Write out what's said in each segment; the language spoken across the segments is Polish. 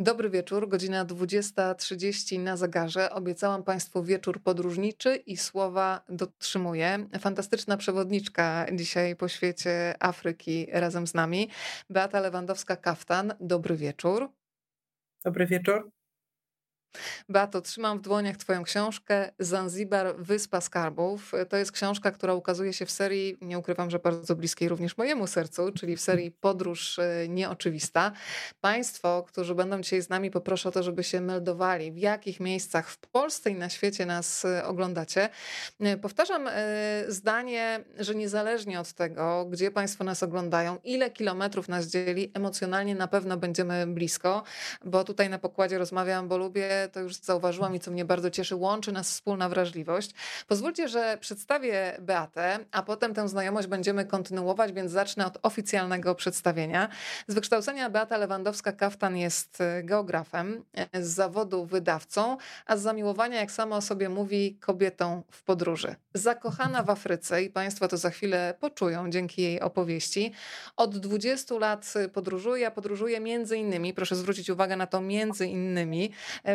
Dobry wieczór, godzina 20:30 na zegarze. Obiecałam Państwu wieczór podróżniczy i słowa dotrzymuję. Fantastyczna przewodniczka dzisiaj po świecie Afryki razem z nami. Beata Lewandowska-Kaftan, dobry wieczór. Dobry wieczór. Beato, trzymam w dłoniach Twoją książkę Zanzibar, Wyspa Skarbów. To jest książka, która ukazuje się w serii, nie ukrywam, że bardzo bliskiej również mojemu sercu, czyli w serii Podróż Nieoczywista. Państwo, którzy będą dzisiaj z nami, poproszę o to, żeby się meldowali, w jakich miejscach w Polsce i na świecie nas oglądacie. Powtarzam zdanie, że niezależnie od tego, gdzie Państwo nas oglądają, ile kilometrów nas dzieli, emocjonalnie na pewno będziemy blisko, bo tutaj na pokładzie rozmawiam, bo lubię, to już zauważyłam i co mnie bardzo cieszy, łączy nas wspólna wrażliwość. Pozwólcie, że przedstawię Beatę, a potem tę znajomość będziemy kontynuować, więc zacznę od oficjalnego przedstawienia. Z wykształcenia Beata Lewandowska-Kaftan jest geografem, z zawodu wydawcą, a z zamiłowania, jak sama o sobie mówi, kobietą w podróży. Zakochana w Afryce i Państwo to za chwilę poczują dzięki jej opowieści. Od 20 lat podróżuje, a podróżuje między innymi, proszę zwrócić uwagę na to między innymi,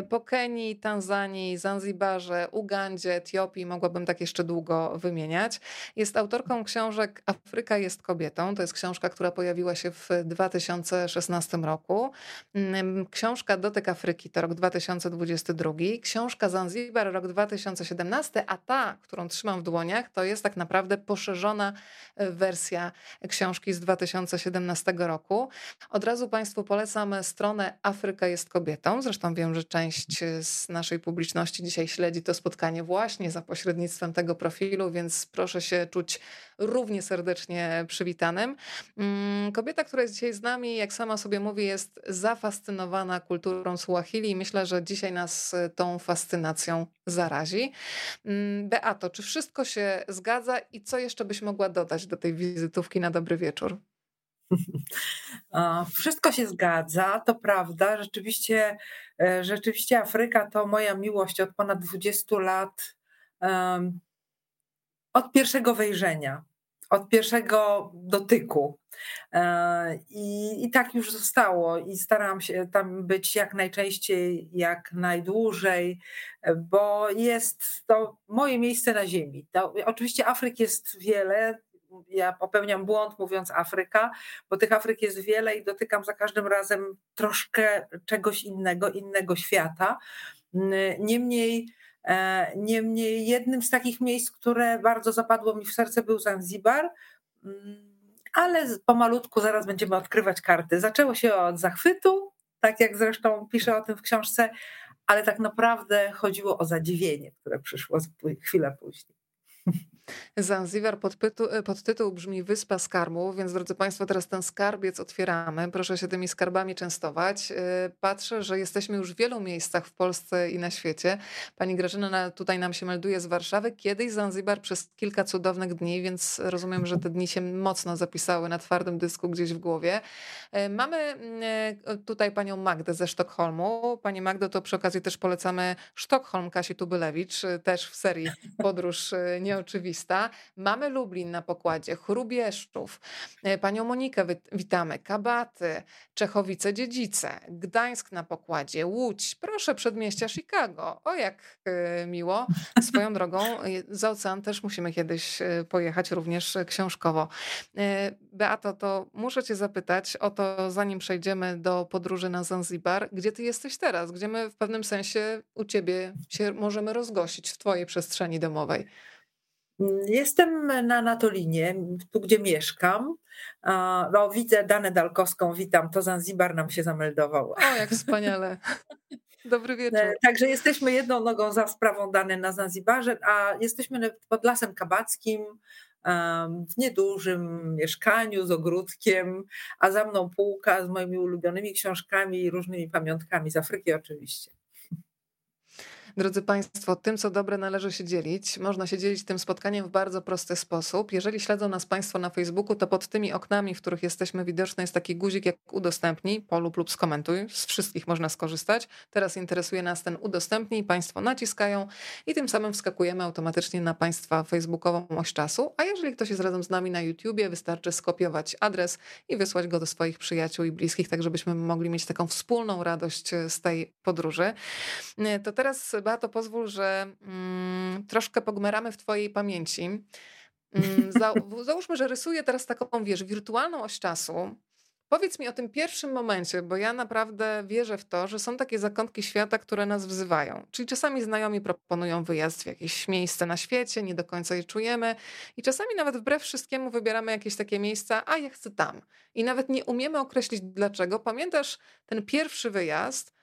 po Kenii, Tanzanii, Zanzibarze, Ugandzie, Etiopii, mogłabym tak jeszcze długo wymieniać. Jest autorką książek Afryka jest kobietą. To jest książka, która pojawiła się w 2016 roku. Książka Dotyk Afryki to rok 2022. Książka Zanzibar rok 2017, a ta, którą trzymam w dłoniach, to jest tak naprawdę poszerzona wersja książki z 2017 roku. Od razu Państwu polecam stronę Afryka jest kobietą. Zresztą wiem, że część z naszej publiczności dzisiaj śledzi to spotkanie właśnie za pośrednictwem tego profilu, więc proszę się czuć równie serdecznie przywitanym. Kobieta, która jest dzisiaj z nami, jak sama sobie mówi, jest zafascynowana kulturą Suahili i myślę, że dzisiaj nas tą fascynacją zarazi. Beato, czy wszystko się zgadza i co jeszcze byś mogła dodać do tej wizytówki na dobry wieczór? Wszystko się zgadza, to prawda. Rzeczywiście Afryka to moja miłość od ponad 20 lat, od pierwszego wejrzenia, od pierwszego dotyku. I tak już zostało i staram się tam być jak najczęściej, jak najdłużej, bo jest to moje miejsce na ziemi. To, oczywiście Afryk jest wiele. Ja popełniam błąd mówiąc Afryka, bo tych Afryk jest wiele i dotykam za każdym razem troszkę czegoś innego, innego świata. Niemniej jednym z takich miejsc, które bardzo zapadło mi w serce, był Zanzibar, ale pomalutku zaraz będziemy odkrywać karty. Zaczęło się od zachwytu, tak jak zresztą piszę o tym w książce, ale tak naprawdę chodziło o zadziwienie, które przyszło chwilę później. Zanzibar podtytuł brzmi Wyspa Skarbów, więc drodzy Państwo, teraz ten skarbiec otwieramy. Proszę się tymi skarbami częstować. Patrzę, że jesteśmy już w wielu miejscach w Polsce i na świecie. Pani Grażyna tutaj nam się melduje z Warszawy. Kiedyś Zanzibar przez kilka cudownych dni, więc rozumiem, że te dni się mocno zapisały na twardym dysku gdzieś w głowie. Mamy tutaj panią Magdę ze Sztokholmu. Pani Magdo, to przy okazji też polecamy Sztokholm Kasi Tubylewicz, też w serii Podróż Nieoczywista. Mamy Lublin na pokładzie, Chrubieszczów, panią Monikę witamy, Kabaty, Czechowice, Dziedzice, Gdańsk na pokładzie, Łódź, proszę przedmieścia Chicago. O jak miło, swoją drogą za ocean też musimy kiedyś pojechać również książkowo. Beato, to muszę cię zapytać o to, zanim przejdziemy do podróży na Zanzibar, gdzie ty jesteś teraz, gdzie my w pewnym sensie u ciebie się możemy rozgościć w twojej przestrzeni domowej. Jestem na Natolinie, tu gdzie mieszkam. No, widzę Danę Dalkowską, witam, to Zanzibar nam się zameldował. O, jak wspaniale. Dobry wieczór. Także jesteśmy jedną nogą za sprawą Dany na Zanzibarze, a jesteśmy pod Lasem Kabackim, w niedużym mieszkaniu z ogródkiem, a za mną półka z moimi ulubionymi książkami i różnymi pamiątkami z Afryki oczywiście. Drodzy Państwo, tym co dobre należy się dzielić. Można się dzielić tym spotkaniem w bardzo prosty sposób. Jeżeli śledzą nas Państwo na Facebooku, to pod tymi oknami, w których jesteśmy widoczne, jest taki guzik jak udostępnij, polub lub skomentuj. Z wszystkich można skorzystać. Teraz interesuje nas ten udostępnij, Państwo naciskają i tym samym wskakujemy automatycznie na Państwa facebookową oś czasu. A jeżeli ktoś jest razem z nami na YouTubie, wystarczy skopiować adres i wysłać go do swoich przyjaciół i bliskich, tak żebyśmy mogli mieć taką wspólną radość z tej podróży. To teraz, Beato, pozwól, że troszkę pogmeramy w twojej pamięci. Załóżmy, że rysuję teraz taką, wirtualną oś czasu. Powiedz mi o tym pierwszym momencie, bo ja naprawdę wierzę w to, że są takie zakątki świata, które nas wzywają. Czyli czasami znajomi proponują wyjazd w jakieś miejsce na świecie, nie do końca je czujemy i czasami nawet wbrew wszystkiemu wybieramy jakieś takie miejsca, a ja chcę tam. I nawet nie umiemy określić dlaczego. Pamiętasz ten pierwszy wyjazd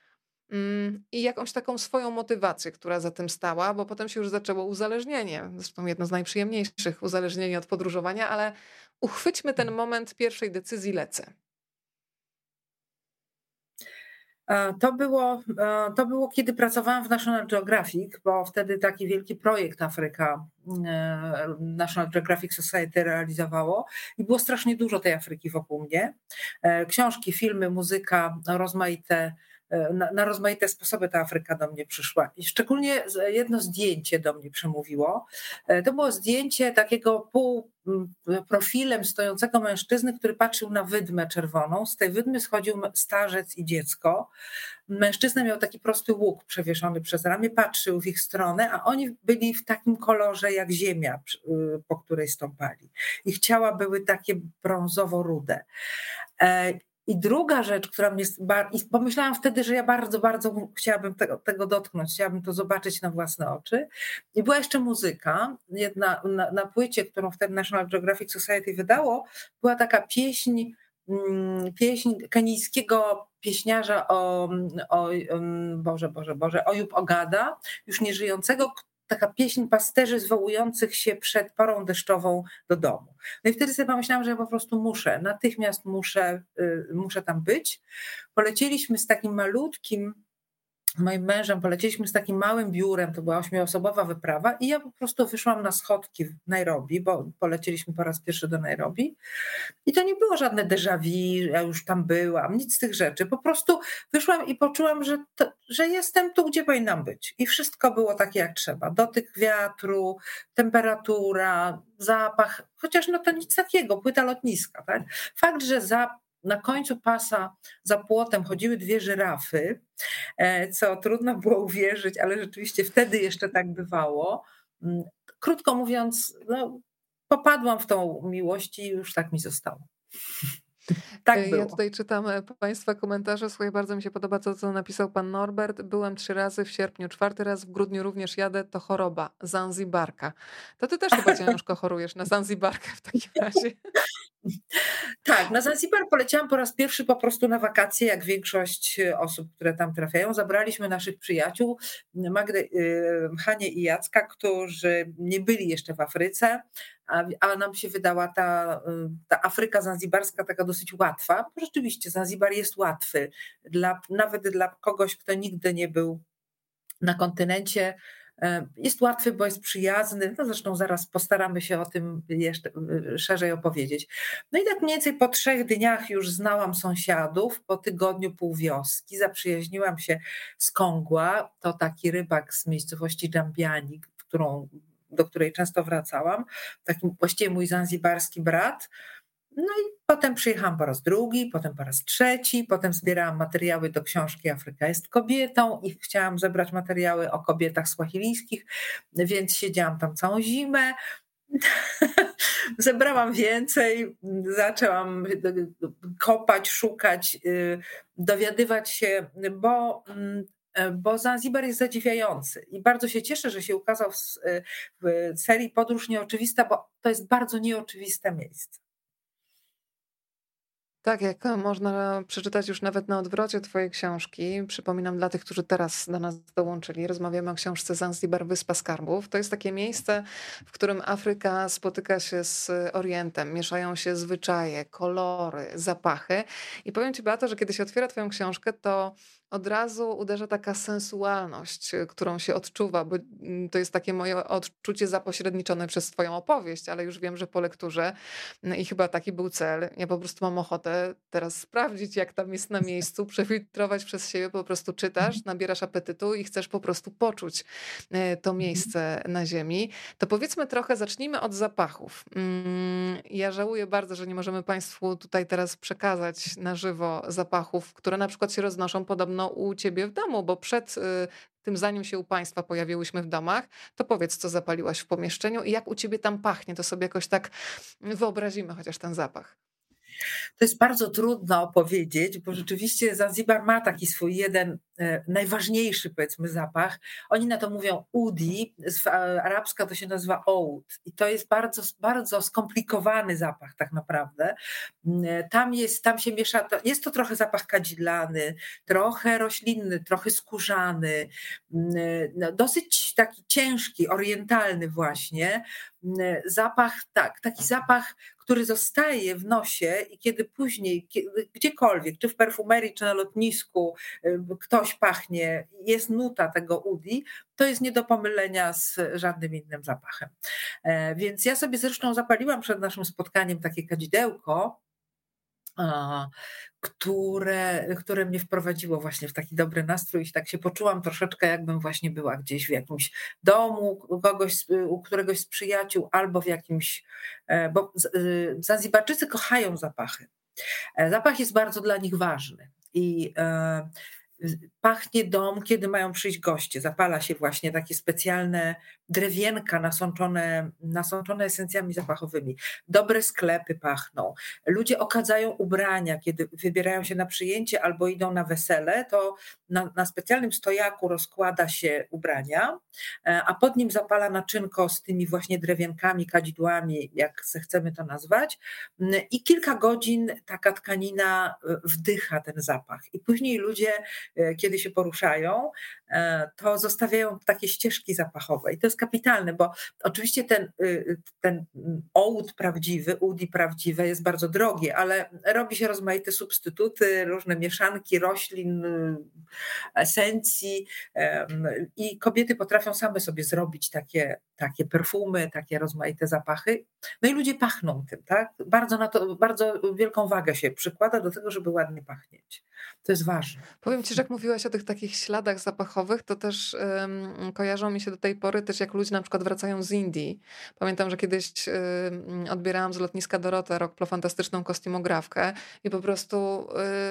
i jakąś taką swoją motywację, która za tym stała, bo potem się już zaczęło uzależnienie. Zresztą jedno z najprzyjemniejszych uzależnień od podróżowania, ale uchwyćmy ten moment pierwszej decyzji lecę. To było, kiedy pracowałam w National Geographic, bo wtedy taki wielki projekt Afryka National Geographic Society realizowało i było strasznie dużo tej Afryki wokół mnie. Książki, filmy, muzyka, na rozmaite sposoby ta Afryka do mnie przyszła. I szczególnie jedno zdjęcie do mnie przemówiło. To było zdjęcie takiego półprofilem stojącego mężczyzny, który patrzył na wydmę czerwoną. Z tej wydmy schodził starzec i dziecko. Mężczyzna miał taki prosty łuk przewieszony przez ramię, patrzył w ich stronę, a oni byli w takim kolorze jak ziemia, po której stąpali. Ich ciała były takie brązowo-rude. I druga rzecz, która mnie... Pomyślałam wtedy, że ja bardzo, bardzo chciałabym tego dotknąć, chciałabym to zobaczyć na własne oczy. I była jeszcze muzyka. Jedna na płycie, którą wtedy National Geographic Society wydało, była taka pieśń kenijskiego pieśniarza o Oyub Ogada, już nieżyjącego, taka pieśń pasterzy zwołujących się przed porą deszczową do domu. No i wtedy sobie pomyślałam, że ja po prostu muszę tam być. Polecieliśmy z takim moim mężem polecieliśmy z takim małym biurem, to była 8-osobowa wyprawa i ja po prostu wyszłam na schodki w Nairobi, bo polecieliśmy po raz pierwszy do Nairobi i to nie było żadne déjà vu, ja już tam byłam, nic z tych rzeczy. Po prostu wyszłam i poczułam, że jestem tu, gdzie powinnam być i wszystko było takie jak trzeba. Dotyk wiatru, temperatura, zapach, chociaż no to nic takiego, płyta lotniska. Tak? Fakt, że na końcu pasa za płotem chodziły 2 żyrafy, co trudno było uwierzyć, ale rzeczywiście wtedy jeszcze tak bywało. Krótko mówiąc, popadłam w tą miłość i już tak mi zostało. Tak było. Ja tutaj czytam Państwa komentarze. Słuchaj, bardzo mi się podoba to, co napisał pan Norbert. Byłem 3 razy w sierpniu, 4 raz w grudniu również jadę. To choroba, Zanzibarka. To ty też chyba ciężko chorujesz na Zanzibarkę w takim razie. Tak, na Zanzibar poleciałam po raz pierwszy po prostu na wakacje, jak większość osób, które tam trafiają. Zabraliśmy naszych przyjaciół, Magdę, Hanie i Jacka, którzy nie byli jeszcze w Afryce, a nam się wydała ta Afryka zanzibarska taka dosyć łatwa. Bo rzeczywiście Zanzibar jest łatwy, nawet dla kogoś, kto nigdy nie był na kontynencie. Jest łatwy, bo jest przyjazny, zresztą zaraz postaramy się o tym jeszcze szerzej opowiedzieć. No i tak mniej więcej po 3 dniach już znałam sąsiadów, po tygodniu półwioski zaprzyjaźniłam się z Kongła, to taki rybak z miejscowości Jambiani, do której często wracałam, taki właściwie mój zanzibarski brat. No i potem przyjechałam po raz drugi, potem po raz trzeci, potem zbierałam materiały do książki Afryka jest kobietą i chciałam zebrać materiały o kobietach swahilijskich, więc siedziałam tam całą zimę. Zebrałam więcej, zaczęłam kopać, szukać, dowiadywać się, bo Zanzibar jest zadziwiający i bardzo się cieszę, że się ukazał w serii Podróż Nieoczywista, bo to jest bardzo nieoczywiste miejsce. Tak, jak można przeczytać już nawet na odwrocie twojej książki. Przypominam dla tych, którzy teraz do nas dołączyli, rozmawiamy o książce Zanzibar, Wyspa Skarbów. To jest takie miejsce, w którym Afryka spotyka się z Orientem. Mieszają się zwyczaje, kolory, zapachy. I powiem ci, Beato, że kiedy się otwiera twoją książkę, to od razu uderza taka sensualność, którą się odczuwa, bo to jest takie moje odczucie zapośredniczone przez twoją opowieść, ale już wiem, że po lekturze i chyba taki był cel. Ja po prostu mam ochotę teraz sprawdzić, jak tam jest na miejscu, przefiltrować przez siebie, po prostu czytasz, nabierasz apetytu i chcesz po prostu poczuć to miejsce na ziemi. To powiedzmy trochę, zacznijmy od zapachów. Ja żałuję bardzo, że nie możemy państwu tutaj teraz przekazać na żywo zapachów, które na przykład się roznoszą podobno u ciebie w domu, bo przed tym, zanim się u państwa pojawiłyśmy w domach, to powiedz, co zapaliłaś w pomieszczeniu i jak u ciebie tam pachnie, to sobie jakoś tak wyobrazimy chociaż ten zapach. To jest bardzo trudno opowiedzieć, bo rzeczywiście Zanzibar ma taki swój jeden najważniejszy, powiedzmy, zapach. Oni na to mówią udi, z arabska to się nazywa oud i to jest bardzo, bardzo skomplikowany zapach tak naprawdę. Tam się miesza, jest to trochę zapach kadzidlany, trochę roślinny, trochę skórzany, dosyć taki ciężki, orientalny właśnie. Zapach, tak, taki zapach, który zostaje w nosie i kiedy później, gdziekolwiek, czy w perfumerii, czy na lotnisku ktoś pachnie, jest nuta tego udi, to jest nie do pomylenia z żadnym innym zapachem. Więc ja sobie zresztą zapaliłam przed naszym spotkaniem takie kadzidełko, które mnie wprowadziło właśnie w taki dobry nastrój i tak się poczułam troszeczkę, jakbym właśnie była gdzieś w jakimś domu u któregoś z przyjaciół albo w jakimś, bo Zanzibarczycy kochają zapachy. Zapach jest bardzo dla nich ważny i pachnie dom, kiedy mają przyjść goście. Zapala się właśnie takie specjalne drewienka nasączone esencjami zapachowymi. Dobre sklepy pachną. Ludzie okadzają ubrania, kiedy wybierają się na przyjęcie albo idą na wesele, to na specjalnym stojaku rozkłada się ubrania, a pod nim zapala naczynko z tymi właśnie drewienkami, kadzidłami, jak chcemy to nazwać. I kilka godzin taka tkanina wdycha ten zapach. I później ludzie, kiedy się poruszają, to zostawiają takie ścieżki zapachowe. I to jest kapitalne, bo oczywiście ten oud prawdziwy, udi prawdziwe jest bardzo drogie, ale robi się rozmaite substytuty, różne mieszanki roślin, esencji i kobiety potrafią same sobie zrobić takie perfumy, takie rozmaite zapachy. No i ludzie pachną tym, tak? Bardzo wielką wagę się przykłada do tego, żeby ładnie pachnieć. To jest ważne. Powiem ci, że jak mówiłaś o tych takich śladach zapachowych, to też kojarzą mi się do tej pory też, jak ludzie na przykład wracają z Indii. Pamiętam, że kiedyś odbierałam z lotniska Dorotę Rockplo fantastyczną kostiumografkę i po prostu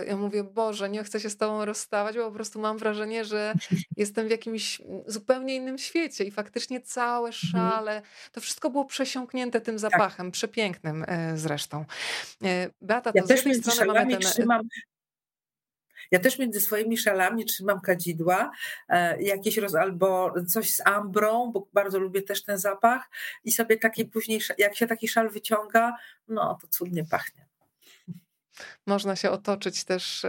ja mówię, Boże, nie chcę się z tobą rozstawać, bo po prostu mam wrażenie, że jestem w jakimś zupełnie innym świecie i faktycznie całe szale, to wszystko było przesiąknięte tym zapachem, tak. Przepięknym zresztą. Beata, ja to też z jednej strony mamy ten... Ja też między swoimi szalami trzymam kadzidła, jakieś albo coś z ambrą, bo bardzo lubię też ten zapach i sobie taki później, jak się taki szal wyciąga, no to cudnie pachnie. Można się otoczyć też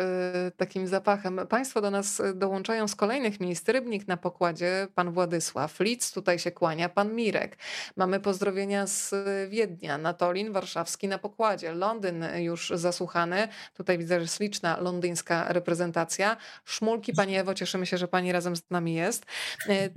takim zapachem. Państwo do nas dołączają z kolejnych miejsc. Rybnik na pokładzie, pan Władysław. Lidz, tutaj się kłania, pan Mirek. Mamy pozdrowienia z Wiednia. Natolin warszawski na pokładzie. Londyn już zasłuchany. Tutaj widzę, że jest liczna londyńska reprezentacja. Szmulki, pani Ewo, cieszymy się, że pani razem z nami jest.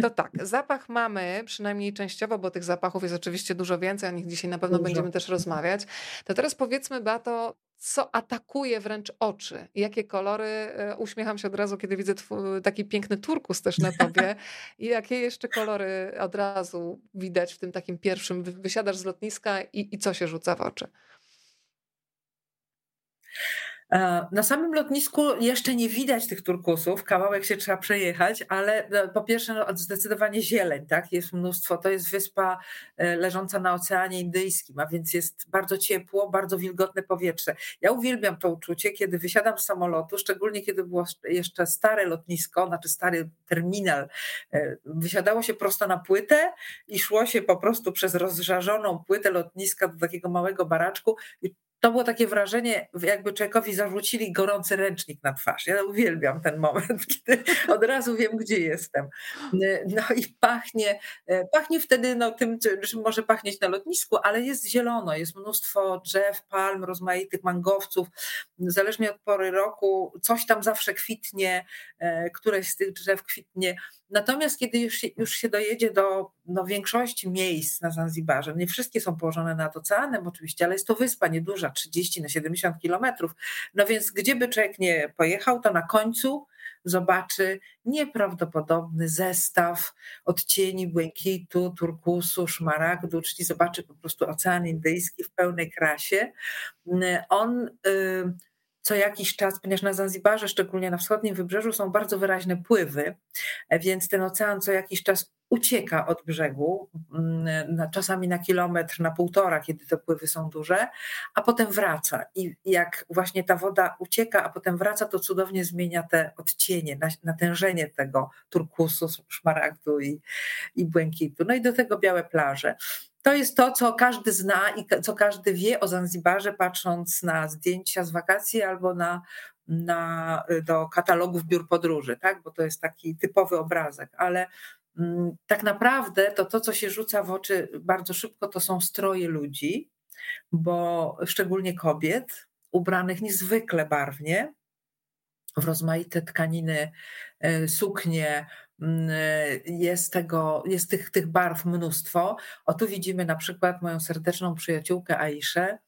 To tak, zapach mamy przynajmniej częściowo, bo tych zapachów jest oczywiście dużo więcej, o nich dzisiaj na pewno będziemy też rozmawiać. To teraz powiedzmy, Beato, co atakuje wręcz oczy? Jakie kolory? Uśmiecham się od razu, kiedy widzę taki piękny turkus też na tobie. I jakie jeszcze kolory od razu widać w tym takim pierwszym? Wysiadasz z lotniska i co się rzuca w oczy? Na samym lotnisku jeszcze nie widać tych turkusów, kawałek się trzeba przejechać, ale po pierwsze zdecydowanie zieleń, tak? Jest mnóstwo, to jest wyspa leżąca na Oceanie Indyjskim, a więc jest bardzo ciepło, bardzo wilgotne powietrze. Ja uwielbiam to uczucie, kiedy wysiadam z samolotu, szczególnie kiedy było jeszcze stare lotnisko, znaczy stary terminal. Wysiadało się prosto na płytę i szło się po prostu przez rozżarzoną płytę lotniska do takiego małego baraczku i to było takie wrażenie, jakby człowiekowi zarzucili gorący ręcznik na twarz. Ja uwielbiam ten moment, kiedy od razu wiem, gdzie jestem. No i pachnie wtedy tym, czym może pachnieć na lotnisku, ale jest zielono, jest mnóstwo drzew, palm, rozmaitych mangowców. Zależnie od pory roku coś tam zawsze kwitnie, któreś z tych drzew kwitnie. Natomiast kiedy już się dojedzie do większości miejsc na Zanzibarze, nie wszystkie są położone nad oceanem oczywiście, ale jest to wyspa nieduża, 30-70 kilometrów, no więc gdzie by człowiek nie pojechał, to na końcu zobaczy nieprawdopodobny zestaw odcieni błękitu, turkusu, szmaragdu, czyli zobaczy po prostu Ocean Indyjski w pełnej krasie. On co jakiś czas, ponieważ na Zanzibarze, szczególnie na wschodnim wybrzeżu, są bardzo wyraźne pływy, więc ten ocean co jakiś czas ucieka od brzegu, czasami na kilometr, na półtora, kiedy te pływy są duże, a potem wraca. I jak właśnie ta woda ucieka, a potem wraca, to cudownie zmienia te odcienie, natężenie tego turkusu, szmaragdu i błękitu. No i do tego białe plaże. To jest to, co każdy zna i co każdy wie o Zanzibarze, patrząc na zdjęcia z wakacji albo do katalogów biur podróży, tak? Bo to jest taki typowy obrazek, ale tak naprawdę to, co się rzuca w oczy bardzo szybko, to są stroje ludzi, bo szczególnie kobiet ubranych niezwykle barwnie, w rozmaite tkaniny, suknie, jest tych barw mnóstwo. O, tu widzimy na przykład moją serdeczną przyjaciółkę Aishę,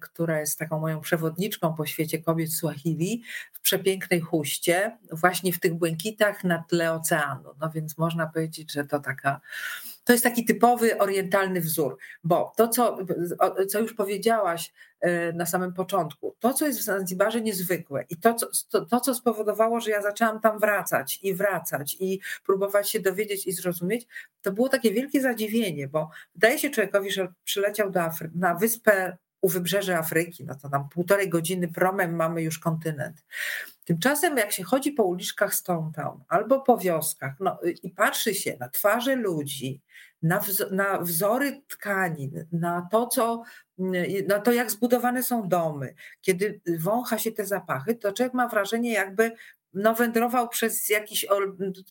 która jest taką moją przewodniczką po świecie kobiet Swahili, w przepięknej huście, właśnie w tych błękitach na tle oceanu. No więc można powiedzieć, że to jest taki typowy orientalny wzór, bo to, co już powiedziałaś na samym początku, to, co jest w Zanzibarze niezwykłe i to, co spowodowało, że ja zaczęłam tam wracać i próbować się dowiedzieć i zrozumieć, to było takie wielkie zadziwienie, bo wydaje się człowiekowi, że przyleciał na wyspę u wybrzeży Afryki, no to tam 1,5 godziny promem mamy już kontynent. Tymczasem jak się chodzi po uliczkach Stone Town albo po wioskach i patrzy się na twarze ludzi, na wzory tkanin, na to, jak zbudowane są domy, kiedy wącha się te zapachy, to człowiek ma wrażenie, jakby wędrował przez jakiś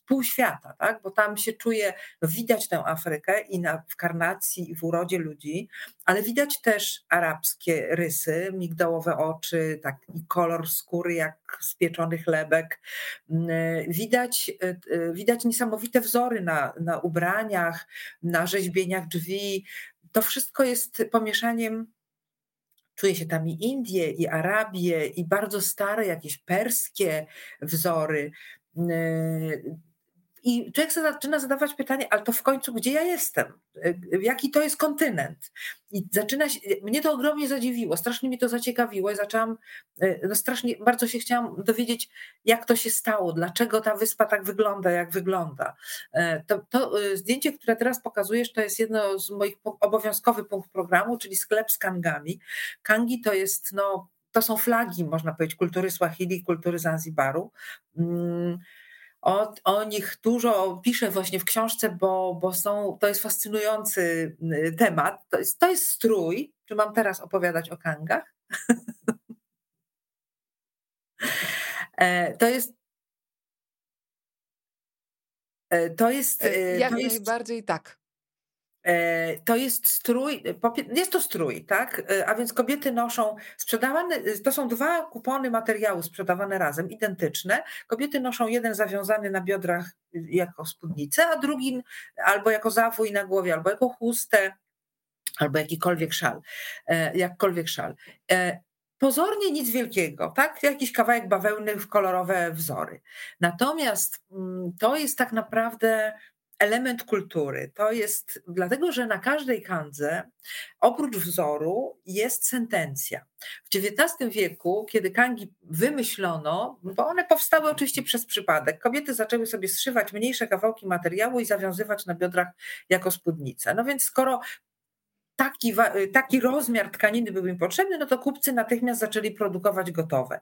pół świata, tak? Bo tam się czuje, widać tę Afrykę i w karnacji, i w urodzie ludzi, ale widać też arabskie rysy, migdałowe oczy, taki kolor skóry jak spieczony chlebek. Widać niesamowite wzory na ubraniach, na rzeźbieniach drzwi. To wszystko jest pomieszaniem. Czuje się tam i Indie, i Arabię, i bardzo stare jakieś perskie wzory. I człowiek zaczyna zadawać pytanie, ale to w końcu gdzie ja jestem? Jaki to jest kontynent? I mnie to ogromnie zadziwiło, strasznie mnie to zaciekawiło i zaczęłam, strasznie bardzo się chciałam dowiedzieć, jak to się stało, dlaczego ta wyspa tak wygląda, jak wygląda. To zdjęcie, które teraz pokazujesz, to jest jedno z moich obowiązkowych punktów programu, czyli sklep z kangami. Kangi to jest, to są flagi, można powiedzieć, kultury Swahili, kultury Zanzibaru. O nich dużo piszę właśnie w książce, bo to jest fascynujący temat. To jest strój. Czy mam teraz opowiadać o kangach? Najbardziej tak. To jest strój, tak? A więc kobiety noszą to są dwa kupony materiału sprzedawane razem, identyczne. Kobiety noszą jeden zawiązany na biodrach jako spódnicę, a drugi albo jako zawój na głowie, albo jako chustę, albo jakkolwiek szal. Pozornie nic wielkiego, tak? Jakiś kawałek bawełny w kolorowe wzory. Natomiast to jest tak naprawdę element kultury. To jest dlatego, że na każdej kandze oprócz wzoru jest sentencja. W XIX wieku, kiedy kangi wymyślono, bo one powstały oczywiście przez przypadek, kobiety zaczęły sobie zszywać mniejsze kawałki materiału i zawiązywać na biodrach jako spódnice. No więc skoro taki rozmiar tkaniny był im potrzebny, no to kupcy natychmiast zaczęli produkować gotowe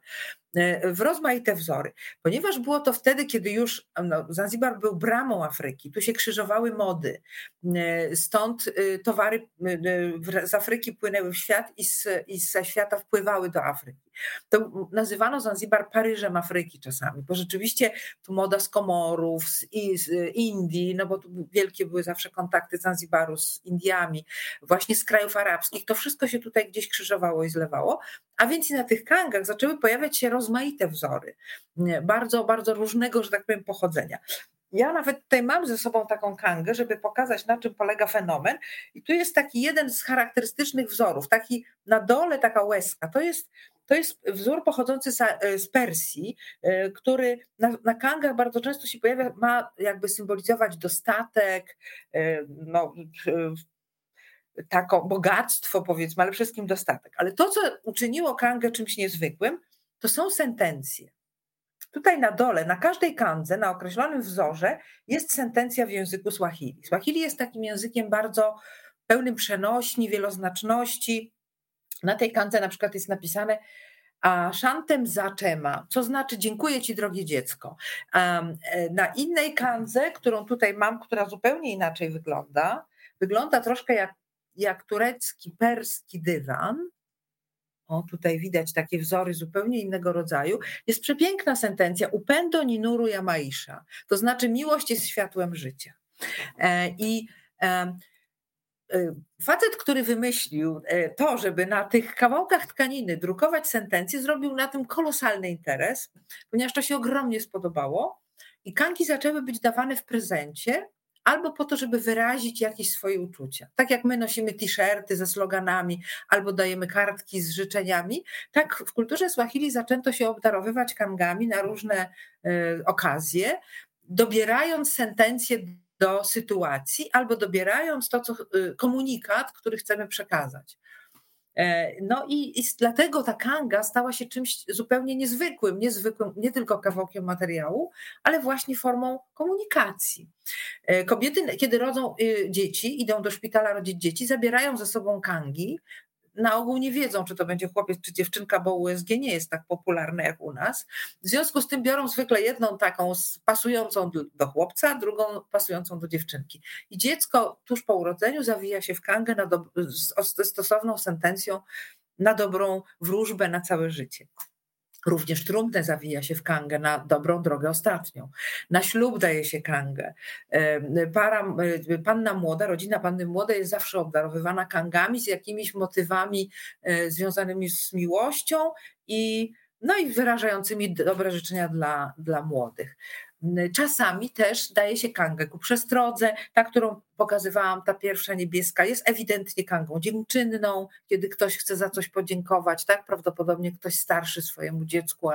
w rozmaite wzory. Ponieważ było to wtedy, kiedy już Zanzibar był bramą Afryki, tu się krzyżowały mody, stąd towary z Afryki płynęły w świat i ze świata wpływały do Afryki. To nazywano Zanzibar Paryżem Afryki czasami, bo rzeczywiście tu moda z Komorów, z Indii, no bo tu wielkie były zawsze kontakty Zanzibaru z Indiami, właśnie z krajów arabskich, to wszystko się tutaj gdzieś krzyżowało i zlewało, a więc i na tych kangach zaczęły pojawiać się rozmaite wzory, bardzo, bardzo różnego, że tak powiem, pochodzenia. Ja nawet tutaj mam ze sobą taką kangę, żeby pokazać, na czym polega fenomen. I tu jest taki jeden z charakterystycznych wzorów, taki na dole taka łezka, to jest wzór pochodzący z Persji, który na kangach bardzo często się pojawia, ma jakby symbolizować dostatek, no, taką bogactwo, powiedzmy, ale przede wszystkim dostatek. Ale to, co uczyniło kangę czymś niezwykłym, to są sentencje. Tutaj na dole, na każdej kandze, na określonym wzorze jest sentencja w języku Swahili. Swahili jest takim językiem bardzo pełnym przenośni, wieloznaczności. Na tej kandze na przykład jest napisane aszantem zaczema, co znaczy dziękuję ci, drogie dziecko. Na innej kandze, którą tutaj mam, która zupełnie inaczej wygląda troszkę jak turecki, perski dywan. O, tutaj widać takie wzory zupełnie innego rodzaju. Jest przepiękna sentencja upendo ni nuru ya maisha, to znaczy miłość jest światłem życia. Facet, który wymyślił to, żeby na tych kawałkach tkaniny drukować sentencje, zrobił na tym kolosalny interes, ponieważ to się ogromnie spodobało i kanki zaczęły być dawane w prezencie albo po to, żeby wyrazić jakieś swoje uczucia. Tak jak my nosimy t-shirty ze sloganami albo dajemy kartki z życzeniami, tak w kulturze Swahili zaczęto się obdarowywać kangami na różne okazje, dobierając sentencje do sytuacji albo dobierając to, co komunikat, który chcemy przekazać. No i dlatego ta kanga stała się czymś zupełnie niezwykłym, nie tylko kawałkiem materiału, ale właśnie formą komunikacji. Kobiety, kiedy rodzą dzieci, idą do szpitala rodzić dzieci, zabierają ze sobą kangi. Na ogół nie wiedzą, czy to będzie chłopiec, czy dziewczynka, bo USG nie jest tak popularne jak u nas. W związku z tym biorą zwykle jedną taką pasującą do chłopca, drugą pasującą do dziewczynki. I dziecko tuż po urodzeniu zawija się w kangę ze stosowną sentencją na dobrą wróżbę na całe życie. Również trumnę zawija się w kangę na dobrą drogę ostatnią. Na ślub daje się kangę. Panna młoda, rodzina panny młodej jest zawsze obdarowywana kangami z jakimiś motywami związanymi z miłością i wyrażającymi dobre życzenia dla młodych. Czasami też daje się kangę ku przestrodze, ta, którą pokazywałam, ta pierwsza niebieska, jest ewidentnie kangą dziękczynną, kiedy ktoś chce za coś podziękować, tak, prawdopodobnie ktoś starszy swojemu dziecku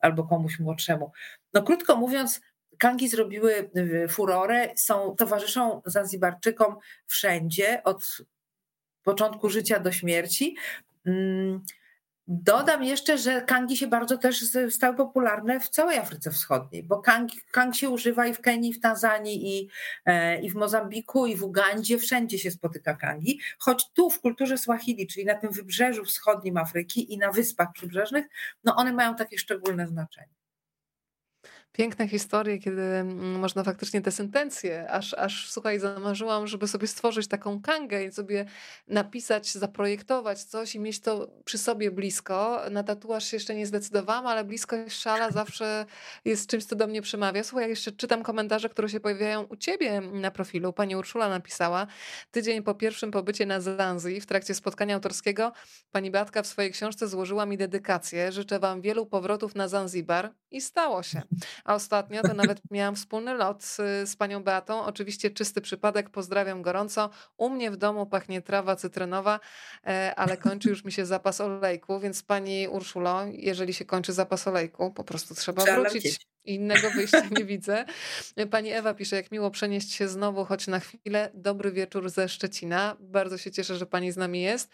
albo komuś młodszemu. No krótko mówiąc, kangi zrobiły furorę, towarzyszą Zanzibarczykom wszędzie, od początku życia do śmierci. Dodam jeszcze, że kangi się bardzo też stały popularne w całej Afryce Wschodniej, bo kang się używa i w Kenii, i w Tanzanii, i w Mozambiku, i w Ugandzie, wszędzie się spotyka kangi, choć tu w kulturze Swahili, czyli na tym wybrzeżu wschodnim Afryki i na wyspach przybrzeżnych, no one mają takie szczególne znaczenie. Piękne historie, kiedy można faktycznie te sentencje, aż słuchaj, zamarzyłam, żeby sobie stworzyć taką kangę i sobie napisać, zaprojektować coś i mieć to przy sobie blisko. Na tatuaż się jeszcze nie zdecydowałam, ale bliskość szala zawsze jest czymś, co do mnie przemawia. Słuchaj, jak jeszcze czytam komentarze, które się pojawiają u ciebie na profilu. Pani Urszula napisała: tydzień po pierwszym pobycie na Zanzi, w trakcie spotkania autorskiego, pani Beatka w swojej książce złożyła mi dedykację. Życzę wam wielu powrotów na Zanzibar. I stało się. A ostatnio to nawet miałam wspólny lot z panią Beatą. Oczywiście czysty przypadek, pozdrawiam gorąco. U mnie w domu pachnie trawa cytrynowa, ale kończy już mi się zapas olejku, więc pani Urszulo, jeżeli się kończy zapas olejku, po prostu trzeba wrócić. Innego wyjścia nie widzę. Pani Ewa pisze, jak miło przenieść się znowu, choć na chwilę. Dobry wieczór ze Szczecina. Bardzo się cieszę, że pani z nami jest.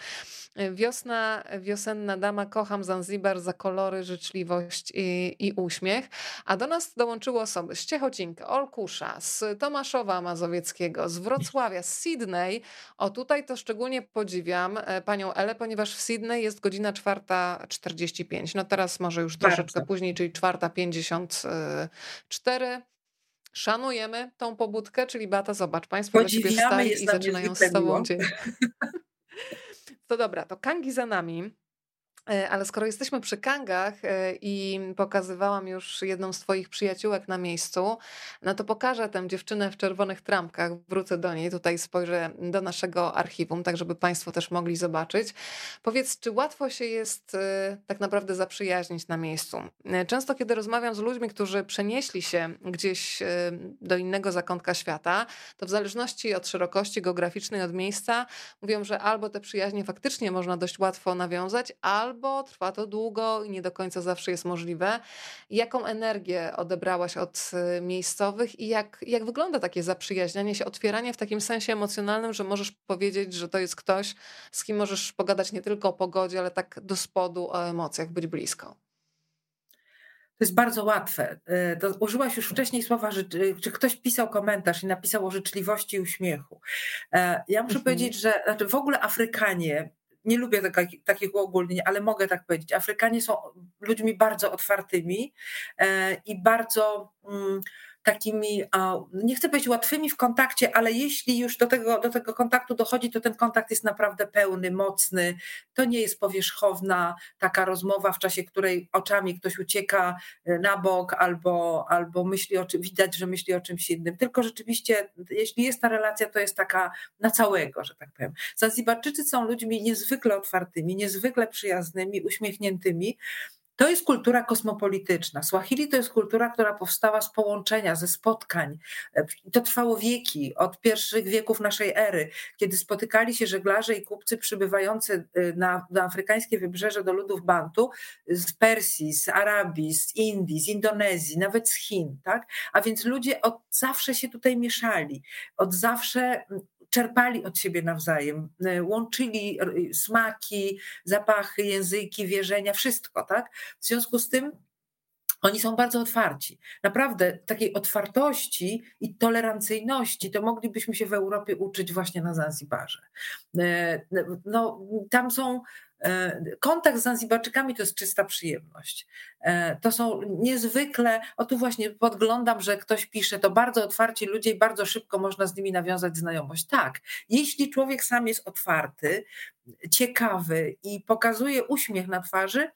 Wiosna, wiosenna dama, kocham Zanzibar za kolory, życzliwość i uśmiech. A do nas dołączyły osoby z Ciechocinka, Olkusza, z Tomaszowa Mazowieckiego, z Wrocławia, z Sydney. O, tutaj to szczególnie podziwiam panią Elę, ponieważ w Sydney jest godzina 4:45. No teraz może już troszeczkę później, czyli 4:54. Szanujemy tą pobudkę, czyli Beata, zobacz, państwo do siebie wstają i zaczynają z tobą dzień. To dobra, to kangi za nami, ale skoro jesteśmy przy kangach i pokazywałam już jedną z twoich przyjaciółek na miejscu, no to pokażę tę dziewczynę w czerwonych trampkach, wrócę do niej, tutaj spojrzę do naszego archiwum, tak żeby państwo też mogli zobaczyć. Powiedz, czy łatwo się jest tak naprawdę zaprzyjaźnić na miejscu? Często kiedy rozmawiam z ludźmi, którzy przenieśli się gdzieś do innego zakątka świata, to w zależności od szerokości geograficznej, od miejsca, mówią, że albo te przyjaźnie faktycznie można dość łatwo nawiązać, albo trwa to długo i nie do końca zawsze jest możliwe. Jaką energię odebrałaś od miejscowych i jak wygląda takie zaprzyjaźnianie się, otwieranie w takim sensie emocjonalnym, że możesz powiedzieć, że to jest ktoś, z kim możesz pogadać nie tylko o pogodzie, ale tak do spodu o emocjach, być blisko? To jest bardzo łatwe. Użyłaś już wcześniej słowa, czy ktoś pisał komentarz i napisał o życzliwości i uśmiechu. Ja muszę powiedzieć, że w ogóle Afrykanie, nie lubię takich uogólnień, ale mogę tak powiedzieć. Afrykanie są ludźmi bardzo otwartymi i bardzo takimi, nie chcę powiedzieć łatwymi w kontakcie, ale jeśli już do tego kontaktu dochodzi, to ten kontakt jest naprawdę pełny, mocny. To nie jest powierzchowna taka rozmowa, w czasie której oczami ktoś ucieka na bok albo myśli widać, że myśli o czymś innym. Tylko rzeczywiście, jeśli jest ta relacja, to jest taka na całego, że tak powiem. Zanzibarczycy są ludźmi niezwykle otwartymi, niezwykle przyjaznymi, uśmiechniętymi. To jest kultura kosmopolityczna. Swahili to jest kultura, która powstała z połączenia, ze spotkań. To trwało wieki, od pierwszych wieków naszej ery, kiedy spotykali się żeglarze i kupcy przybywający na afrykańskie wybrzeże do ludów Bantu z Persji, z Arabii, z Indii, z Indonezji, nawet z Chin. Tak? A więc ludzie od zawsze się tutaj mieszali, od zawsze czerpali od siebie nawzajem, łączyli smaki, zapachy, języki, wierzenia, wszystko, tak? W związku z tym oni są bardzo otwarci. Naprawdę takiej otwartości i tolerancyjności to moglibyśmy się w Europie uczyć właśnie na Zanzibarze. No, tam są... Kontakt z Zanzibarczykami to jest czysta przyjemność. To są niezwykle, o tu właśnie podglądam, że ktoś pisze, to bardzo otwarci ludzie i bardzo szybko można z nimi nawiązać znajomość. Tak, jeśli człowiek sam jest otwarty, ciekawy i pokazuje uśmiech na twarzy,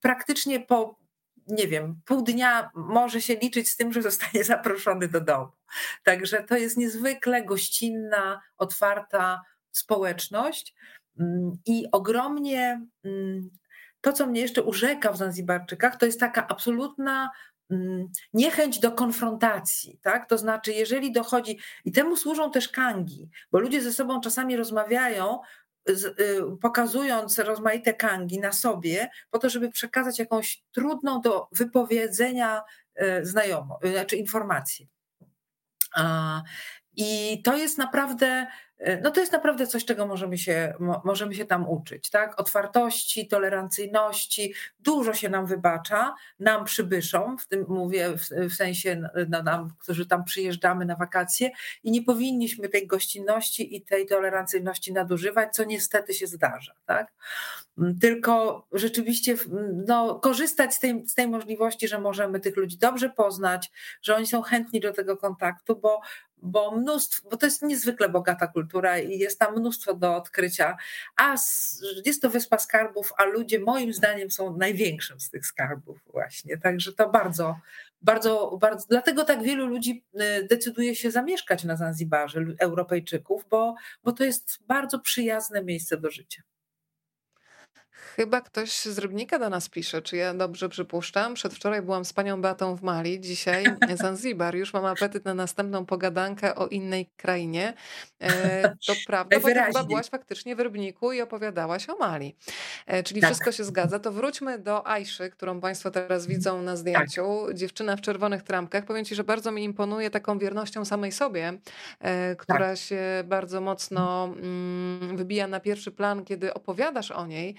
praktycznie po, nie wiem, pół dnia może się liczyć z tym, że zostanie zaproszony do domu. Także to jest niezwykle gościnna, otwarta społeczność. I ogromnie to, co mnie jeszcze urzeka w Zanzibarczykach, to jest taka absolutna niechęć do konfrontacji, tak? To znaczy, jeżeli dochodzi, i temu służą też kangi, bo ludzie ze sobą czasami rozmawiają, pokazując rozmaite kangi na sobie, po to, żeby przekazać jakąś trudną do wypowiedzenia znajomość, znaczy informację. I to jest naprawdę, no to jest naprawdę coś, czego możemy się tam uczyć, tak? Otwartości, tolerancyjności, dużo się nam wybacza, nam przybyszom, w tym mówię w sensie nam, którzy tam przyjeżdżamy na wakacje, i nie powinniśmy tej gościnności i tej tolerancyjności nadużywać, co niestety się zdarza, tak? Tylko rzeczywiście no, korzystać z tej możliwości, że możemy tych ludzi dobrze poznać, że oni są chętni do tego kontaktu, bo to jest niezwykle bogata kultura i jest tam mnóstwo do odkrycia, a jest to wyspa skarbów, a ludzie moim zdaniem są największym z tych skarbów właśnie, także to bardzo, bardzo, bardzo, dlatego tak wielu ludzi decyduje się zamieszkać na Zanzibarze, Europejczyków, bo to jest bardzo przyjazne miejsce do życia. Chyba ktoś z Rybnika do nas pisze, czy ja dobrze przypuszczam. Przedwczoraj byłam z panią Beatą w Mali, dzisiaj Zanzibar. Już mam apetyt na następną pogadankę o innej krainie. To prawda, bo ty chyba byłaś faktycznie w Rybniku i opowiadałaś o Mali. Czyli tak, wszystko się zgadza. To wróćmy do Aiszy, którą państwo teraz widzą na zdjęciu. Tak. Dziewczyna w czerwonych trampkach. Powiem ci, że bardzo mi imponuje taką wiernością samej sobie, która tak się bardzo mocno wybija na pierwszy plan, kiedy opowiadasz o niej.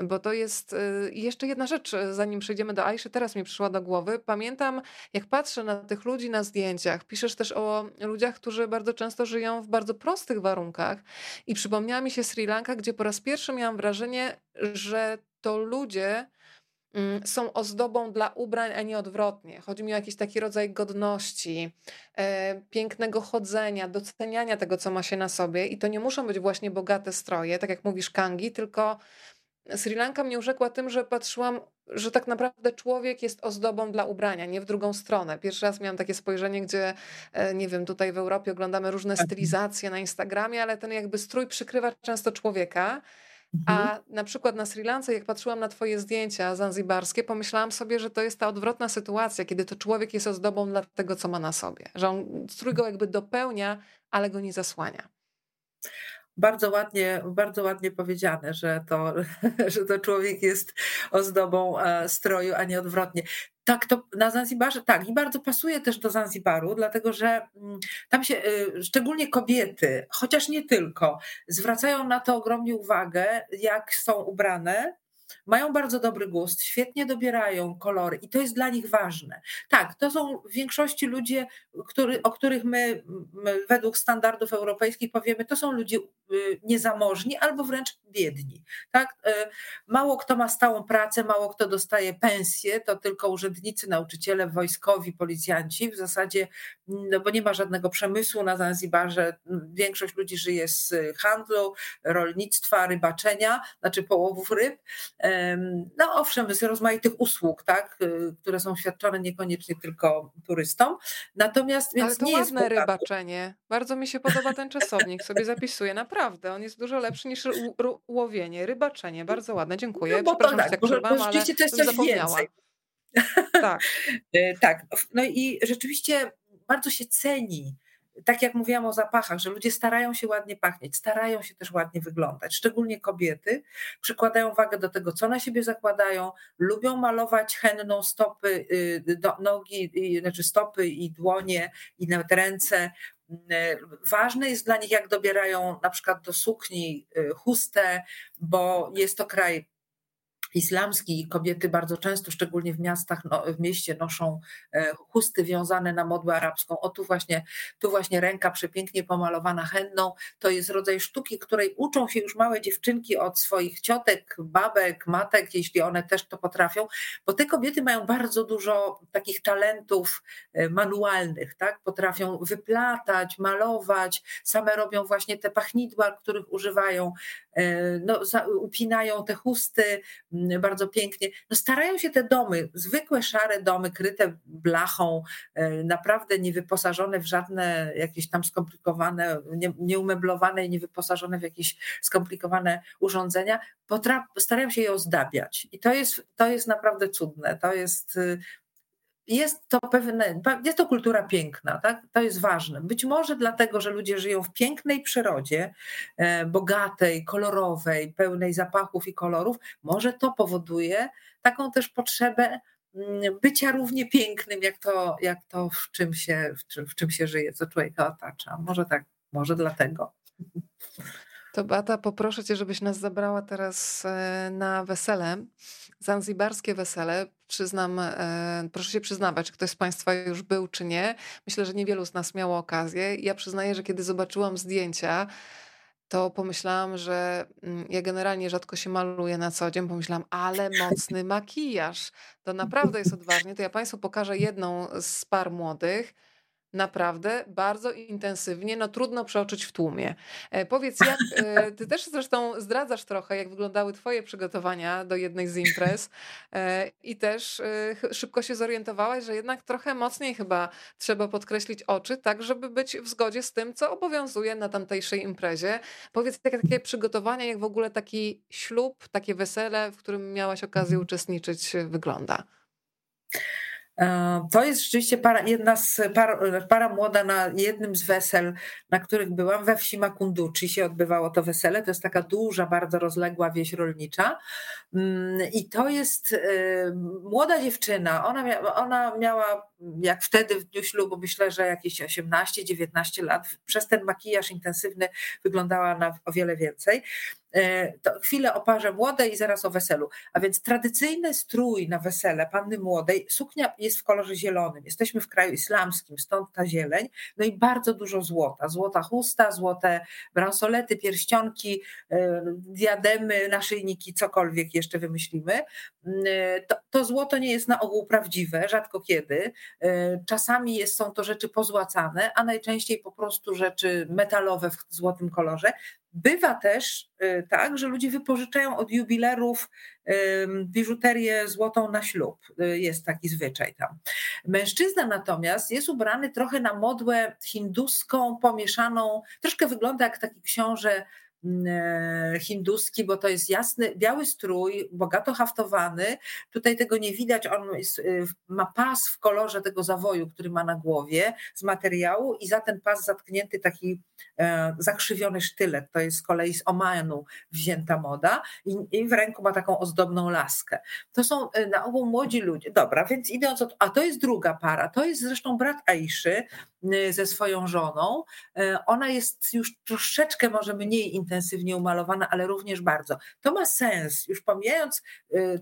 Bo to jest jeszcze jedna rzecz, zanim przejdziemy do Aiszy, teraz mi przyszła do głowy. Pamiętam, jak patrzę na tych ludzi na zdjęciach, piszesz też o ludziach, którzy bardzo często żyją w bardzo prostych warunkach i przypomniała mi się Sri Lanka, gdzie po raz pierwszy miałam wrażenie, że to ludzie są ozdobą dla ubrań, a nie odwrotnie. Chodzi mi o jakiś taki rodzaj godności, pięknego chodzenia, doceniania tego, co ma się na sobie i to nie muszą być właśnie bogate stroje, tak jak mówisz kangi, tylko Sri Lanka mnie urzekła tym, że patrzyłam, że tak naprawdę człowiek jest ozdobą dla ubrania, nie w drugą stronę. Pierwszy raz miałam takie spojrzenie, gdzie, nie wiem, tutaj w Europie oglądamy różne stylizacje na Instagramie, ale ten jakby strój przykrywa często człowieka. A na przykład na Sri Lance, jak patrzyłam na twoje zdjęcia zanzibarskie, pomyślałam sobie, że to jest ta odwrotna sytuacja, kiedy to człowiek jest ozdobą dla tego, co ma na sobie. Że on strój go jakby dopełnia, ale go nie zasłania. Bardzo ładnie powiedziane, że to człowiek jest ozdobą stroju, a nie odwrotnie. Tak, to na Zanzibarze, tak, i bardzo pasuje też do Zanzibaru, dlatego że tam się szczególnie kobiety, chociaż nie tylko, zwracają na to ogromnie uwagę, jak są ubrane. Mają bardzo dobry gust, świetnie dobierają kolory i to jest dla nich ważne. Tak, to są w większości ludzie, o których my według standardów europejskich powiemy, to są ludzie niezamożni albo wręcz biedni. Tak? Mało kto ma stałą pracę, mało kto dostaje pensję, to tylko urzędnicy, nauczyciele, wojskowi, policjanci. W zasadzie, no bo nie ma żadnego przemysłu na Zanzibarze, większość ludzi żyje z handlu, rolnictwa, rybaczenia, znaczy połowów ryb. No owszem, jest rozmaitych usług, tak, które są świadczone niekoniecznie tylko turystom. Natomiast więc ale to nie ładne jest rybaczenie. Bardzo mi się podoba ten czasownik, sobie zapisuję. Naprawdę, on jest dużo lepszy niż łowienie. Rybaczenie, bardzo ładne, dziękuję. No, przepraszam, tak, że tak przerwam, ale to jest coś zapomniałam. Tak. Tak, no i rzeczywiście bardzo się ceni. Tak jak mówiłam o zapachach, że ludzie starają się ładnie pachnieć, starają się też ładnie wyglądać, szczególnie kobiety przykładają wagę do tego, co na siebie zakładają, lubią malować henną stopy, nogi, znaczy stopy i dłonie i nawet ręce. Ważne jest dla nich, jak dobierają na przykład do sukni chustę, bo jest to kraj islamski i kobiety bardzo często, szczególnie w miastach, w mieście noszą chusty wiązane na modłę arabską. O, tu właśnie ręka przepięknie pomalowana henną. To jest rodzaj sztuki, której uczą się już małe dziewczynki od swoich ciotek, babek, matek, jeśli one też to potrafią, bo te kobiety mają bardzo dużo takich talentów manualnych, tak? Potrafią wyplatać, malować, same robią właśnie te pachnidła, których używają, no, upinają te chusty, bardzo pięknie. No starają się te domy, zwykłe szare domy, kryte blachą, naprawdę niewyposażone w żadne jakieś tam skomplikowane, nieumeblowane i niewyposażone w jakieś skomplikowane urządzenia, starają się je ozdabiać. I to jest naprawdę cudne. Jest to kultura piękna, tak? To jest ważne. Być może dlatego, że ludzie żyją w pięknej przyrodzie, bogatej, kolorowej, pełnej zapachów i kolorów, może to powoduje taką też potrzebę bycia równie pięknym, jak to w czym się żyje, co człowieka otacza. Może tak, może dlatego. To Beata, poproszę cię, żebyś nas zabrała teraz na wesele, zanzibarskie wesele. Przyznam, proszę się przyznawać, czy ktoś z państwa już był, czy nie. Myślę, że niewielu z nas miało okazję. Ja przyznaję, że kiedy zobaczyłam zdjęcia, to pomyślałam, że ja generalnie rzadko się maluję na co dzień. Pomyślałam, ale mocny makijaż. To naprawdę jest odważnie. To ja państwu pokażę jedną z par młodych. naprawdę bardzo intensywnie, no trudno przeoczyć w tłumie. Powiedz, jak ty też zresztą zdradzasz trochę, jak wyglądały twoje przygotowania do jednej z imprez i też szybko się zorientowałaś, że jednak trochę mocniej chyba trzeba podkreślić oczy, tak żeby być w zgodzie z tym, co obowiązuje na tamtejszej imprezie. Powiedz, jakie przygotowania, jak w ogóle taki ślub, takie wesele, w którym miałaś okazję uczestniczyć, wygląda? To jest rzeczywiście para młoda na jednym z wesel, na których byłam. We wsi Makunduchi się odbywało to wesele. To jest taka duża, bardzo rozległa wieś rolnicza. I to jest młoda dziewczyna. Ona miała, jak wtedy w dniu ślubu, myślę, że jakieś 18-19 lat. Przez ten makijaż intensywny wyglądała na o wiele więcej. To chwilę o parze młodej i zaraz o weselu. A więc tradycyjny strój na wesele panny młodej, suknia jest w kolorze zielonym. Jesteśmy w kraju islamskim, stąd ta zieleń. No i bardzo dużo złota. Złota chusta, złote bransolety, pierścionki, diademy, naszyjniki, cokolwiek jeszcze wymyślimy. To złoto nie jest na ogół prawdziwe, rzadko kiedy. Czasami są to rzeczy pozłacane, a najczęściej po prostu rzeczy metalowe w złotym kolorze. Bywa też tak, że ludzie wypożyczają od jubilerów biżuterię złotą na ślub. Jest taki zwyczaj tam. Mężczyzna natomiast jest ubrany trochę na modłę hinduską, pomieszaną. Troszkę wygląda jak taki książę hinduski, bo to jest jasny, biały strój, bogato haftowany. Tutaj tego nie widać, ma pas w kolorze tego zawoju, który ma na głowie z materiału i za ten pas zatknięty taki zakrzywiony sztylet. To jest z kolei z Omanu wzięta moda i w ręku ma taką ozdobną laskę. To są na ogół młodzi ludzie. Dobra, więc idąc od... A to jest druga para. To jest zresztą brat Aiszy ze swoją żoną. Ona jest już troszeczkę może mniej intensywnie umalowana, ale również bardzo. To ma sens, już pomijając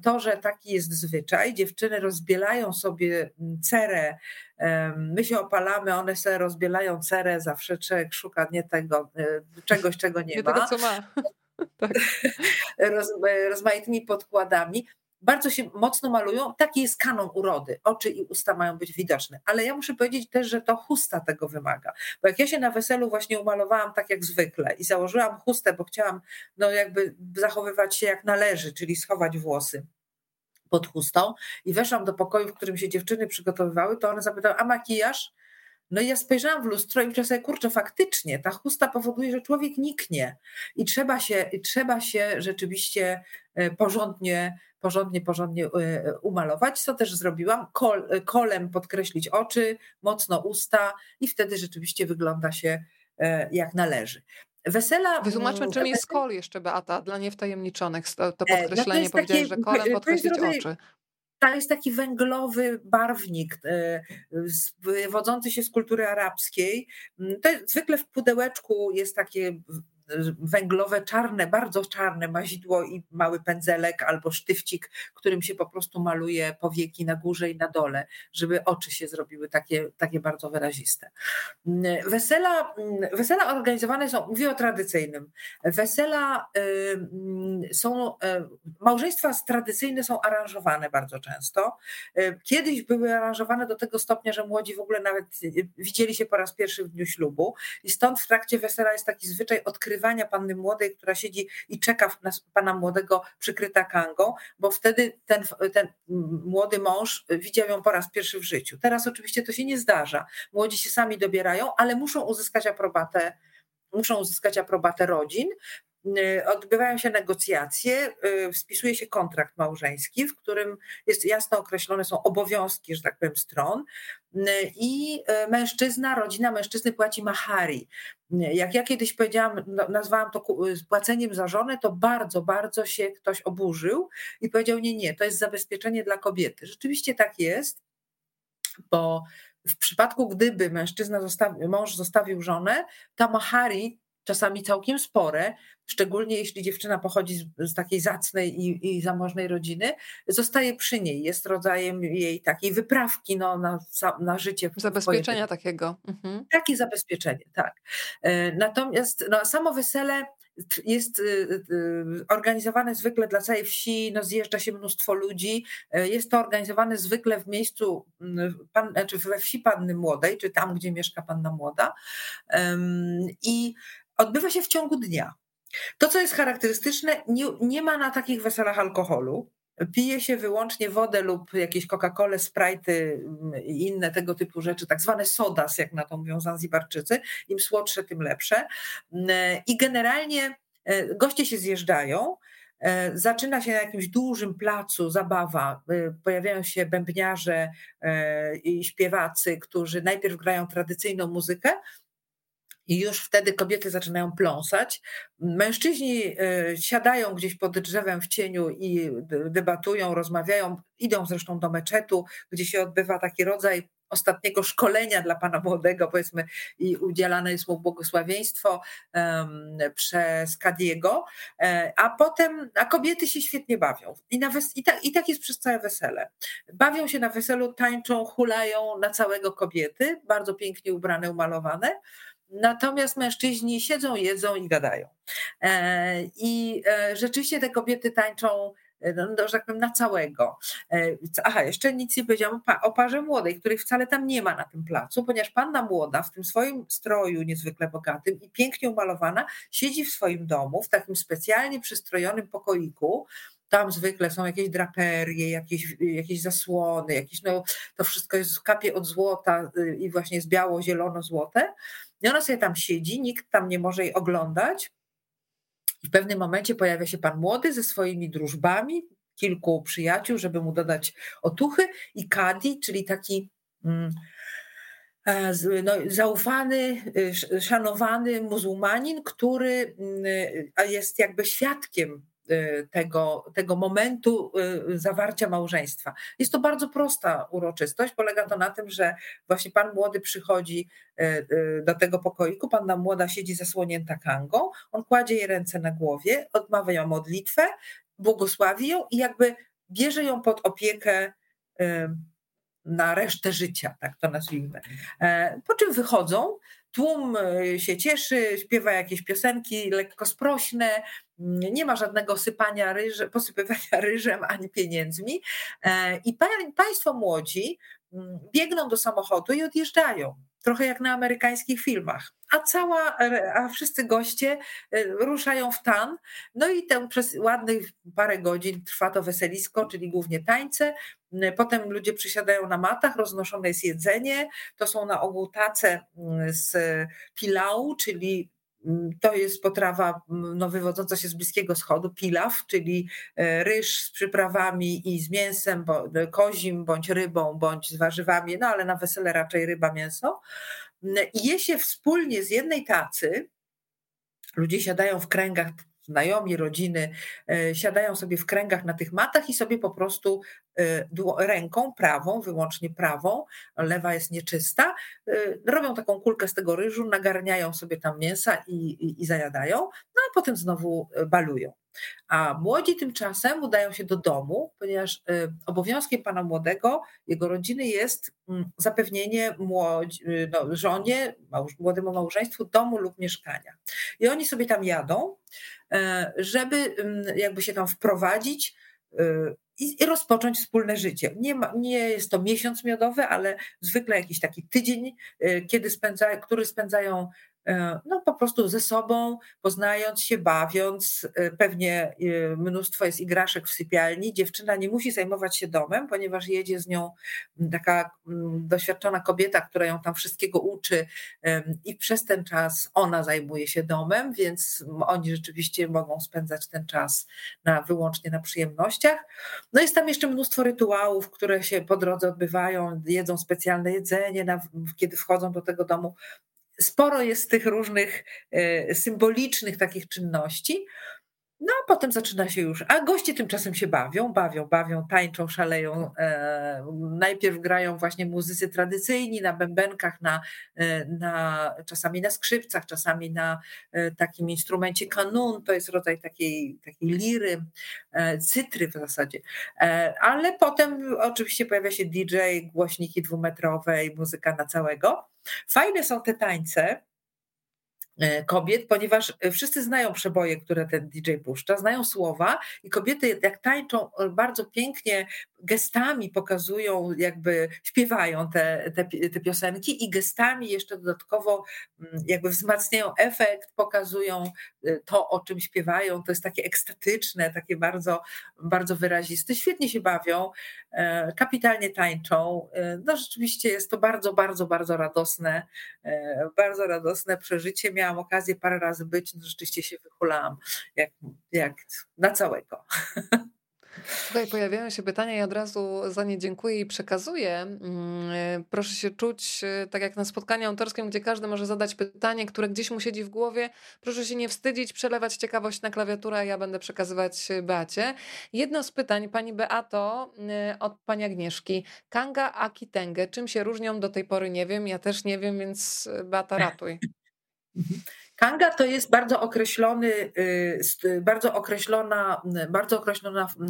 to, że taki jest zwyczaj. Dziewczyny rozbielają sobie cerę, my się opalamy, one sobie rozbielają cerę, zawsze człowiek szuka nie tego, czegoś, czego nie ma. Nie tego, co ma. Tak. Rozmaitymi podkładami. Bardzo się mocno malują, taki jest kanon urody, oczy i usta mają być widoczne, ale ja muszę powiedzieć też, że to chusta tego wymaga, bo jak ja się na weselu właśnie umalowałam tak jak zwykle i założyłam chustę, bo chciałam jakby zachowywać się jak należy, czyli schować włosy pod chustą i weszłam do pokoju, w którym się dziewczyny przygotowywały, to one zapytały, a makijaż? No i ja spojrzałam w lustro i myślałam sobie, kurczę, faktycznie ta chusta powoduje, że człowiek niknie i trzeba się rzeczywiście porządnie umalować, co też zrobiłam, kolem podkreślić oczy, mocno usta i wtedy rzeczywiście wygląda się jak należy. Wesela... Wytłumaczmy, czym jest kol jeszcze, Beata, dla niewtajemniczonych, to podkreślenie, powiedziałeś, że kolem podkreślić oczy. To jest taki węglowy barwnik wywodzący się z kultury arabskiej. To zwykle w pudełeczku jest takie... węglowe, czarne, bardzo czarne mazidło i mały pędzelek albo sztyfcik, którym się po prostu maluje powieki na górze i na dole, żeby oczy się zrobiły takie bardzo wyraziste. Wesela organizowane są, mówię o tradycyjnym, wesela są, małżeństwa tradycyjne są aranżowane bardzo często. Kiedyś były aranżowane do tego stopnia, że młodzi w ogóle nawet widzieli się po raz pierwszy w dniu ślubu i stąd w trakcie wesela jest taki zwyczaj odkrywania panny młodej, która siedzi i czeka na pana młodego przykryta kangą, bo wtedy ten młody mąż widział ją po raz pierwszy w życiu. Teraz oczywiście to się nie zdarza. Młodzi się sami dobierają, ale muszą uzyskać aprobatę rodzin. Odbywają się negocjacje, spisuje się kontrakt małżeński, w którym jest jasno określone są obowiązki, że tak powiem, stron i rodzina mężczyzny płaci mahari. Jak ja kiedyś powiedziałam, nazwałam to płaceniem za żonę, to bardzo, bardzo się ktoś oburzył i powiedział nie, to jest zabezpieczenie dla kobiety. Rzeczywiście tak jest, bo w przypadku gdyby mąż zostawił żonę, ta mahari, czasami całkiem spore, szczególnie jeśli dziewczyna pochodzi z takiej zacnej i zamożnej rodziny, zostaje przy niej, jest rodzajem jej takiej wyprawki na życie. Zabezpieczenia takiego. Mhm. Takie zabezpieczenie, tak. Natomiast samo wesele jest organizowane zwykle dla całej wsi, no zjeżdża się mnóstwo ludzi. Jest to organizowane zwykle w miejscu, czy we wsi Panny Młodej, czy tam, gdzie mieszka Panna Młoda. I odbywa się w ciągu dnia. To, co jest charakterystyczne, nie ma na takich weselach alkoholu. Pije się wyłącznie wodę lub jakieś Coca-Colę, Sprite'y i inne tego typu rzeczy, tak zwane sodas, jak na to mówią Zanzibarczycy. Im słodsze, tym lepsze. I generalnie goście się zjeżdżają. Zaczyna się na jakimś dużym placu zabawa, pojawiają się bębniarze i śpiewacy, którzy najpierw grają tradycyjną muzykę, i już wtedy kobiety zaczynają pląsać. Mężczyźni siadają gdzieś pod drzewem w cieniu i debatują, rozmawiają. Idą zresztą do meczetu, gdzie się odbywa taki rodzaj ostatniego szkolenia dla pana młodego, powiedzmy, i udzielane jest mu błogosławieństwo przez Kadiego. A kobiety się świetnie bawią. I tak jest przez całe wesele. Bawią się na weselu, tańczą, hulają na całego kobiety, bardzo pięknie ubrane, umalowane. Natomiast mężczyźni siedzą, jedzą i gadają. I rzeczywiście te kobiety tańczą, no, że tak powiem, na całego. Aha, jeszcze nic nie powiedziałam o parze młodej, której wcale tam nie ma na tym placu, ponieważ panna młoda w tym swoim stroju niezwykle bogatym i pięknie umalowana siedzi w swoim domu, w takim specjalnie przystrojonym pokoiku. Tam zwykle są jakieś draperie, jakieś zasłony, to wszystko jest kapie od złota i właśnie jest biało-zielono-złote. I ona sobie tam siedzi, nikt tam nie może jej oglądać. I w pewnym momencie pojawia się pan młody ze swoimi drużbami, kilku przyjaciół, żeby mu dodać otuchy, i Kadi, czyli taki zaufany, szanowany muzułmanin, który jest jakby świadkiem tego momentu zawarcia małżeństwa. Jest to bardzo prosta uroczystość. Polega to na tym, że właśnie pan młody przychodzi do tego pokoiku, panna młoda siedzi zasłonięta kangą, on kładzie jej ręce na głowie, odmawia ją modlitwę, błogosławi ją i jakby bierze ją pod opiekę na resztę życia, tak to nazwijmy. Po czym wychodzą, tłum się cieszy, śpiewa jakieś piosenki lekko sprośne, nie ma żadnego posypywania ryżem ani pieniędzmi. I państwo młodzi biegną do samochodu i odjeżdżają, trochę jak na amerykańskich filmach. A wszyscy goście ruszają w tan. No i przez ładnych parę godzin trwa to weselisko, czyli głównie tańce. Potem ludzie przysiadają na matach, roznoszone jest jedzenie. To są na ogół tace z pilau, czyli to jest potrawa wywodząca się z Bliskiego Wschodu, pilaw, czyli ryż z przyprawami i z mięsem kozim, bądź rybą, bądź z warzywami, no ale na wesele raczej ryba, mięso. I je się wspólnie z jednej tacy, ludzie siadają w kręgach, znajomi, rodziny, siadają sobie w kręgach na tych matach i sobie po prostu ręką prawą, wyłącznie prawą, lewa jest nieczysta, robią taką kulkę z tego ryżu, nagarniają sobie tam mięsa i zajadają, no a potem znowu balują. A młodzi tymczasem udają się do domu, ponieważ obowiązkiem pana młodego, jego rodziny jest zapewnienie żonie, młodemu małżeństwu domu lub mieszkania. I oni sobie tam jadą, żeby jakby się tam wprowadzić i rozpocząć wspólne życie. Nie jest to miesiąc miodowy, ale zwykle jakiś taki tydzień, który spędzają po prostu ze sobą, poznając się, bawiąc. Pewnie mnóstwo jest igraszek w sypialni. Dziewczyna nie musi zajmować się domem, ponieważ jedzie z nią taka doświadczona kobieta, która ją tam wszystkiego uczy, i przez ten czas ona zajmuje się domem, więc oni rzeczywiście mogą spędzać ten czas wyłącznie na przyjemnościach. No jest tam jeszcze mnóstwo rytuałów, które się po drodze odbywają, jedzą specjalne jedzenie, kiedy wchodzą do tego domu. Sporo jest tych różnych symbolicznych takich czynności. No a potem zaczyna się już, a goście tymczasem się bawią, tańczą, szaleją. Najpierw grają właśnie muzycy tradycyjni na bębenkach, czasami na skrzypcach, czasami na takim instrumencie kanun, to jest rodzaj takiej liry, cytry w zasadzie. Ale potem oczywiście pojawia się DJ, głośniki 2-metrowe i muzyka na całego. Fajne są te tańce. kobiet, ponieważ wszyscy znają przeboje, które ten DJ puszcza, znają słowa i kobiety jak tańczą bardzo pięknie, gestami pokazują, jakby śpiewają te piosenki i gestami jeszcze dodatkowo jakby wzmacniają efekt, pokazują to, o czym śpiewają. To jest takie ekstatyczne, takie bardzo, bardzo wyraziste. Świetnie się bawią, kapitalnie tańczą. No rzeczywiście jest to bardzo, bardzo, bardzo radosne przeżycie. Miałam okazję parę razy być, no rzeczywiście się wychulałam jak na całego. Tutaj pojawiają się pytania i od razu za nie dziękuję i przekazuję. Proszę się czuć tak jak na spotkaniu autorskim, gdzie każdy może zadać pytanie, które gdzieś mu siedzi w głowie. Proszę się nie wstydzić, przelewać ciekawość na klawiaturę, a ja będę przekazywać Beacie. Jedno z pytań, pani Beato, od pani Agnieszki. Kanga a kitenge, czym się różnią? Do tej pory nie wiem, ja też nie wiem, więc Beata, ratuj. Kanga to jest bardzo określona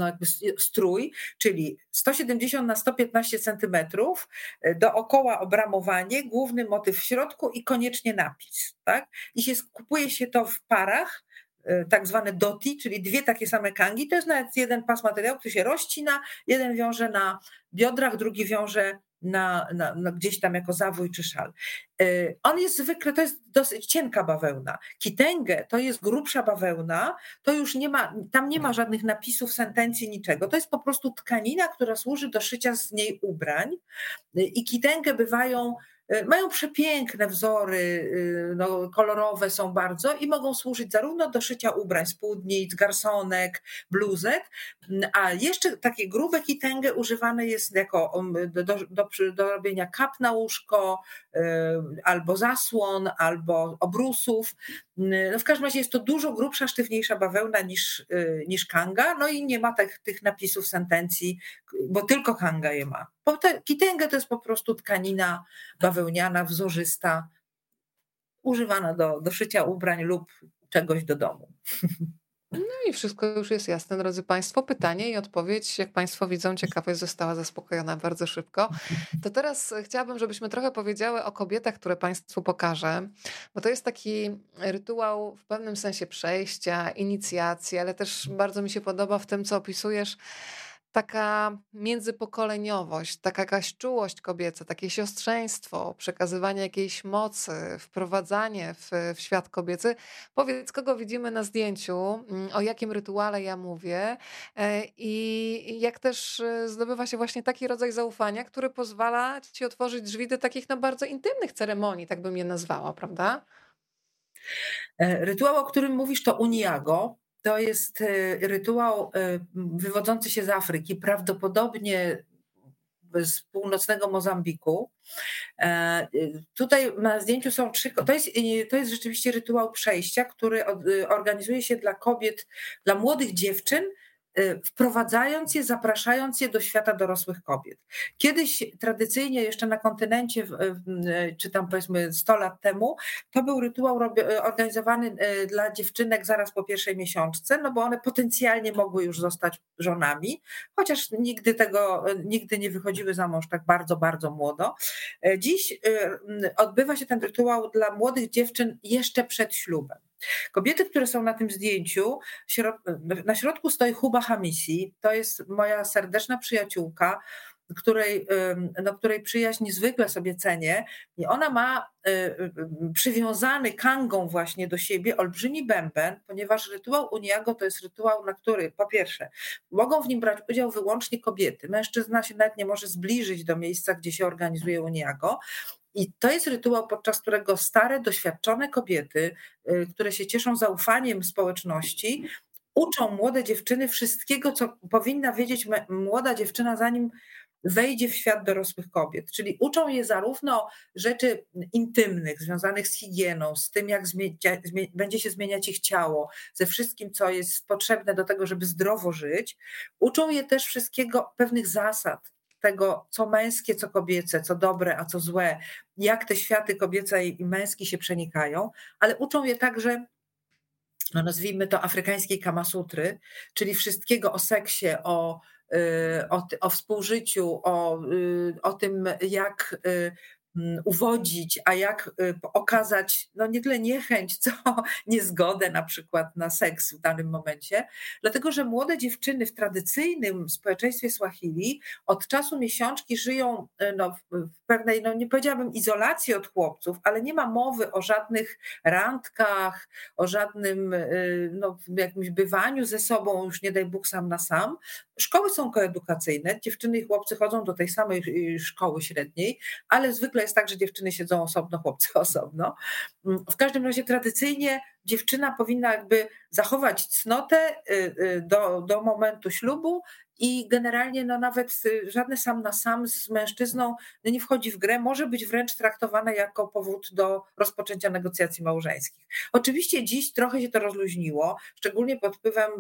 jakby strój, czyli 170x115 cm, dookoła obramowanie, główny motyw w środku i koniecznie napis. Tak? I kupuje się to w parach, tak zwane doti, czyli dwie takie same kangi. To jest nawet jeden pas materiału, który się rozcina, jeden wiąże na biodrach, drugi wiąże na gdzieś tam jako zawój czy szal. On jest zwykle, to jest dosyć cienka bawełna. Kitenge to jest grubsza bawełna, to już nie ma, tam nie ma żadnych napisów, sentencji, niczego. To jest po prostu tkanina, która służy do szycia z niej ubrań i kitenge mają przepiękne wzory, no, kolorowe są bardzo i mogą służyć zarówno do szycia ubrań, spódnic, garsonek, bluzek, a jeszcze takie grube kitenge używane jest jako do robienia kap na łóżko, albo zasłon, albo obrusów. No, w każdym razie jest to dużo grubsza, sztywniejsza bawełna niż kanga, no i nie ma tych napisów, sentencji, bo tylko kanga je ma. Kitenge to jest po prostu tkanina bawełniana, wzorzysta, używana do szycia ubrań lub czegoś do domu. No i wszystko już jest jasne, drodzy Państwo. Pytanie i odpowiedź, jak Państwo widzą, ciekawość została zaspokojona bardzo szybko. To teraz chciałabym, żebyśmy trochę powiedziały o kobietach, które Państwu pokażę, bo to jest taki rytuał w pewnym sensie przejścia, inicjacji, ale też bardzo mi się podoba w tym, co opisujesz, taka międzypokoleniowość, taka jakaś czułość kobieca, takie siostrzeństwo, przekazywanie jakiejś mocy, wprowadzanie w świat kobiecy. Powiedz, kogo widzimy na zdjęciu, o jakim rytuale ja mówię i jak też zdobywa się właśnie taki rodzaj zaufania, który pozwala ci otworzyć drzwi do takich no, bardzo intymnych ceremonii, tak bym je nazwała, prawda? Rytuał, o którym mówisz, to Uniago. To jest rytuał wywodzący się z Afryki, prawdopodobnie z północnego Mozambiku. Tutaj na zdjęciu są trzy. To jest rzeczywiście rytuał przejścia, który organizuje się dla kobiet, dla młodych dziewczyn, wprowadzając je, zapraszając je do świata dorosłych kobiet. Kiedyś tradycyjnie jeszcze na kontynencie, czy tam powiedzmy 100 lat temu, to był rytuał organizowany dla dziewczynek zaraz po pierwszej miesiączce, no bo one potencjalnie mogły już zostać żonami, chociaż nigdy nie wychodziły za mąż tak bardzo, bardzo młodo. Dziś odbywa się ten rytuał dla młodych dziewczyn jeszcze przed ślubem. Kobiety, które są na tym zdjęciu, na środku stoi Huba Hamisi, to jest moja serdeczna przyjaciółka, której przyjaźń niezwykle sobie cenię. I ona ma przywiązany kangą właśnie do siebie olbrzymi bęben, ponieważ rytuał Uniago to jest rytuał, na który po pierwsze mogą w nim brać udział wyłącznie kobiety. Mężczyzna się nawet nie może zbliżyć do miejsca, gdzie się organizuje Uniago. I to jest rytuał, podczas którego stare, doświadczone kobiety, które się cieszą zaufaniem społeczności, uczą młode dziewczyny wszystkiego, co powinna wiedzieć młoda dziewczyna, zanim wejdzie w świat dorosłych kobiet. Czyli uczą je zarówno rzeczy intymnych, związanych z higieną, z tym, jak będzie się zmieniać ich ciało, ze wszystkim, co jest potrzebne do tego, żeby zdrowo żyć. Uczą je też wszystkiego, pewnych zasad, tego, co męskie, co kobiece, co dobre, a co złe, jak te światy kobiece i męskie się przenikają, ale uczą je także, no nazwijmy to, afrykańskiej kamasutry, czyli wszystkiego o seksie, o współżyciu, o tym, jak uwodzić, a jak okazać no nie tyle niechęć, co niezgodę na przykład na seks w danym momencie. Dlatego, że młode dziewczyny w tradycyjnym społeczeństwie Swahili od czasu miesiączki żyją no, w pewnej, no nie powiedziałabym izolacji od chłopców, ale nie ma mowy o żadnych randkach, o żadnym no, jakimś bywaniu ze sobą, już nie daj Bóg sam na sam. Szkoły są koedukacyjne, dziewczyny i chłopcy chodzą do tej samej szkoły średniej, ale zwykle jest tak, że dziewczyny siedzą osobno, chłopcy osobno. W każdym razie tradycyjnie dziewczyna powinna jakby zachować cnotę do momentu ślubu i generalnie no nawet żadne sam na sam z mężczyzną nie wchodzi w grę, może być wręcz traktowana jako powód do rozpoczęcia negocjacji małżeńskich. Oczywiście dziś trochę się to rozluźniło, szczególnie pod wpływem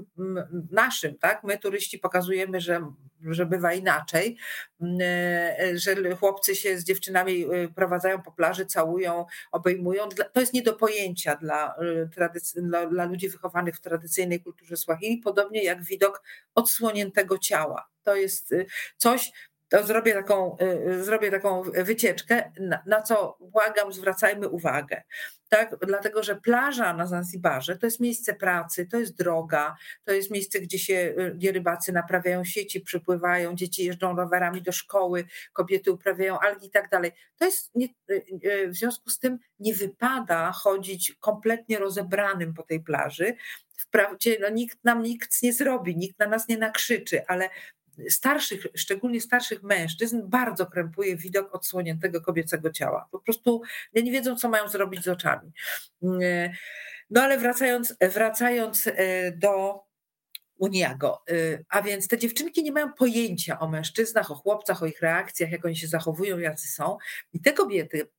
naszym, tak? My turyści pokazujemy, że bywa inaczej, że chłopcy się z dziewczynami prowadzają po plaży, całują, obejmują. To jest nie do pojęcia dla ludzi wychowanych w tradycyjnej kulturze Swahili, podobnie jak widok odsłoniętego ciała. To jest coś, to zrobię taką wycieczkę, na co błagam, zwracajmy uwagę. Tak? Dlatego, że plaża na Zanzibarze to jest miejsce pracy, to jest droga, to jest miejsce, gdzie rybacy naprawiają sieci, przypływają, dzieci jeżdżą rowerami do szkoły, kobiety uprawiają algi i tak dalej. To jest w związku z tym nie wypada chodzić kompletnie rozebranym po tej plaży. Wprawdzie no, nikt nam nic nie zrobi, nikt na nas nie nakrzyczy, ale starszych, szczególnie starszych mężczyzn bardzo krępuje widok odsłoniętego kobiecego ciała. Po prostu nie wiedzą, co mają zrobić z oczami. No ale wracając do Uniago, a więc te dziewczynki nie mają pojęcia o mężczyznach, o chłopcach, o ich reakcjach, jak oni się zachowują, jacy są. I te kobiety,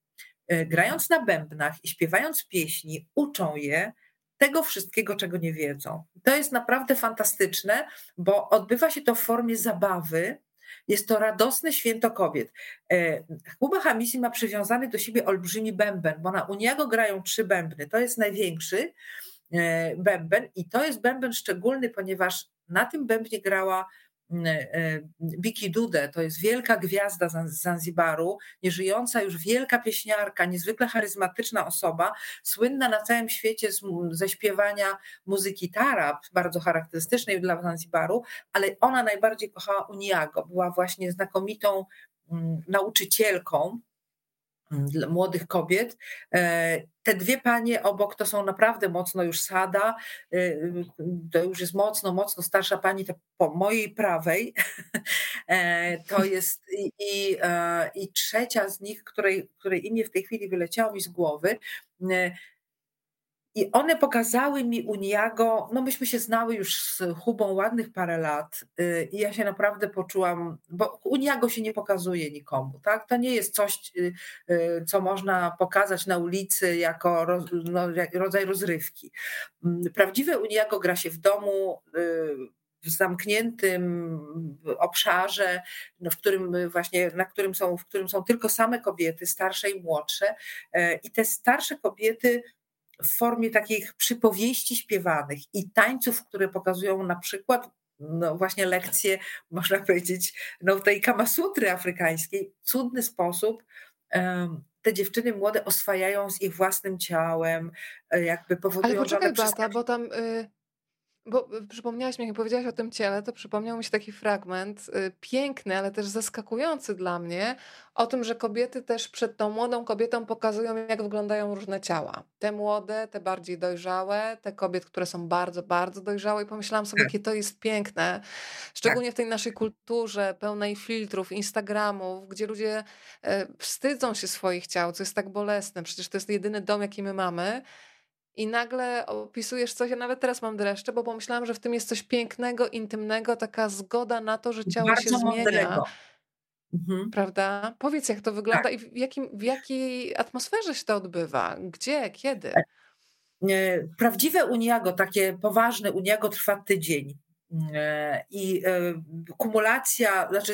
grając na bębnach i śpiewając pieśni, uczą je tego wszystkiego, czego nie wiedzą. To jest naprawdę fantastyczne, bo odbywa się to w formie zabawy. Jest to radosne święto kobiet. Huba Hamisi ma przywiązany do siebie olbrzymi bęben, bo na Uniago grają 3 bębny. To jest największy bęben i to jest bęben szczególny, ponieważ na tym bębnie grała Biki Dude, to jest wielka gwiazda z Zanzibaru, nieżyjąca już wielka pieśniarka, niezwykle charyzmatyczna osoba, słynna na całym świecie ze śpiewania muzyki tarab, bardzo charakterystycznej dla Zanzibaru, ale ona najbardziej kochała Uniago, była właśnie znakomitą nauczycielką dla młodych kobiet. Te 2 panie obok to są naprawdę mocno już sada, to już jest mocno starsza pani, to po mojej prawej, to jest i trzecia z nich, której imię w tej chwili wyleciało mi z głowy. I one pokazały mi Uniago, no myśmy się znały już z Hubą ładnych parę lat i ja się naprawdę poczułam, bo Uniago się nie pokazuje nikomu, tak? To nie jest coś, co można pokazać na ulicy jako rodzaj rozrywki. Prawdziwe Uniago gra się w domu, w zamkniętym obszarze, w którym są tylko same kobiety, starsze i młodsze, i te starsze kobiety w formie takich przypowieści śpiewanych i tańców, które pokazują na przykład no właśnie lekcje, można powiedzieć, no tej kamasutry afrykańskiej. W cudny sposób te dziewczyny młode oswajają z ich własnym ciałem, jakby powodują... Ale poczekaj, Beata, bo tam... Bo przypomniałaś mi, jak powiedziałaś o tym ciele, to przypomniał mi się taki fragment, piękny, ale też zaskakujący dla mnie, o tym, że kobiety też przed tą młodą kobietą pokazują, jak wyglądają różne ciała. Te młode, te bardziej dojrzałe, te kobiety, które są bardzo, bardzo dojrzałe, i pomyślałam sobie, jakie to jest piękne. Szczególnie w tej naszej kulturze pełnej filtrów, Instagramów, gdzie ludzie wstydzą się swoich ciał, co jest tak bolesne. Przecież to jest jedyny dom, jaki my mamy. I nagle opisujesz coś, ja nawet teraz mam dreszcze, bo pomyślałam, że w tym jest coś pięknego, intymnego, taka zgoda na to, że ciało się zmienia. Mhm. Prawda? Powiedz, jak to wygląda, tak. I w jakiej atmosferze się to odbywa? Gdzie? Kiedy? Prawdziwe Uniago, takie poważne Uniago trwa tydzień. I kumulacja, znaczy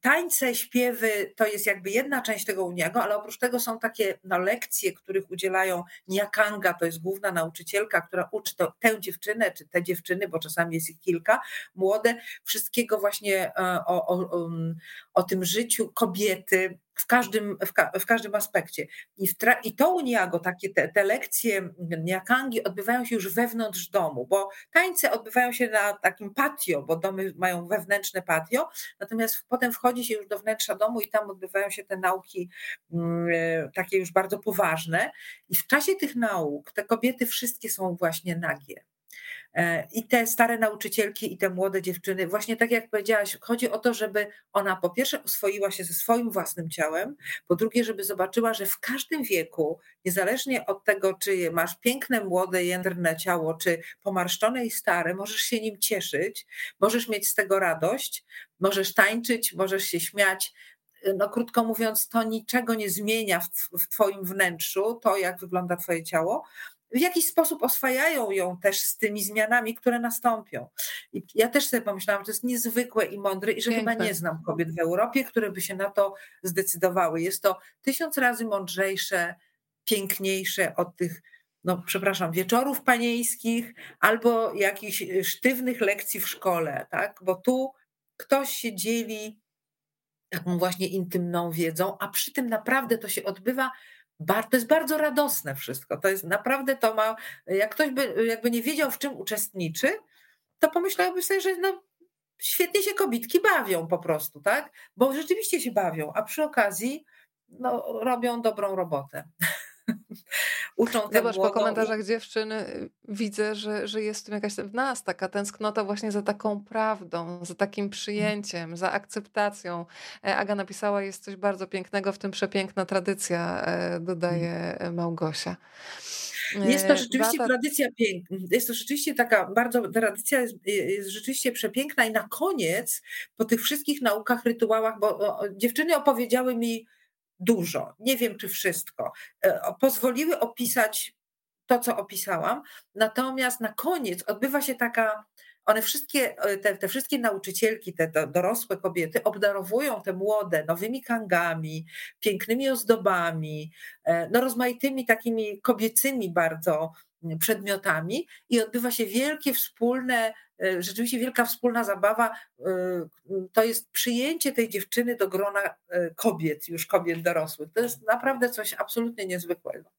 tańce, śpiewy to jest jakby jedna część tego Uniago, ale oprócz tego są takie no, lekcje, których udzielają Nyakanga, to jest główna nauczycielka, która uczy tę dziewczynę, czy te dziewczyny, bo czasami jest ich kilka, młode, wszystkiego właśnie o tym życiu kobiety, w każdym aspekcie. I to uniago, takie te lekcje niakangi odbywają się już wewnątrz domu, bo tańce odbywają się na takim patio, bo domy mają wewnętrzne patio, natomiast potem wchodzi się już do wnętrza domu i tam odbywają się te nauki takie już bardzo poważne. I w czasie tych nauk te kobiety wszystkie są właśnie nagie. I te stare nauczycielki i te młode dziewczyny, właśnie tak jak powiedziałaś, chodzi o to, żeby ona po pierwsze oswoiła się ze swoim własnym ciałem, po drugie, żeby zobaczyła, że w każdym wieku, niezależnie od tego, czy masz piękne, młode, jędrne ciało, czy pomarszczone i stare, możesz się nim cieszyć, możesz mieć z tego radość, możesz tańczyć, możesz się śmiać. No, krótko mówiąc, to niczego nie zmienia w twoim wnętrzu, to jak wygląda twoje ciało. W jakiś sposób oswajają ją też z tymi zmianami, które nastąpią. I ja też sobie pomyślałam, że to jest niezwykłe i mądre i że chyba nie znam kobiet w Europie, które by się na to zdecydowały. Jest to 1000 razy mądrzejsze, piękniejsze od tych, wieczorów panieńskich albo jakichś sztywnych lekcji w szkole, tak? Bo tu ktoś się dzieli taką właśnie intymną wiedzą, a przy tym naprawdę to się odbywa. To jest bardzo radosne wszystko. To jest naprawdę, to ma. Jak ktoś by jakby nie wiedział, w czym uczestniczy, to pomyślałby sobie, że świetnie się kobitki bawią po prostu, tak? Bo rzeczywiście się bawią, a przy okazji robią dobrą robotę. Uczą. Zobacz, po komentarzach dziewczyny widzę, że jest w tym jakaś w nas taka tęsknota właśnie za taką prawdą, za takim przyjęciem, za akceptacją. Aga napisała, jest coś bardzo pięknego, w tym przepiękna tradycja, dodaje Małgosia. Jest to rzeczywiście tradycja piękna, jest to rzeczywiście taka bardzo, tradycja jest rzeczywiście przepiękna. I na koniec, po tych wszystkich naukach, rytuałach, bo dziewczyny opowiedziały mi dużo, nie wiem czy wszystko, pozwoliły opisać to, co opisałam, natomiast na koniec odbywa się taka, one wszystkie, te wszystkie nauczycielki, te dorosłe kobiety obdarowują te młode nowymi kangami, pięknymi ozdobami, rozmaitymi takimi kobiecymi bardzo przedmiotami i odbywa się rzeczywiście wielka wspólna zabawa. To jest przyjęcie tej dziewczyny do grona kobiet, już kobiet dorosłych. To jest naprawdę coś absolutnie niezwykłego.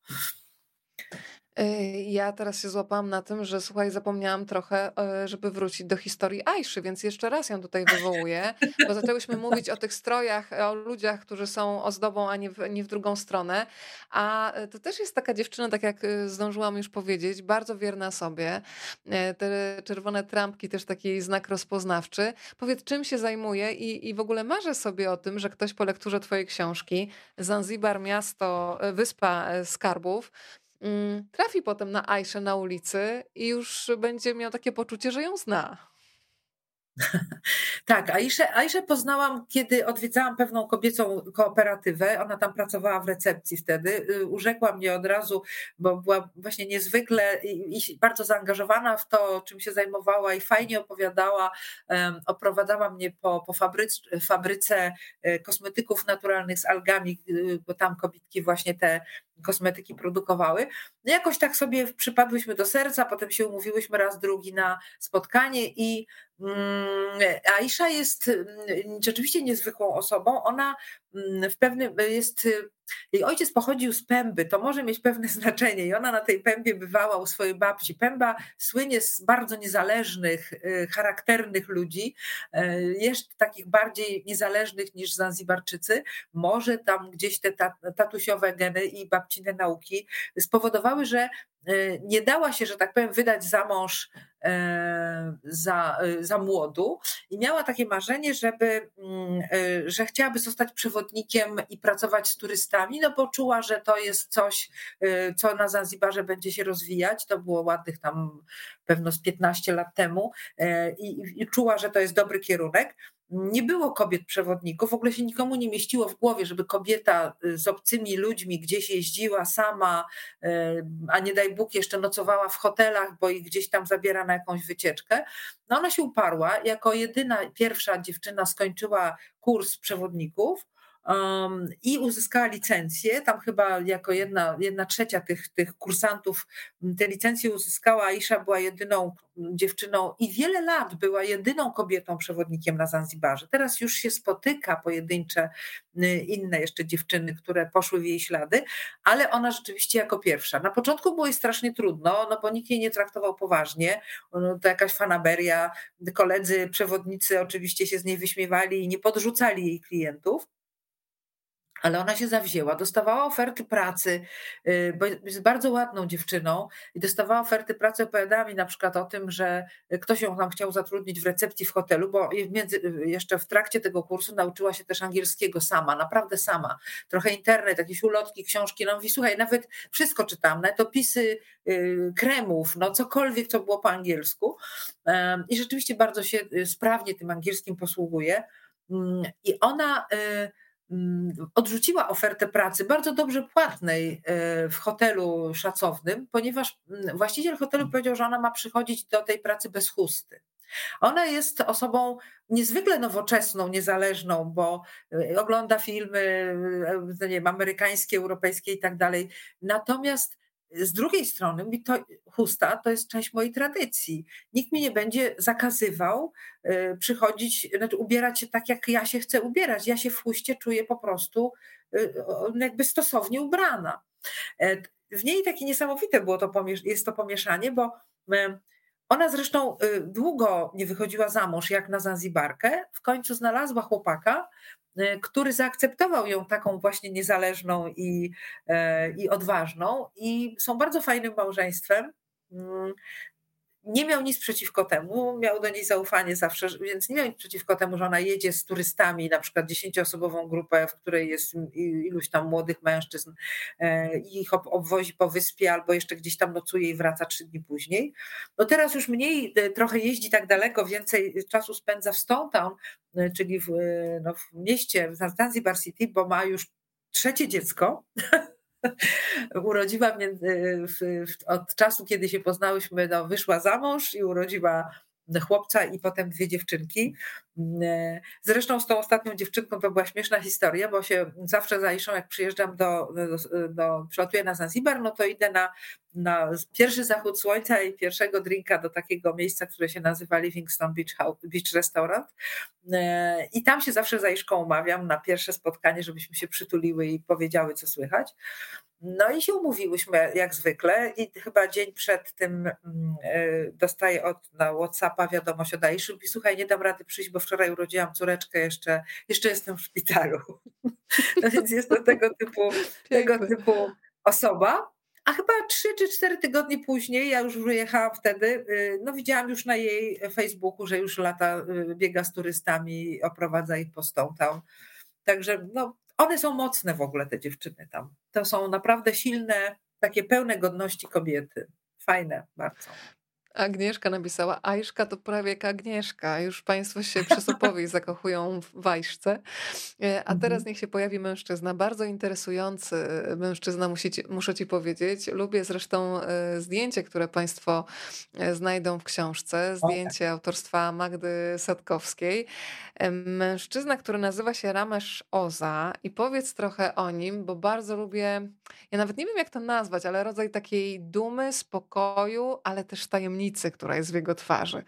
Ja teraz się złapałam na tym, że słuchaj, zapomniałam trochę, żeby wrócić do historii Aiszy, więc jeszcze raz ją tutaj wywołuję, bo zaczęłyśmy mówić o tych strojach, o ludziach, którzy są ozdobą, a nie w drugą stronę, a to też jest taka dziewczyna, tak jak zdążyłam już powiedzieć, bardzo wierna sobie, te czerwone trampki, też taki jej znak rozpoznawczy. Powiedz, czym się zajmuje i w ogóle marzę sobie o tym, że ktoś po lekturze twojej książki Zanzibar, miasto, wyspa skarbów, trafi potem na Aiszę na ulicy i już będzie miał takie poczucie, że ją zna. Tak, Aiszę poznałam, kiedy odwiedzałam pewną kobiecą kooperatywę, ona tam pracowała w recepcji wtedy, urzekła mnie od razu, bo była właśnie niezwykle i bardzo zaangażowana w to, czym się zajmowała i fajnie opowiadała, oprowadzała mnie po fabryce kosmetyków naturalnych z algami, bo tam kobitki właśnie te kosmetyki produkowały. Jakoś tak sobie przypadłyśmy do serca, potem się umówiłyśmy raz drugi na spotkanie i Aisha jest rzeczywiście niezwykłą osobą. Ona jej ojciec pochodził z Pemby, to może mieć pewne znaczenie i ona na tej Pembie bywała u swojej babci. Pemba słynie z bardzo niezależnych, charakternych ludzi, jeszcze takich bardziej niezależnych niż Zanzibarczycy. Może tam gdzieś te tatusiowe geny i babcine nauki spowodowały, że nie dała się, że tak powiem, wydać za mąż za młodu i miała takie marzenie, że chciałaby zostać przewodnikiem i pracować z turystami, bo czuła, że to jest coś, co na Zanzibarze będzie się rozwijać. To było ładnych tam pewno z 15 lat temu i czuła, że to jest dobry kierunek. Nie było kobiet przewodników, w ogóle się nikomu nie mieściło w głowie, żeby kobieta z obcymi ludźmi gdzieś jeździła sama, a nie daj Bóg jeszcze nocowała w hotelach, bo ich gdzieś tam zabiera na jakąś wycieczkę. Ona się uparła, jako jedyna, pierwsza dziewczyna skończyła kurs przewodników i uzyskała licencję. Tam chyba jako jedna trzecia tych kursantów te licencje uzyskała. Aisha była jedyną dziewczyną i wiele lat była jedyną kobietą przewodnikiem na Zanzibarze. Teraz już się spotyka pojedyncze inne jeszcze dziewczyny, które poszły w jej ślady, ale ona rzeczywiście jako pierwsza. Na początku było jej strasznie trudno, no bo nikt jej nie traktował poważnie. No to jakaś fanaberia, koledzy, przewodnicy oczywiście się z niej wyśmiewali i nie podrzucali jej klientów. Ale ona się zawzięła, dostawała oferty pracy, bo jest bardzo ładną dziewczyną i dostawała oferty pracy, opowiadała mi na przykład o tym, że ktoś ją tam chciał zatrudnić w recepcji w hotelu, bo jeszcze w trakcie tego kursu nauczyła się też angielskiego sama, naprawdę sama. Trochę internet, jakieś ulotki, książki. No mówi, słuchaj, nawet wszystko czytałam, nawet opisy kremów, no cokolwiek, co było po angielsku. I rzeczywiście bardzo się sprawnie tym angielskim posługuje. I ona odrzuciła ofertę pracy bardzo dobrze płatnej w hotelu szacownym, ponieważ właściciel hotelu powiedział, że ona ma przychodzić do tej pracy bez chusty. Ona jest osobą niezwykle nowoczesną, niezależną, bo ogląda filmy, nie wiem, amerykańskie, europejskie i tak dalej. Natomiast z drugiej strony chusta to jest część mojej tradycji. Nikt mi nie będzie zakazywał przychodzić, znaczy ubierać się tak, jak ja się chcę ubierać. Ja się w chuście czuję po prostu jakby stosownie ubrana. W niej takie niesamowite było jest to pomieszanie, bo ona zresztą długo nie wychodziła za mąż, jak na Zanzibarkę. W końcu znalazła chłopaka, który zaakceptował ją taką właśnie niezależną i odważną i są bardzo fajnym małżeństwem. Nie miał nic przeciwko temu, miał do niej zaufanie zawsze, więc nie miał nic przeciwko temu, że ona jedzie z turystami, na przykład 10-osobową grupę, w której jest iluś tam młodych mężczyzn i ich obwozi po wyspie albo jeszcze gdzieś tam nocuje i wraca 3 dni później. No teraz już mniej, trochę jeździ tak daleko, więcej czasu spędza w Stone Town, czyli w mieście, w Zanzibar City, bo ma już 3 dziecko. Urodziła od czasu, kiedy się poznałyśmy, wyszła za mąż i urodziła chłopca i potem 2 dziewczynki. Zresztą z tą ostatnią dziewczynką to była śmieszna historia, bo się zawsze za Aishą, jak przyjeżdżam przylatuję na Zanzibar, no to idę na pierwszy zachód słońca i pierwszego drinka do takiego miejsca, które się nazywa Livingston Beach Restaurant. I tam się zawsze za Aishką umawiam na pierwsze spotkanie, żebyśmy się przytuliły i powiedziały, co słychać. No i się umówiłyśmy jak zwykle i chyba dzień przed tym dostaję na WhatsAppa wiadomość od Aiszy, mówi, słuchaj, nie dam rady przyjść, bo wczoraj urodziłam córeczkę, jeszcze jestem w szpitalu. No więc jest to tego typu osoba. A chyba 3 czy 4 tygodnie później, ja już wyjechałam wtedy, no widziałam już na jej Facebooku, że już lata biega z turystami, oprowadza ich po Stone Town. Także no, one są mocne w ogóle, te dziewczyny tam. To są naprawdę silne, takie pełne godności kobiety. Fajne bardzo. Agnieszka napisała, Aishka to prawie jak Agnieszka. Już państwo się przysłowie zakochują w Aiszce. A teraz niech się pojawi mężczyzna. Bardzo interesujący mężczyzna, muszę ci powiedzieć. Lubię zresztą zdjęcie, które państwo znajdą w książce. Zdjęcie autorstwa Magdy Sadkowskiej. Mężczyzna, który nazywa się Ramesh Oza. I powiedz trochę o nim, bo bardzo lubię, ja nawet nie wiem jak to nazwać, ale rodzaj takiej dumy, spokoju, ale też tajemnicy, która jest w jego twarzy.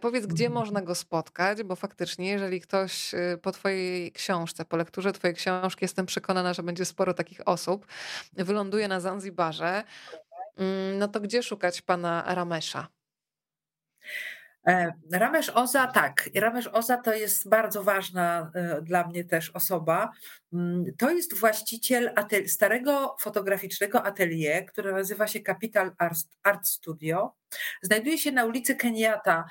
Powiedz, gdzie można go spotkać, bo faktycznie, jeżeli ktoś po twojej książce, po lekturze twojej książki, jestem przekonana, że będzie sporo takich osób, wyląduje na Zanzibarze, no to gdzie szukać pana Ramesha? Ramesh Oza, tak. Ramesh Oza to jest bardzo ważna dla mnie też osoba. To jest właściciel starego fotograficznego atelier, które nazywa się Capital Art Studio. Znajduje się na ulicy Kenyatta.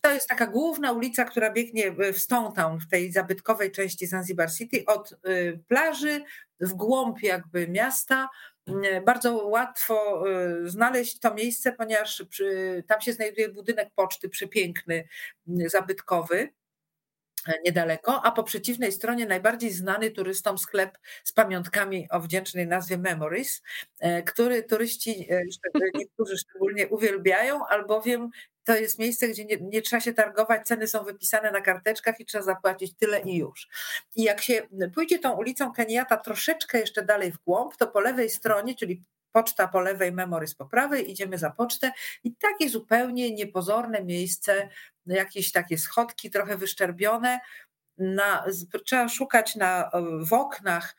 To jest taka główna ulica, która biegnie w Stone Town, w tej zabytkowej części Zanzibar City, od plaży w głąb jakby miasta. Bardzo łatwo znaleźć to miejsce, ponieważ tam się znajduje budynek poczty przepiękny, zabytkowy. niedaleko, a po przeciwnej stronie najbardziej znany turystom sklep z pamiątkami o wdzięcznej nazwie Memories, który turyści, niektórzy szczególnie uwielbiają, albowiem to jest miejsce, gdzie nie trzeba się targować, ceny są wypisane na karteczkach i trzeba zapłacić tyle i już. I jak się pójdzie tą ulicą Kenyatta troszeczkę jeszcze dalej w głąb, to po lewej stronie, czyli poczta po lewej, Memories po prawej, idziemy za pocztę i takie zupełnie niepozorne miejsce, jakieś takie schodki trochę wyszczerbione, trzeba szukać w oknach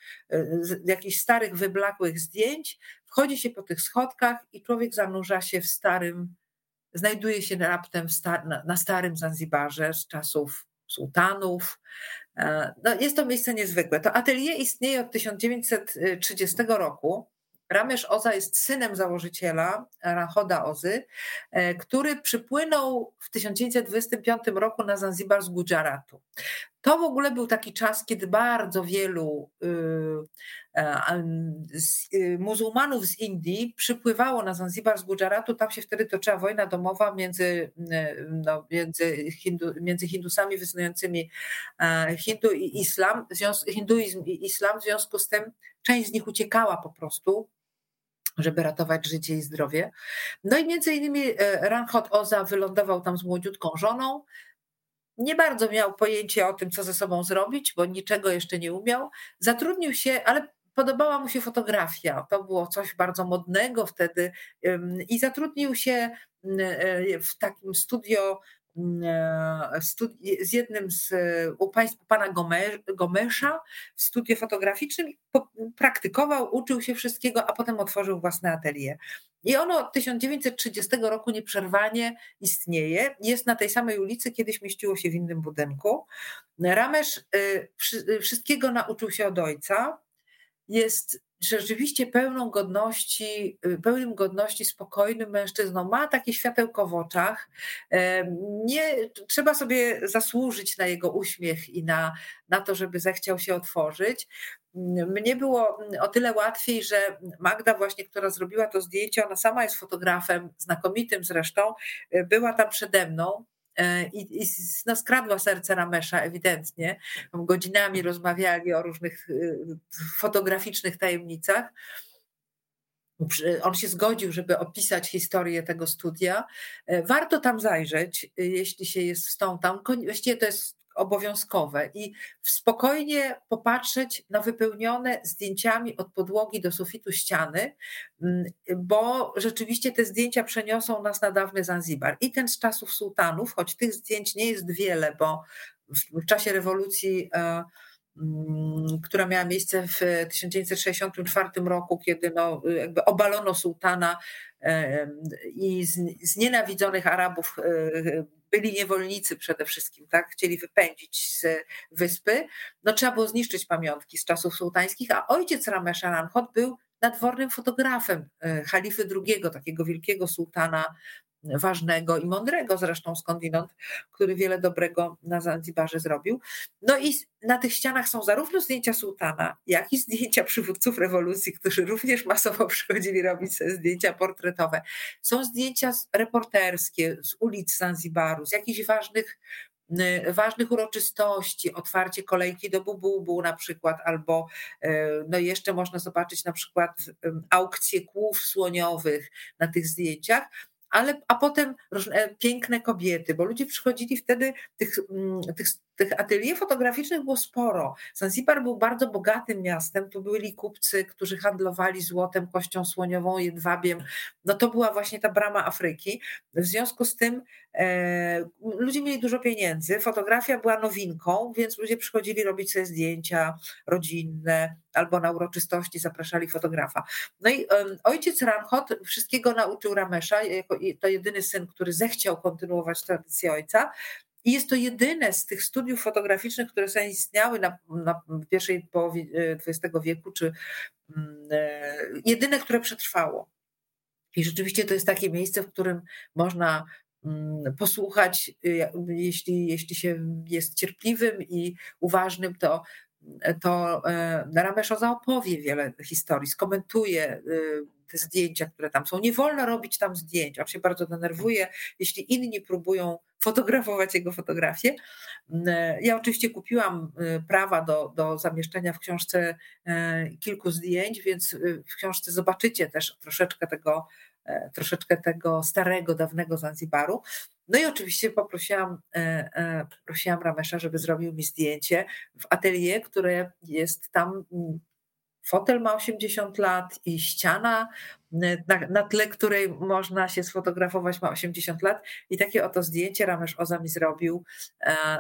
jakichś starych, wyblakłych zdjęć, wchodzi się po tych schodkach i człowiek zanurza się w znajduje się raptem na starym Zanzibarze z czasów sułtanów. No, jest to miejsce niezwykłe. To atelier istnieje od 1930 roku. Ramesh Oza jest synem założyciela Ranchhoda Ozy, który przypłynął w 1925 roku na Zanzibar z Gujaratu. To w ogóle był taki czas, kiedy bardzo wielu muzułmanów z Indii przypływało na Zanzibar z Gujaratu. Tam się wtedy toczyła wojna domowa między Hindusami wyznającymi hinduizm i islam. W związku z tym część z nich uciekała po prostu, żeby ratować życie i zdrowie. No i między innymi Ranchhod Oza wylądował tam z młodziutką żoną. Nie bardzo miał pojęcia o tym, co ze sobą zrobić, bo niczego jeszcze nie umiał. Zatrudnił się, ale podobała mu się fotografia. To było coś bardzo modnego wtedy. I zatrudnił się w takim studio z jednym z państw pana Gomesza w studiu fotograficznym. Praktykował, uczył się wszystkiego, a potem otworzył własne atelier. I ono od 1930 roku nieprzerwanie istnieje. Jest na tej samej ulicy, kiedyś mieściło się w innym budynku. Ramesh wszystkiego nauczył się od ojca. Jest rzeczywiście pełnym godności, spokojnym mężczyzną. Ma takie światełko w oczach. Nie trzeba sobie zasłużyć na jego uśmiech i na to, żeby zechciał się otworzyć. Mnie było o tyle łatwiej, że Magda właśnie, która zrobiła to zdjęcie, ona sama jest fotografem, znakomitym zresztą, była tam przede mną i no, skradła serce Ramesha ewidentnie. Godzinami rozmawiali o różnych fotograficznych tajemnicach. On się zgodził, żeby opisać historię tego studia. Warto tam zajrzeć, jeśli się jest w Stone Town. Właściwie to jest obowiązkowe i spokojnie popatrzeć na wypełnione zdjęciami od podłogi do sufitu ściany, bo rzeczywiście te zdjęcia przeniosą nas na dawny Zanzibar i ten z czasów sułtanów, choć tych zdjęć nie jest wiele, bo w czasie rewolucji, która miała miejsce w 1964 roku, kiedy jakby obalono sułtana i znienawidzonych Arabów byli niewolnicy przede wszystkim, tak? Chcieli wypędzić z wyspy. No, trzeba było zniszczyć pamiątki z czasów sułtańskich, a ojciec Ramesha Ranchhod był nadwornym fotografem kalify II, takiego wielkiego sułtana, ważnego i mądrego zresztą skądinąd, który wiele dobrego na Zanzibarze zrobił. No i na tych ścianach są zarówno zdjęcia sułtana, jak i zdjęcia przywódców rewolucji, którzy również masowo przychodzili robić sobie zdjęcia portretowe. Są zdjęcia reporterskie z ulic Zanzibaru, z jakichś ważnych uroczystości, otwarcie kolejki do Bububu na przykład, albo no jeszcze można zobaczyć na przykład aukcję kłów słoniowych na tych zdjęciach. A potem różne piękne kobiety, bo ludzie przychodzili wtedy, tych atelier fotograficznych było sporo. Zanzibar był bardzo bogatym miastem, tu byli kupcy, którzy handlowali złotem, kością słoniową, jedwabiem. No to była właśnie ta brama Afryki. W związku z tym ludzie mieli dużo pieniędzy, fotografia była nowinką, więc ludzie przychodzili robić sobie zdjęcia rodzinne albo na uroczystości zapraszali fotografa. No i ojciec Ranchhod wszystkiego nauczył Ramesha, to jedyny syn, który zechciał kontynuować tradycję ojca. I jest to jedyne z tych studiów fotograficznych, które zaistniały na pierwszej połowie XX wieku, czy jedyne, które przetrwało. I rzeczywiście to jest takie miejsce, w którym można posłuchać, jeśli się jest cierpliwym i uważnym, to Ramesh Oza opowie wiele historii, skomentuje te zdjęcia, które tam są. Nie wolno robić tam zdjęć. On się bardzo denerwuje, jeśli inni próbują fotografować jego fotografie. Ja oczywiście kupiłam prawa do zamieszczenia w książce kilku zdjęć, więc w książce zobaczycie też troszeczkę tego starego, dawnego Zanzibaru. No i oczywiście poprosiłam Ramesza, żeby zrobił mi zdjęcie w atelier, które jest tam. Fotel ma 80 lat i ściana, na tle której można się sfotografować, ma 80 lat. I takie oto zdjęcie Ramesz Oza mi zrobił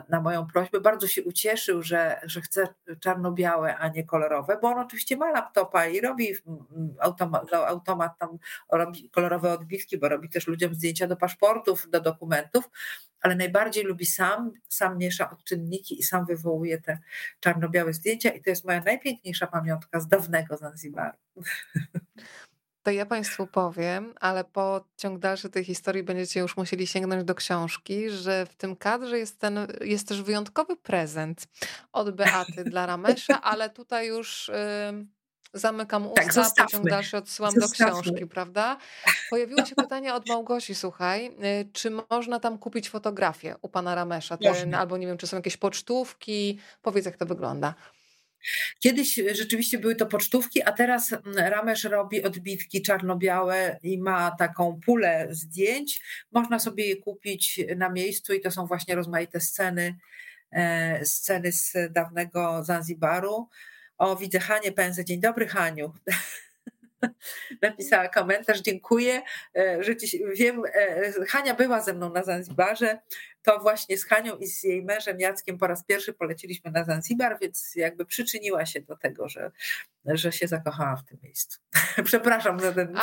na moją prośbę. Bardzo się ucieszył, że chce czarno-białe, a nie kolorowe, bo on oczywiście ma laptopa i robi automat, tam robi kolorowe odbitki, bo robi też ludziom zdjęcia do paszportów, do dokumentów, ale najbardziej lubi sam miesza odczynniki i sam wywołuje te czarno-białe zdjęcia i to jest moja najpiękniejsza pamiątka z dawnego Zanzibaru. To ja Państwu powiem, ale po ciąg dalszy tej historii będziecie już musieli sięgnąć do książki, że w tym kadrze jest też wyjątkowy prezent od Beaty dla Ramesza, ale tutaj już... Zamykam usta, tak, pociąg dalszy odsyłam do książki, prawda? Pojawiło się pytanie od Małgosi, słuchaj, czy można tam kupić fotografię u pana Ramesza? Albo nie wiem, czy są jakieś pocztówki? Powiedz, jak to wygląda. Kiedyś rzeczywiście były to pocztówki, a teraz Ramesz robi odbitki czarno-białe i ma taką pulę zdjęć. Można sobie je kupić na miejscu i to są właśnie rozmaite sceny z dawnego Zanzibaru. O, widzę Hanie Pędzę. Dzień dobry, Haniu. Napisała komentarz. Dziękuję. Wiem, Hania była ze mną na Zanzibarze. To właśnie z Hanią i z jej mężem Jackiem po raz pierwszy poleciliśmy na Zanzibar, więc jakby przyczyniła się do tego, że się zakochała w tym miejscu. Przepraszam za ten...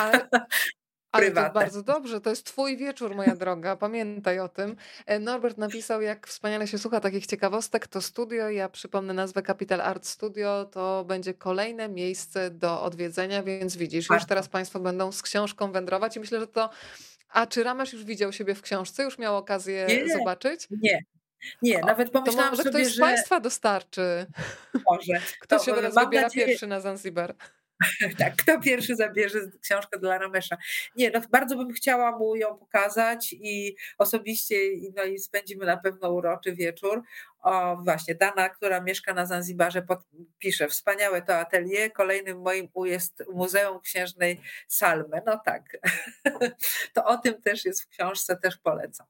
Ale to bardzo dobrze, to jest twój wieczór, moja droga, pamiętaj o tym. Norbert napisał, jak wspaniale się słucha takich ciekawostek, to studio, ja przypomnę nazwę Capital Art Studio, to będzie kolejne miejsce do odwiedzenia, więc widzisz, już teraz Państwo będą z książką wędrować i myślę, że to... A czy Ramesz już widział siebie w książce? Już miał okazję zobaczyć? Nie, nawet pomyślałam sobie, że... ktoś z Państwa dostarczy. Może. Kto się teraz wybiera pierwszy na Zanzibar? Tak, kto pierwszy zabierze książkę dla Ramesza. Nie, no bardzo bym chciała mu ją pokazać i osobiście, no i spędzimy na pewno uroczy wieczór. O, właśnie, Dana, która mieszka na Zanzibarze, pisze, wspaniałe to atelier, kolejnym moim jest Muzeum Księżnej Salme. No tak, to o tym też jest w książce, też polecam.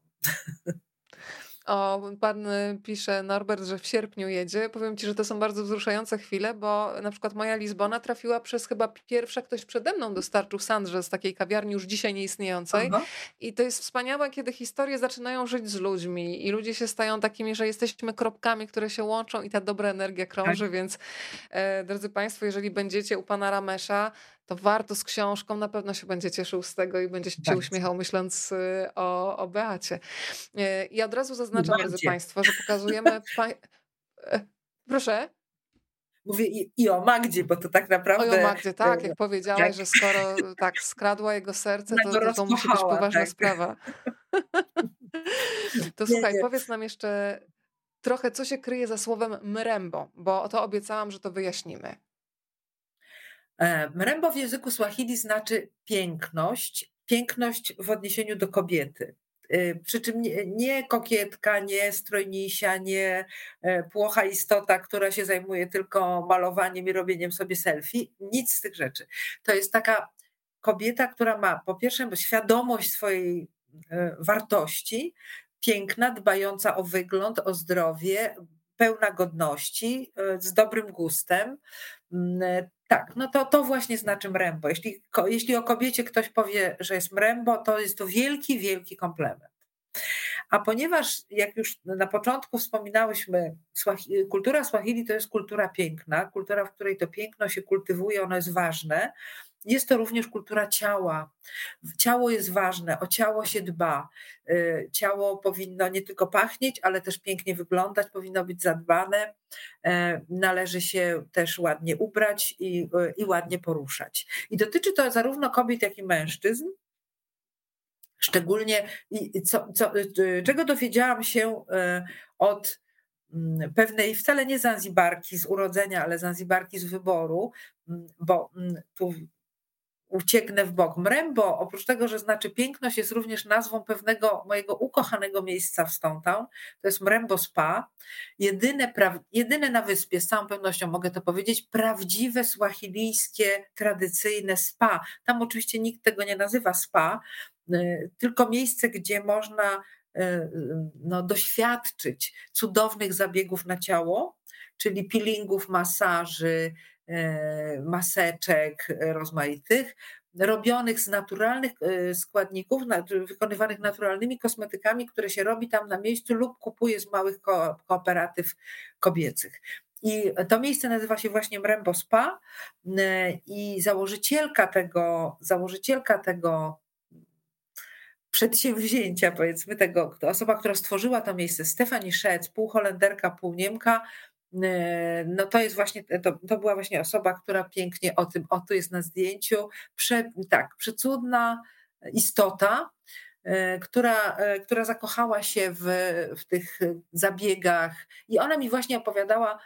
O, pan pisze, Norbert, że w sierpniu jedzie. Powiem ci, że to są bardzo wzruszające chwile, bo na przykład moja Lizbona trafiła przez chyba pierwsza, ktoś przede mną dostarczył sandrze z takiej kawiarni już dzisiaj nieistniejącej. Aha. I to jest wspaniałe, kiedy historie zaczynają żyć z ludźmi i ludzie się stają takimi, że jesteśmy kropkami, które się łączą i ta dobra energia krąży, tak. Więc drodzy Państwo, jeżeli będziecie u pana Ramesza, to warto z książką, na pewno się będzie cieszył z tego i będzie się uśmiechał, myśląc o Beacie. I od razu zaznaczam, drodzy Państwo, że pokazujemy... Proszę? Mówię i o Magdzie, bo to tak naprawdę... O Magdzie, tak, jak powiedziałaś, tak. Że skoro tak skradła jego serce, to musi być poważna sprawa. To słuchaj, powiedz nam jeszcze trochę, co się kryje za słowem Mrembo, bo to obiecałam, że to wyjaśnimy. Mrembo w języku Swahili znaczy piękność w odniesieniu do kobiety. Przy czym nie kokietka, nie strojnisia, nie płocha istota, która się zajmuje tylko malowaniem i robieniem sobie selfie. Nic z tych rzeczy. To jest taka kobieta, która ma po pierwsze świadomość swojej wartości, piękna, dbająca o wygląd, o zdrowie, pełna godności, z dobrym gustem. Tak, no to właśnie znaczy Mrembo. Jeśli o kobiecie ktoś powie, że jest Mrembo, to jest to wielki, wielki komplement. A ponieważ, jak już na początku wspominałyśmy, kultura Swahili to jest kultura piękna, kultura, w której to piękno się kultywuje, ono jest ważne. Jest to również kultura ciała. Ciało jest ważne, o ciało się dba. Ciało powinno nie tylko pachnieć, ale też pięknie wyglądać, powinno być zadbane. Należy się też ładnie ubrać i ładnie poruszać. I dotyczy to zarówno kobiet, jak i mężczyzn. Szczególnie, czego dowiedziałam się od pewnej wcale nie Zanzibarki z urodzenia, ale Zanzibarki z wyboru, bo tu ucieknę w bok. Mrembo, oprócz tego, że znaczy piękność, jest również nazwą pewnego mojego ukochanego miejsca w Stone Town. To jest Mrembo Spa. Jedyne na wyspie, z całą pewnością mogę to powiedzieć, prawdziwe swahilijskie, tradycyjne spa. Tam oczywiście nikt tego nie nazywa spa, tylko miejsce, gdzie można doświadczyć cudownych zabiegów na ciało, czyli peelingów, masaży, maseczek rozmaitych, robionych z naturalnych składników, wykonywanych naturalnymi kosmetykami, które się robi tam na miejscu lub kupuje z małych kooperatyw kobiecych. I to miejsce nazywa się właśnie Mrembo Spa i założycielka tego przedsięwzięcia, powiedzmy, tego, osoba, która stworzyła to miejsce, Stefanie Szec, pół Holenderka, pół Niemka, no to jest właśnie, to była właśnie osoba, która pięknie o tym, o tu jest na zdjęciu, przecudna istota, która zakochała się w tych zabiegach i ona mi właśnie opowiadała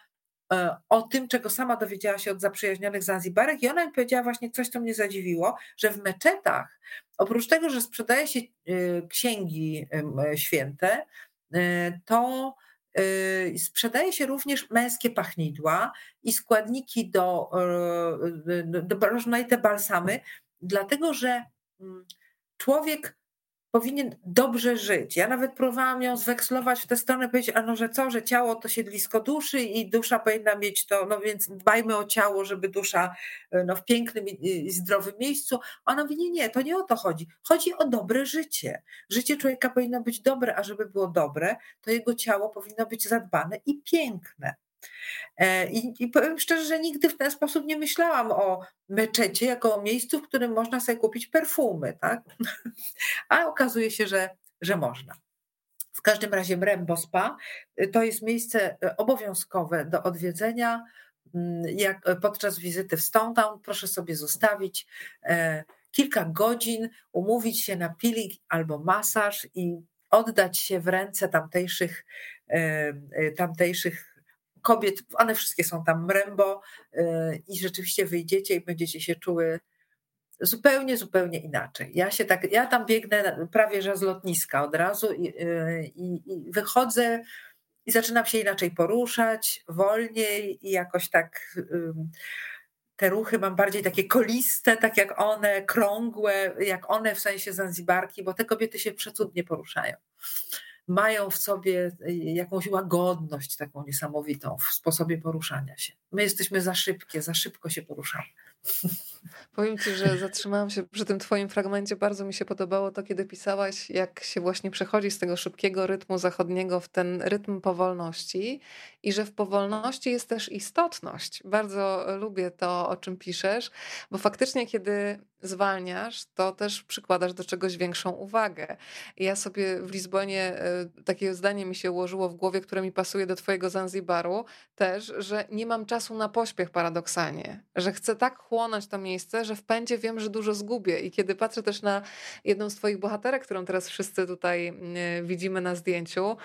o tym, czego sama dowiedziała się od zaprzyjaźnionych Zanzibarek i ona mi powiedziała właśnie coś, co mnie zadziwiło, że w meczetach, oprócz tego, że sprzedaje się księgi święte, to sprzedaje się również męskie pachnidła i składniki do różne balsamy, dlatego że człowiek powinien dobrze żyć. Ja nawet próbowałam ją zwekslować w tę stronę, powiedzieć, że ciało to siedlisko duszy i dusza powinna mieć to, więc dbajmy o ciało, żeby dusza w pięknym i zdrowym miejscu. Ona mówi, nie, to nie o to chodzi. Chodzi o dobre życie. Życie człowieka powinno być dobre, a żeby było dobre, to jego ciało powinno być zadbane i piękne. I powiem szczerze, że nigdy w ten sposób nie myślałam o meczecie jako o miejscu, w którym można sobie kupić perfumy, tak? A okazuje się, że można. W każdym razie Mrembo Spa to jest miejsce obowiązkowe do odwiedzenia. Podczas wizyty w Stone Town proszę sobie zostawić kilka godzin, umówić się na peeling albo masaż i oddać się w ręce tamtejszych kobiet, one wszystkie są tam Mrembo i rzeczywiście wyjdziecie i będziecie się czuły zupełnie, zupełnie inaczej. Ja tam biegnę prawie że z lotniska od razu i wychodzę i zaczynam się inaczej poruszać, wolniej i jakoś tak te ruchy mam bardziej takie koliste, tak jak one, krągłe, jak one w sensie Zanzibarki, bo te kobiety się przecudnie poruszają. Mają w sobie jakąś łagodność taką niesamowitą w sposobie poruszania się. My jesteśmy za szybkie, za szybko się poruszamy. Powiem Ci, że zatrzymałam się przy tym Twoim fragmencie. Bardzo mi się podobało to, kiedy pisałaś, jak się właśnie przechodzi z tego szybkiego rytmu zachodniego w ten rytm powolności i że w powolności jest też istotność. Bardzo lubię to, o czym piszesz, bo faktycznie, kiedy zwalniasz, to też przykładasz do czegoś większą uwagę. Ja sobie w Lizbonie takie zdanie mi się ułożyło w głowie, które mi pasuje do Twojego Zanzibaru też, że nie mam czasu na pośpiech paradoksalnie, że chcę tak chłonąć to miejsce, że w pędzie wiem, że dużo zgubię. I kiedy patrzę też na jedną z Twoich bohaterek, którą teraz wszyscy tutaj widzimy na zdjęciu,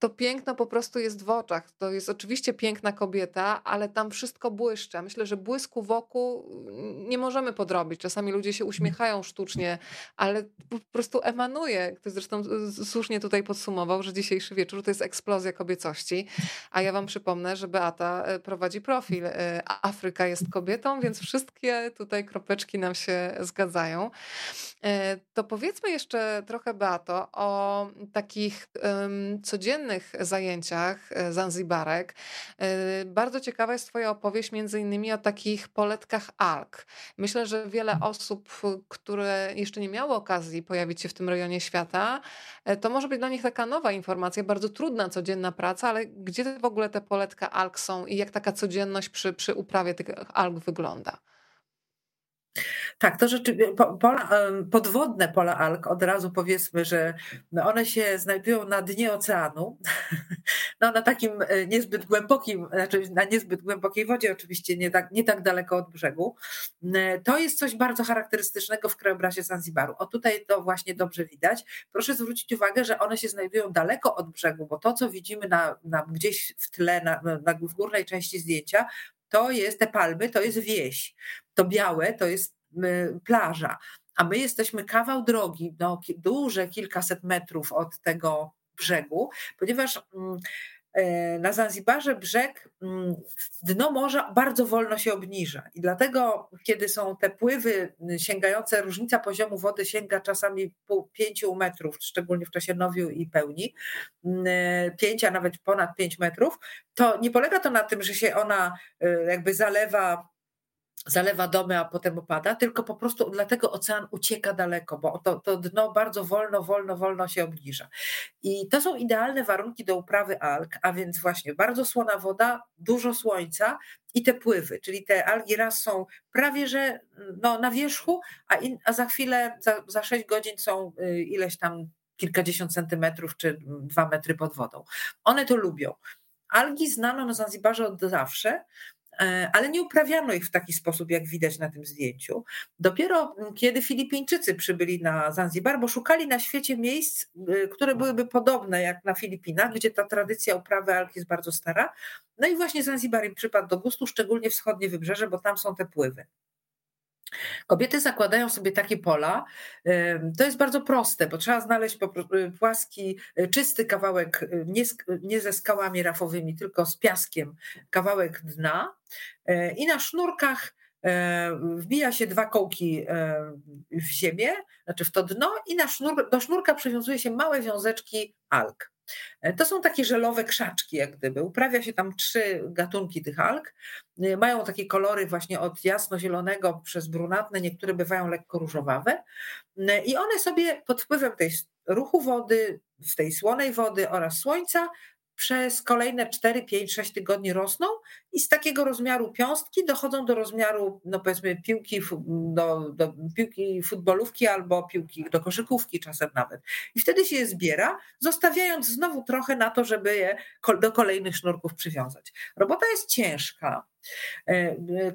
to piękno po prostu jest w oczach. To jest oczywiście piękna kobieta, ale tam wszystko błyszcza. Myślę, że błysku wokół nie możemy podrobić. Czasami ludzie się uśmiechają sztucznie, ale po prostu emanuje. Ktoś zresztą słusznie tutaj podsumował, że dzisiejszy wieczór to jest eksplozja kobiecości. A ja Wam przypomnę, że Beata prowadzi profil Afryka jest kobietą, więc wszystkie tutaj kropeczki nam się zgadzają. To powiedzmy jeszcze trochę, Beato, o takich codziennych zajęciach Zanzibarek. Bardzo ciekawa jest Twoja opowieść między innymi o takich poletkach ALK. Myślę, że wiele osób, które jeszcze nie miały okazji pojawić się w tym rejonie świata, to może być dla nich taka nowa informacja, bardzo trudna codzienna praca, ale gdzie w ogóle te poletka alg są i jak taka codzienność przy uprawie tych alg wygląda? Tak, to rzeczywiście podwodne pola alg, od razu powiedzmy, że one się znajdują na dnie oceanu, na takim niezbyt głębokim, znaczy na niezbyt głębokiej wodzie oczywiście, nie tak daleko od brzegu. To jest coś bardzo charakterystycznego w krajobrazie Zanzibaru. O, tutaj to właśnie dobrze widać. Proszę zwrócić uwagę, że one się znajdują daleko od brzegu, bo to, co widzimy gdzieś w tle, w górnej części zdjęcia, to jest te palmy, to jest wieś. To białe to jest plaża, a my jesteśmy kawał drogi, no, duże kilkaset metrów od tego brzegu, ponieważ na Zanzibarze brzeg, dno morza bardzo wolno się obniża i dlatego kiedy są te pływy sięgające, różnica poziomu wody sięga czasami 5 metrów, szczególnie w czasie nowiu i pełni, 5, a nawet ponad 5 metrów, to nie polega to na tym, że się ona jakby zalewa domy, a potem opada, tylko po prostu dlatego ocean ucieka daleko, bo to dno bardzo wolno się obniża. I to są idealne warunki do uprawy alg, a więc właśnie bardzo słona woda, dużo słońca i te pływy, czyli te algi raz są prawie, że no, na wierzchu, a za chwilę, za 6 godzin są ileś tam kilkadziesiąt centymetrów czy 2 metry pod wodą. One to lubią. Algi znano na Zanzibarze od zawsze, ale nie uprawiano ich w taki sposób, jak widać na tym zdjęciu. Dopiero kiedy Filipińczycy przybyli na Zanzibar, bo szukali na świecie miejsc, które byłyby podobne jak na Filipinach, gdzie ta tradycja uprawy alg jest bardzo stara. No i właśnie Zanzibar im przypadł do gustu, szczególnie wschodnie wybrzeże, bo tam są te pływy. Kobiety zakładają sobie takie pola, to jest bardzo proste, bo trzeba znaleźć płaski, czysty kawałek, nie ze skałami rafowymi, tylko z piaskiem, kawałek dna i na sznurkach wbija się 2 kołki w ziemię, znaczy w to dno i do sznurka przywiązuje się małe wiązeczki alg. To są takie żelowe krzaczki jak gdyby, uprawia się tam 3 gatunki tych alg, mają takie kolory właśnie od jasnozielonego przez brunatne, niektóre bywają lekko różowawe i one sobie pod wpływem tej ruchu wody, w tej słonej wody oraz słońca przez kolejne 4, 5, 6 tygodni rosną i z takiego rozmiaru piąstki dochodzą do rozmiaru, no powiedzmy, piłki do piłki futbolówki albo piłki do koszykówki czasem nawet. I wtedy się je zbiera, zostawiając znowu trochę na to, żeby je do kolejnych sznurków przywiązać. Robota jest ciężka.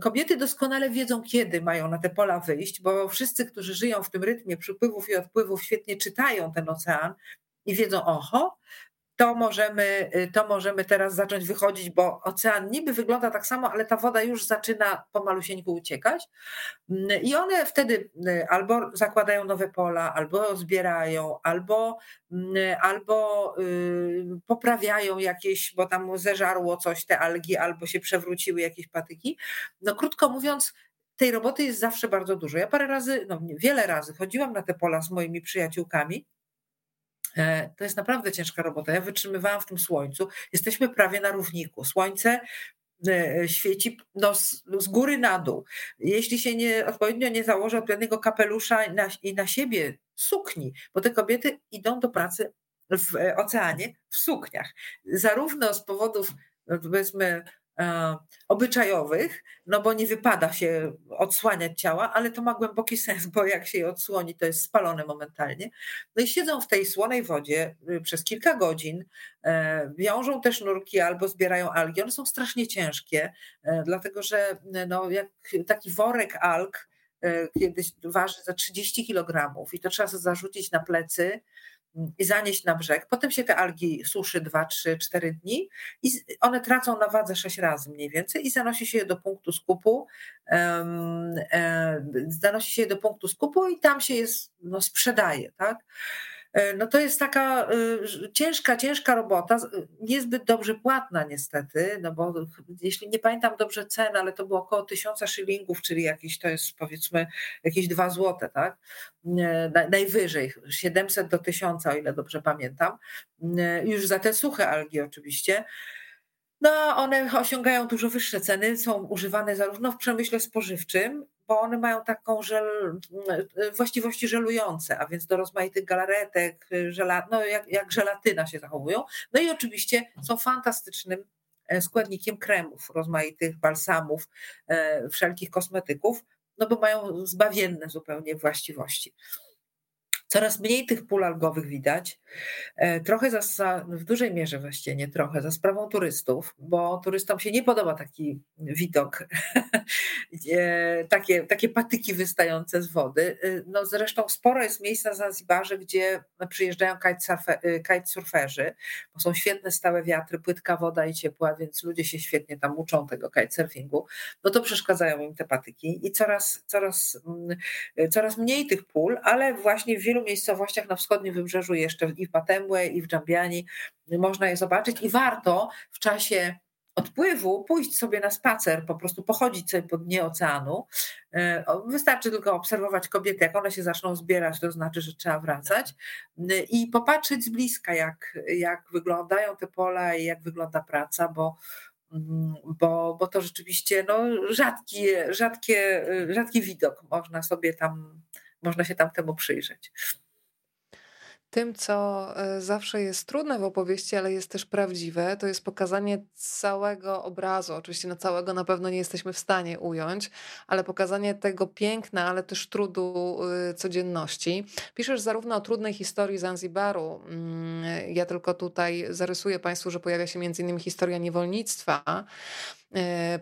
Kobiety doskonale wiedzą, kiedy mają na te pola wyjść, bo wszyscy, którzy żyją w tym rytmie przypływów i odpływów, świetnie czytają ten ocean i wiedzą, oho, to możemy teraz zacząć wychodzić, bo ocean niby wygląda tak samo, ale ta woda już zaczyna pomalusieńku uciekać i one wtedy albo zakładają nowe pola, albo zbierają, albo poprawiają jakieś, bo tam zeżarło coś te algi, albo się przewróciły jakieś patyki. No krótko mówiąc, tej roboty jest zawsze bardzo dużo. Ja wiele razy chodziłam na te pola z moimi przyjaciółkami. To jest naprawdę ciężka robota. Ja wytrzymywałam w tym słońcu. Jesteśmy prawie na równiku. Słońce świeci z góry na dół. Jeśli się odpowiednio nie założy odpowiedniego kapelusza i na siebie sukni, bo te kobiety idą do pracy w oceanie w sukniach. Zarówno z powodów, powiedzmy, obyczajowych, no bo nie wypada się odsłaniać ciała, ale to ma głęboki sens, bo jak się je odsłoni, to jest spalone momentalnie. No i siedzą w tej słonej wodzie przez kilka godzin, wiążą te sznurki albo zbierają algi. One są strasznie ciężkie, dlatego że no, jak taki worek alg kiedyś waży za 30 kg i to trzeba sobie zarzucić na plecy i zanieść na brzeg. Potem się te algi suszy 2, 3, 4 dni i one tracą na wadze 6 razy mniej więcej i zanosi się je do punktu skupu. Zanosi się je do punktu skupu i tam się je sprzedaje, tak? No to jest taka ciężka robota, niezbyt dobrze płatna niestety, no bo jeśli nie pamiętam dobrze cen, ale to było około 1000 szylingów, czyli jakieś to jest powiedzmy jakieś 2 złote, tak? Najwyżej 700 do 1000, o ile dobrze pamiętam, już za te suche algi oczywiście. No one osiągają dużo wyższe ceny, są używane zarówno w przemyśle spożywczym, bo one mają taką właściwości żelujące, a więc do rozmaitych galaretek, jak żelatyna się zachowują. No i oczywiście są fantastycznym składnikiem kremów, rozmaitych balsamów, wszelkich kosmetyków, no bo mają zbawienne zupełnie właściwości. Coraz mniej tych pól algowych widać, trochę w dużej mierze właściwie, nie trochę, za sprawą turystów, bo turystom się nie podoba taki widok, takie patyki wystające z wody. No zresztą sporo jest miejsc na Zanzibarze, gdzie przyjeżdżają kitesurferzy, bo są świetne stałe wiatry, płytka woda i ciepła, więc ludzie się świetnie tam uczą tego kitesurfingu. No to przeszkadzają im te patyki i coraz mniej tych pól, ale właśnie w wielu miejscowościach na wschodnim wybrzeżu jeszcze i w Patemwe, i w Jambiani można je zobaczyć i warto w czasie odpływu pójść sobie na spacer, po prostu pochodzić sobie po dnie oceanu. Wystarczy tylko obserwować kobiety, jak one się zaczną zbierać, to znaczy, że trzeba wracać i popatrzeć z bliska, jak wyglądają te pola i jak wygląda praca, bo to rzeczywiście no, rzadki widok. Można się tam temu przyjrzeć. Tym, co zawsze jest trudne w opowieści, ale jest też prawdziwe, to jest pokazanie całego obrazu. Oczywiście na całego na pewno nie jesteśmy w stanie ująć, ale pokazanie tego piękna, ale też trudu codzienności. Piszesz zarówno o trudnej historii Zanzibaru, ja tylko tutaj zarysuję Państwu, że pojawia się m.in. historia niewolnictwa,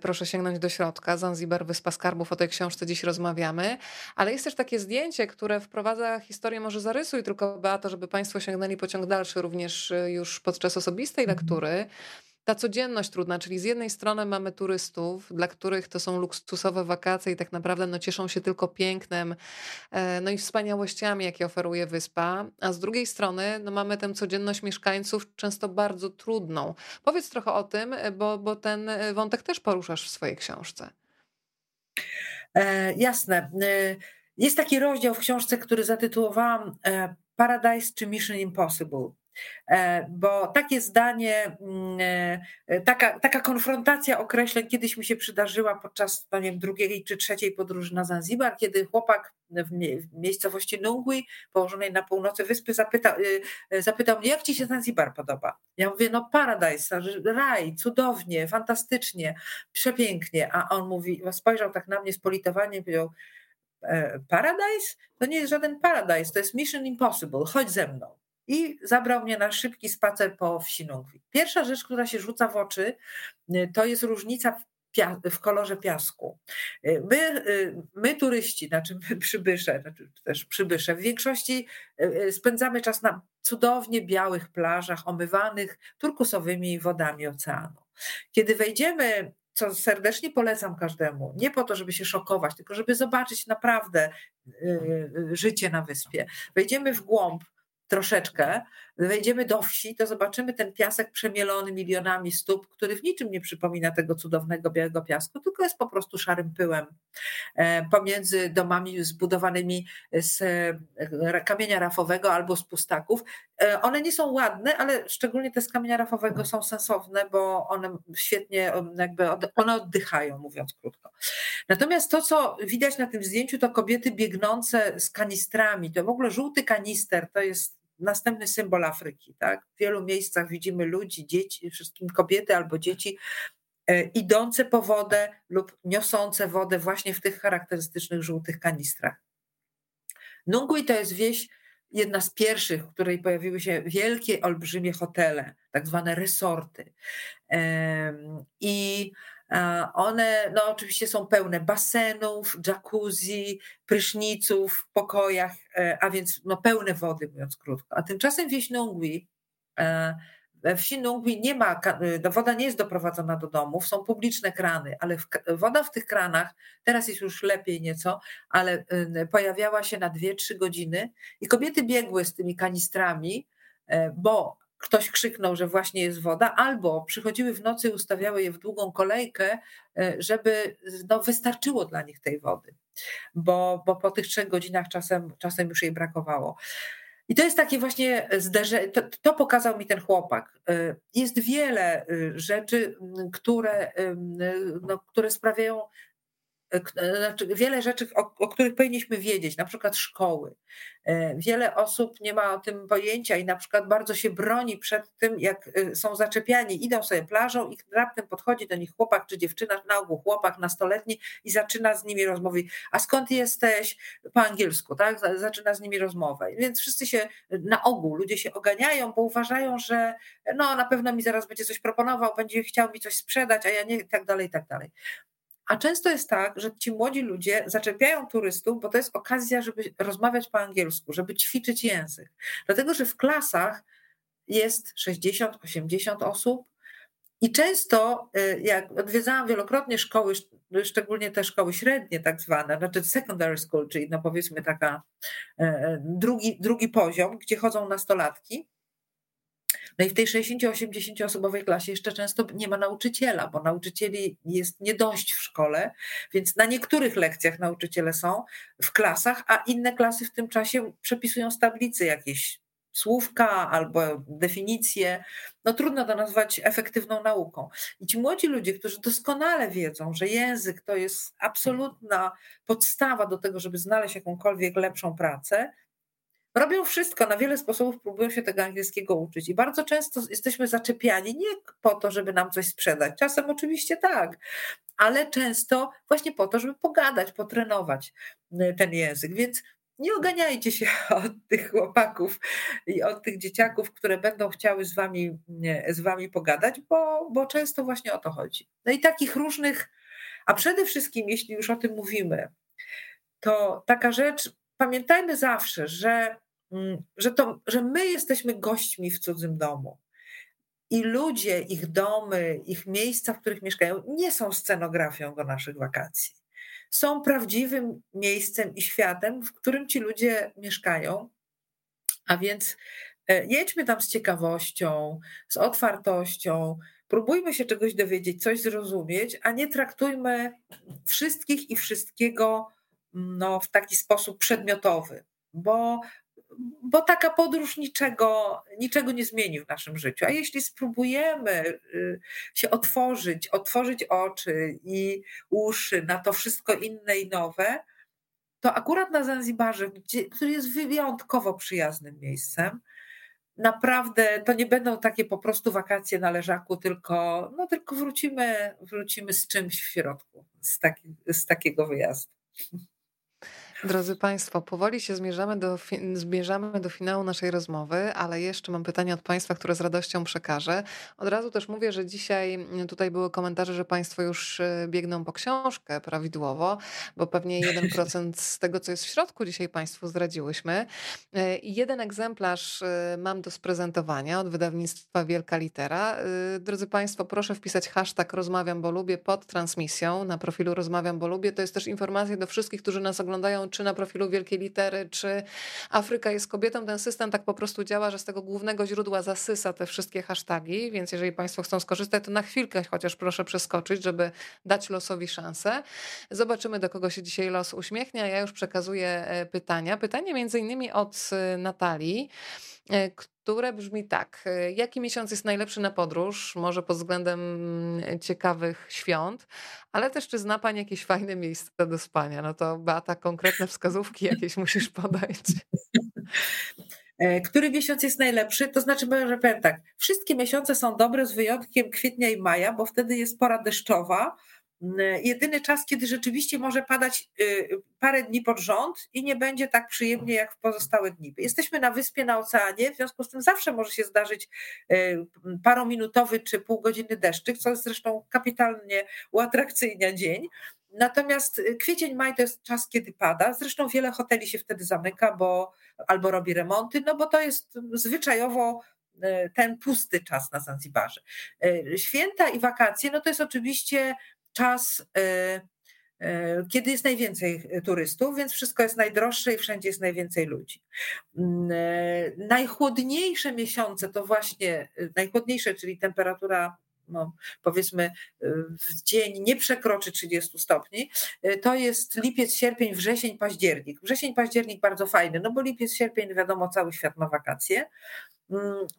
proszę sięgnąć do środka, Zanzibar, Wyspa Skarbów, o tej książce dziś rozmawiamy, ale jest też takie zdjęcie, które wprowadza historię, może zarysuj tylko Beato, żeby Państwo sięgnęli po ciąg dalszy również już podczas osobistej lektury. Ta codzienność trudna, czyli z jednej strony mamy turystów, dla których to są luksusowe wakacje i tak naprawdę no, cieszą się tylko pięknem no i wspaniałościami, jakie oferuje wyspa, a z drugiej strony no, mamy tę codzienność mieszkańców, często bardzo trudną. Powiedz trochę o tym, bo ten wątek też poruszasz w swojej książce. Jasne. Jest taki rozdział w książce, który zatytułowałam Paradise czy Mission Impossible. Bo takie zdanie, taka konfrontacja określeń kiedyś mi się przydarzyła podczas no nie wiem, drugiej czy trzeciej podróży na Zanzibar, kiedy chłopak w miejscowości Nungwi, położonej na północy wyspy, zapytał mnie, jak ci się Zanzibar podoba? Ja mówię, no paradise, raj, cudownie, fantastycznie, przepięknie, a on mówi, spojrzał tak na mnie z politowaniem i powiedział, paradise? To nie jest żaden paradise, to jest Mission Impossible, chodź ze mną. I zabrał mnie na szybki spacer po wsi Nungwi. Pierwsza rzecz, która się rzuca w oczy, to jest różnica w kolorze piasku. My turyści, znaczy my przybysze, znaczy też przybysze, w większości spędzamy czas na cudownie białych plażach omywanych turkusowymi wodami oceanu. Kiedy wejdziemy, co serdecznie polecam każdemu, nie po to, żeby się szokować, tylko żeby zobaczyć naprawdę życie na wyspie. Wejdziemy w głąb troszeczkę, wejdziemy do wsi, to zobaczymy ten piasek przemielony milionami stóp, który w niczym nie przypomina tego cudownego białego piasku, tylko jest po prostu szarym pyłem pomiędzy domami zbudowanymi z kamienia rafowego albo z pustaków. One nie są ładne, ale szczególnie te z kamienia rafowego są sensowne, bo one świetnie jakby one oddychają, mówiąc krótko. Natomiast to, co widać na tym zdjęciu, to kobiety biegnące z kanistrami. To w ogóle żółty kanister to jest następny symbol Afryki, tak? W wielu miejscach widzimy ludzi, dzieci, wszystkim kobiety albo dzieci idące po wodę lub niosące wodę właśnie w tych charakterystycznych żółtych kanistrach. Nungwi to jest wieś jedna z pierwszych, w której pojawiły się wielkie, olbrzymie hotele, tak zwane resorty. I one no oczywiście są pełne basenów, jacuzzi, pryszniców w pokojach, a więc no pełne wody, mówiąc krótko. A tymczasem we wsi Nungwi nie ma, woda nie jest doprowadzona do domów, są publiczne krany, ale woda w tych kranach, teraz jest już lepiej nieco, ale pojawiała się na 2-3 godziny i kobiety biegły z tymi kanistrami, bo ktoś krzyknął, że właśnie jest woda, albo przychodziły w nocy i ustawiały je w długą kolejkę, żeby no, wystarczyło dla nich tej wody, bo po tych 3 godzinach czasem już jej brakowało. I to jest takie właśnie zderzenie, to pokazał mi ten chłopak. Jest wiele rzeczy, które sprawiają wiele rzeczy, o których powinniśmy wiedzieć, na przykład szkoły. Wiele osób nie ma o tym pojęcia i na przykład bardzo się broni przed tym, jak są zaczepiani, idą sobie plażą i raptem podchodzi do nich chłopak czy dziewczyna, na ogół chłopak nastoletni, i zaczyna z nimi rozmowę. A skąd jesteś? Po angielsku, tak? Zaczyna z nimi rozmowę. Więc wszyscy się, na ogół ludzie się oganiają, bo uważają, że no na pewno mi zaraz będzie coś proponował, będzie chciał mi coś sprzedać, a ja nie, i tak dalej, i tak dalej. A często jest tak, że ci młodzi ludzie zaczepiają turystów, bo to jest okazja, żeby rozmawiać po angielsku, żeby ćwiczyć język. Dlatego, że w klasach jest 60-80 osób i często, jak odwiedzałam wielokrotnie szkoły, szczególnie te szkoły średnie tak zwane, znaczy secondary school, czyli no powiedzmy taka drugi poziom, gdzie chodzą nastolatki, no i w tej 60-80 osobowej klasie jeszcze często nie ma nauczyciela, bo nauczycieli jest nie dość w szkole, więc na niektórych lekcjach nauczyciele są w klasach, a inne klasy w tym czasie przepisują z tablicy jakieś słówka albo definicje. No trudno to nazwać efektywną nauką. I ci młodzi ludzie, którzy doskonale wiedzą, że język to jest absolutna podstawa do tego, żeby znaleźć jakąkolwiek lepszą pracę, robią wszystko, na wiele sposobów próbują się tego angielskiego uczyć i bardzo często jesteśmy zaczepiani nie po to, żeby nam coś sprzedać, czasem oczywiście tak, ale często właśnie po to, żeby pogadać, potrenować ten język, więc nie oganiajcie się od tych chłopaków i od tych dzieciaków, które będą chciały z wami pogadać, bo często właśnie o to chodzi. No i takich różnych, a przede wszystkim jeśli już o tym mówimy, to taka rzecz, pamiętajmy zawsze, że my jesteśmy gośćmi w cudzym domu i ludzie, ich domy, ich miejsca, w których mieszkają, nie są scenografią do naszych wakacji. Są prawdziwym miejscem i światem, w którym ci ludzie mieszkają, a więc jedźmy tam z ciekawością, z otwartością, próbujmy się czegoś dowiedzieć, coś zrozumieć, a nie traktujmy wszystkich i wszystkiego no, w taki sposób przedmiotowy, bo taka podróż niczego nie zmieni w naszym życiu. A jeśli spróbujemy się otworzyć oczy i uszy na to wszystko inne i nowe, to akurat na Zanzibarze, który jest wyjątkowo przyjaznym miejscem, naprawdę to nie będą takie po prostu wakacje na leżaku, tylko wrócimy z czymś w środku, z takiego wyjazdu. Drodzy Państwo, powoli się zmierzamy do finału naszej rozmowy, ale jeszcze mam pytanie od Państwa, które z radością przekażę. Od razu też mówię, że dzisiaj tutaj były komentarze, że Państwo już biegną po książkę prawidłowo, bo pewnie 1% z tego, co jest w środku, dzisiaj Państwu zdradziłyśmy. I jeden egzemplarz mam do sprezentowania od wydawnictwa Wielka Litera. Drodzy Państwo, proszę wpisać hashtag Rozmawiam, bo lubię pod transmisją na profilu Rozmawiam, bo lubię. To jest też informacja do wszystkich, którzy nas oglądają, czy na profilu Wielkiej Litery, czy Afryka jest kobietą. Ten system tak po prostu działa, że z tego głównego źródła zasysa te wszystkie hasztagi, więc jeżeli Państwo chcą skorzystać, to na chwilkę chociaż proszę przeskoczyć, żeby dać losowi szansę. Zobaczymy, do kogo się dzisiaj los uśmiechnie, a ja już przekazuję pytania. Pytanie między innymi od Natalii, które brzmi tak. Jaki miesiąc jest najlepszy na podróż? Może pod względem ciekawych świąt, ale też czy zna Pani jakieś fajne miejsca do spania? No to Beata, konkretne wskazówki jakieś musisz podać. Który miesiąc jest najlepszy? To znaczy, że powiem tak, wszystkie miesiące są dobre z wyjątkiem kwietnia i maja, bo wtedy jest pora deszczowa. Jedyny czas, kiedy rzeczywiście może padać parę dni pod rząd i nie będzie tak przyjemnie jak w pozostałe dni. Jesteśmy na wyspie, na oceanie, w związku z tym zawsze może się zdarzyć parominutowy czy półgodzinny deszczyk, co zresztą kapitalnie uatrakcyjnia dzień. Natomiast kwiecień, maj to jest czas, kiedy pada. Zresztą wiele hoteli się wtedy zamyka, albo robi remonty, no bo to jest zwyczajowo ten pusty czas na Zanzibarze. Święta i wakacje, no to jest oczywiście czas, kiedy jest najwięcej turystów, więc wszystko jest najdroższe i wszędzie jest najwięcej ludzi. Najchłodniejsze miesiące to właśnie, najchłodniejsze, czyli temperatura, no powiedzmy w dzień nie przekroczy 30 stopni, to jest lipiec, sierpień, wrzesień, październik. Wrzesień, październik bardzo fajny, no bo lipiec, sierpień wiadomo cały świat ma wakacje.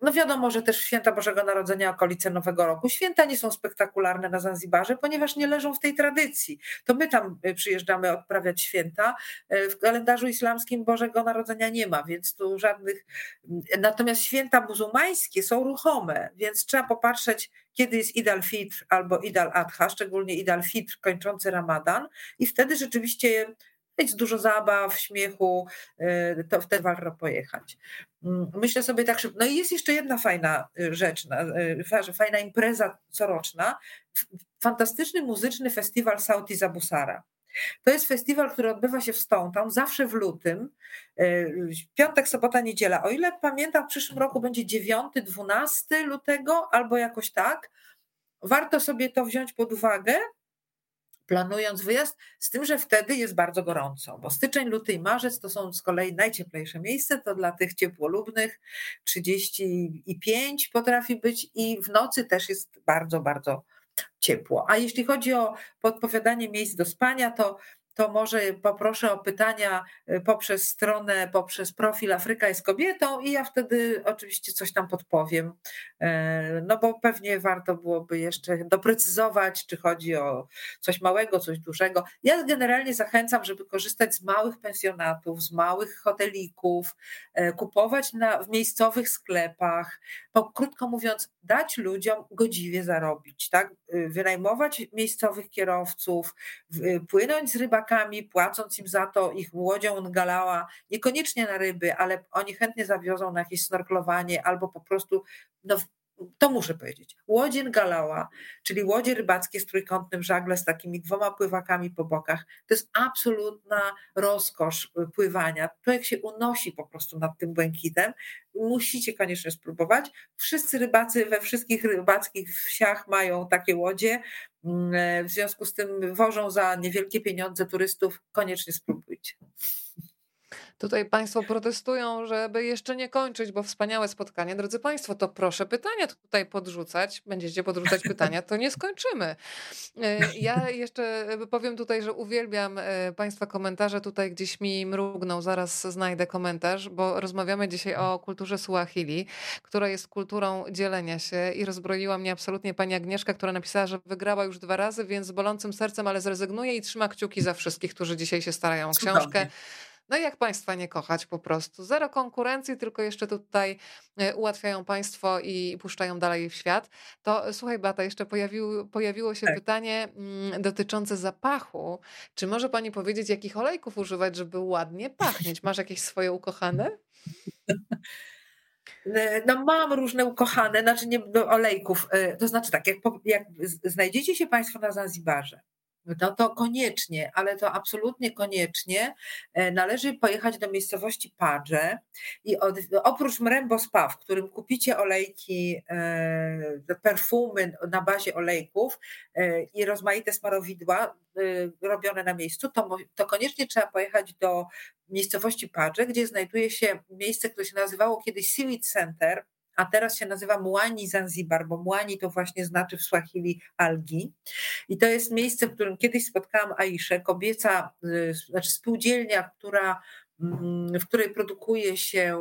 No wiadomo, że też święta Bożego Narodzenia, okolice Nowego Roku. Święta nie są spektakularne na Zanzibarze, ponieważ nie leżą w tej tradycji. To my tam przyjeżdżamy odprawiać święta. W kalendarzu islamskim Bożego Narodzenia nie ma, więc tu żadnych... Natomiast święta muzułmańskie są ruchome, więc trzeba popatrzeć, kiedy jest Eid al-Fitr albo Eid al-Adha, szczególnie Eid al-Fitr kończący Ramadan, i wtedy rzeczywiście... Jest dużo zabaw, śmiechu, to wtedy warto pojechać. Myślę sobie tak szybko. No i jest jeszcze jedna fajna rzecz, fajna impreza coroczna. Fantastyczny muzyczny festiwal Sauti za Busara. To jest festiwal, który odbywa się w Stone Town, zawsze w lutym. Piątek, sobota, niedziela. O ile pamiętam, w przyszłym roku będzie 9, 12 lutego albo jakoś tak. Warto sobie to wziąć pod uwagę, planując wyjazd, z tym, że wtedy jest bardzo gorąco, bo styczeń, luty i marzec to są z kolei najcieplejsze miejsce, to dla tych ciepłolubnych 35 potrafi być i w nocy też jest bardzo, bardzo ciepło. A jeśli chodzi o podpowiadanie miejsc do spania, to może poproszę o pytania poprzez stronę, poprzez profil Afryka jest kobietą i ja wtedy oczywiście coś tam podpowiem. No bo pewnie warto byłoby jeszcze doprecyzować, czy chodzi o coś małego, coś dużego. Ja generalnie zachęcam, żeby korzystać z małych pensjonatów, z małych hotelików, kupować w miejscowych sklepach, bo krótko mówiąc, dać ludziom godziwie zarobić, tak? Wynajmować miejscowych kierowców, płynąć z rybakami, płacąc im za to ich łodzią Ngalała, niekoniecznie na ryby, ale oni chętnie zawiozą na jakieś snorklowanie albo po prostu, no to muszę powiedzieć, łodzie Ngalała, czyli łodzie rybackie z trójkątnym żagle z takimi 2 pływakami po bokach, to jest absolutna rozkosz pływania. Człowiek się unosi po prostu nad tym błękitem. Musicie koniecznie spróbować. Wszyscy rybacy we wszystkich rybackich wsiach mają takie łodzie, w związku z tym wożą za niewielkie pieniądze turystów. Koniecznie spróbujcie. Tutaj państwo protestują, żeby jeszcze nie kończyć, bo wspaniałe spotkanie. Drodzy państwo, to proszę pytania tutaj podrzucać. Będziecie podrzucać pytania, to nie skończymy. Ja jeszcze powiem tutaj, że uwielbiam państwa komentarze. Tutaj gdzieś mi mrugną, zaraz znajdę komentarz, bo rozmawiamy dzisiaj o kulturze Suahili, która jest kulturą dzielenia się, i rozbroiła mnie absolutnie pani Agnieszka, która napisała, że wygrała już 2 razy, więc z bolącym sercem, ale zrezygnuje i trzyma kciuki za wszystkich, którzy dzisiaj się starają o książkę. No i jak państwa nie kochać po prostu. 0 konkurencji, tylko jeszcze tutaj ułatwiają państwo i puszczają dalej w świat. To słuchaj Beata, jeszcze pojawiło się pytanie dotyczące zapachu. Czy może pani powiedzieć, jakich olejków używać, żeby ładnie pachnieć? Masz jakieś swoje ukochane? No mam różne ukochane, znaczy nie do olejków. To znaczy tak, jak znajdziecie się państwo na Zanzibarze, no to koniecznie, ale to absolutnie koniecznie należy pojechać do miejscowości Padże i oprócz Mrembo Spa, w którym kupicie olejki, perfumy na bazie olejków i rozmaite smarowidła robione na miejscu, to koniecznie trzeba pojechać do miejscowości Padże, gdzie znajduje się miejsce, które się nazywało kiedyś Seaweed Center, a teraz się nazywa Muani Zanzibar, bo Muani to właśnie znaczy w Swahili algi. I to jest miejsce, w którym kiedyś spotkałam Aiszę, spółdzielnia, w której produkuje się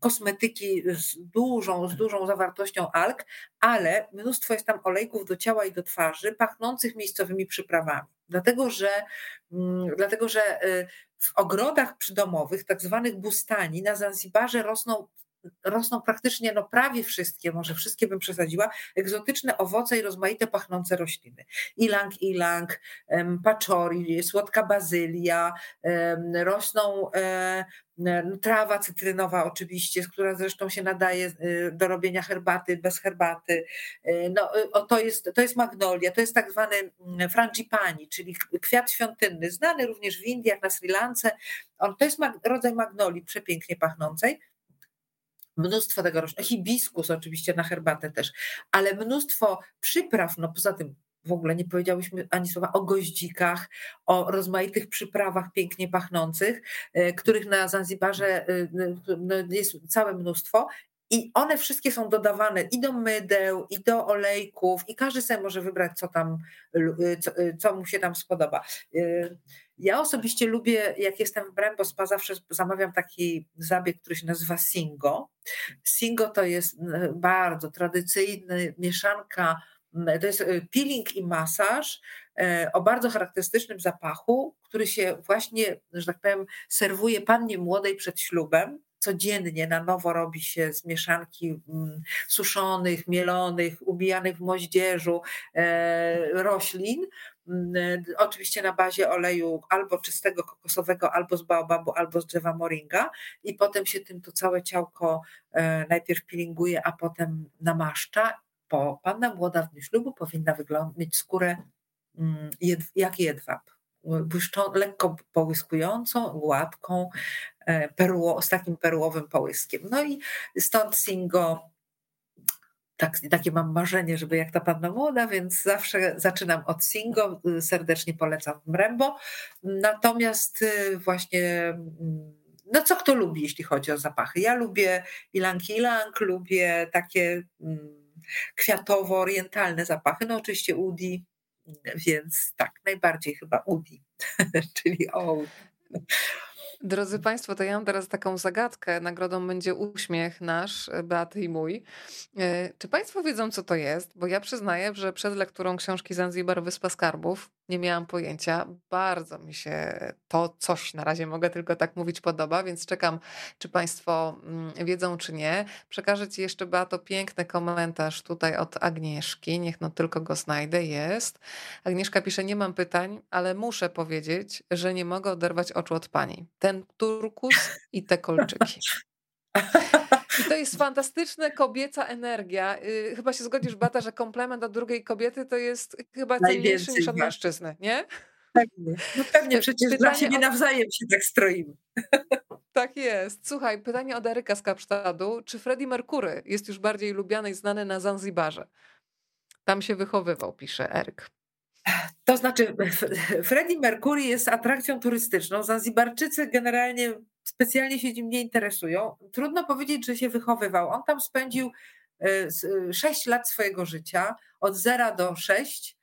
kosmetyki z dużą zawartością alg, ale mnóstwo jest tam olejków do ciała i do twarzy, pachnących miejscowymi przyprawami. Dlatego że w ogrodach przydomowych, tak zwanych bustani, na Zanzibarze rosną praktycznie, no prawie wszystkie, może wszystkie bym przesadziła, egzotyczne owoce i rozmaite pachnące rośliny. Ilang, paczori, słodka bazylia, rosną trawa cytrynowa oczywiście, która zresztą się nadaje do robienia herbaty, bez herbaty. No, to jest magnolia, to jest tak zwany frangipani, czyli kwiat świątynny, znany również w Indiach, na Sri Lance. To jest rodzaj magnolii przepięknie pachnącej. Mnóstwo tego rośnie, hibiskus oczywiście na herbatę też, ale mnóstwo przypraw, no poza tym w ogóle nie powiedziałyśmy ani słowa o goździkach, o rozmaitych przyprawach pięknie pachnących, których na Zanzibarze jest całe mnóstwo. I one wszystkie są dodawane i do mydeł, i do olejków, i każdy sobie może wybrać, co mu się tam spodoba. Ja osobiście lubię, jak jestem w Mrembo Spa, zawsze zamawiam taki zabieg, który się nazywa Singo. Singo to jest bardzo tradycyjny, mieszanka, to jest peeling i masaż o bardzo charakterystycznym zapachu, który się właśnie, że tak powiem, serwuje pannie młodej przed ślubem. Codziennie na nowo robi się z mieszanki suszonych, mielonych, ubijanych w moździerzu roślin. Oczywiście na bazie oleju albo czystego kokosowego, albo z baobabu, albo z drzewa moringa, i potem się tym to całe ciałko najpierw peelinguje, a potem namaszcza. Panna młoda w dniu ślubu powinna mieć skórę jak jedwab. Lekko połyskującą, gładką, z takim perłowym połyskiem. No i stąd Singo. Takie mam marzenie, żeby jak ta panna młoda, więc zawsze zaczynam od Singo, serdecznie polecam Mrembo. Natomiast właśnie, no co kto lubi, jeśli chodzi o zapachy. Ja lubię ilang-ilang, lubię takie kwiatowo-orientalne zapachy, no oczywiście udi, więc tak, najbardziej chyba udi, czyli oud. Drodzy Państwo, to ja mam teraz taką zagadkę. Nagrodą będzie uśmiech nasz, Beaty i mój. Czy Państwo wiedzą, co to jest? Bo ja przyznaję, że przed lekturą książki Zanzibar Wyspa Skarbów nie miałam pojęcia. Bardzo mi się to coś, na razie mogę tylko tak mówić, podoba, więc czekam, czy Państwo wiedzą, czy nie. Przekażę Ci jeszcze, Beato, piękny komentarz tutaj od Agnieszki. Niech no tylko go znajdę. Jest. Agnieszka pisze: nie mam pytań, ale muszę powiedzieć, że nie mogę oderwać oczu od Pani. Ten turkus i te kolczyki. I to jest fantastyczna kobieca energia. Chyba się zgodzisz, Bata, że komplement od drugiej kobiety to jest chyba cenniejszy niż od mężczyzny, nie? Pewnie, no pewnie, przecież dla siebie nawzajem się tak stroimy. Tak jest. Słuchaj, pytanie od Eryka z Kapsztadu. Czy Freddie Mercury jest już bardziej lubiany i znany na Zanzibarze? Tam się wychowywał, pisze Eryk. To znaczy, Freddie Mercury jest atrakcją turystyczną. Zanzibarczycy generalnie specjalnie się nim nie interesują. Trudno powiedzieć, że się wychowywał. On tam spędził 6 lat swojego życia, od 0 do 6,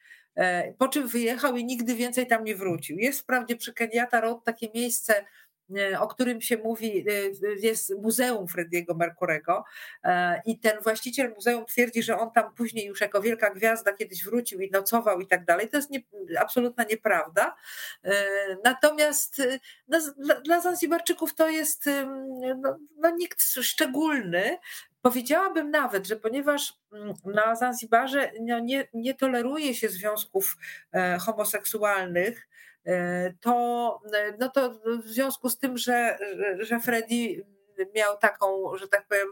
po czym wyjechał i nigdy więcej tam nie wrócił. Jest wprawdzie przy Kenyatta Road takie miejsce, o którym się mówi, jest muzeum Freddiego Mercurego, i ten właściciel muzeum twierdzi, że on tam później już jako wielka gwiazda kiedyś wrócił i nocował i tak dalej. To jest absolutna nieprawda. Natomiast dla Zanzibarczyków to jest nikt szczególny. Powiedziałabym nawet, że ponieważ na Zanzibarze nie toleruje się związków homoseksualnych, to w związku z tym, że Freddie miał taką, że tak powiem,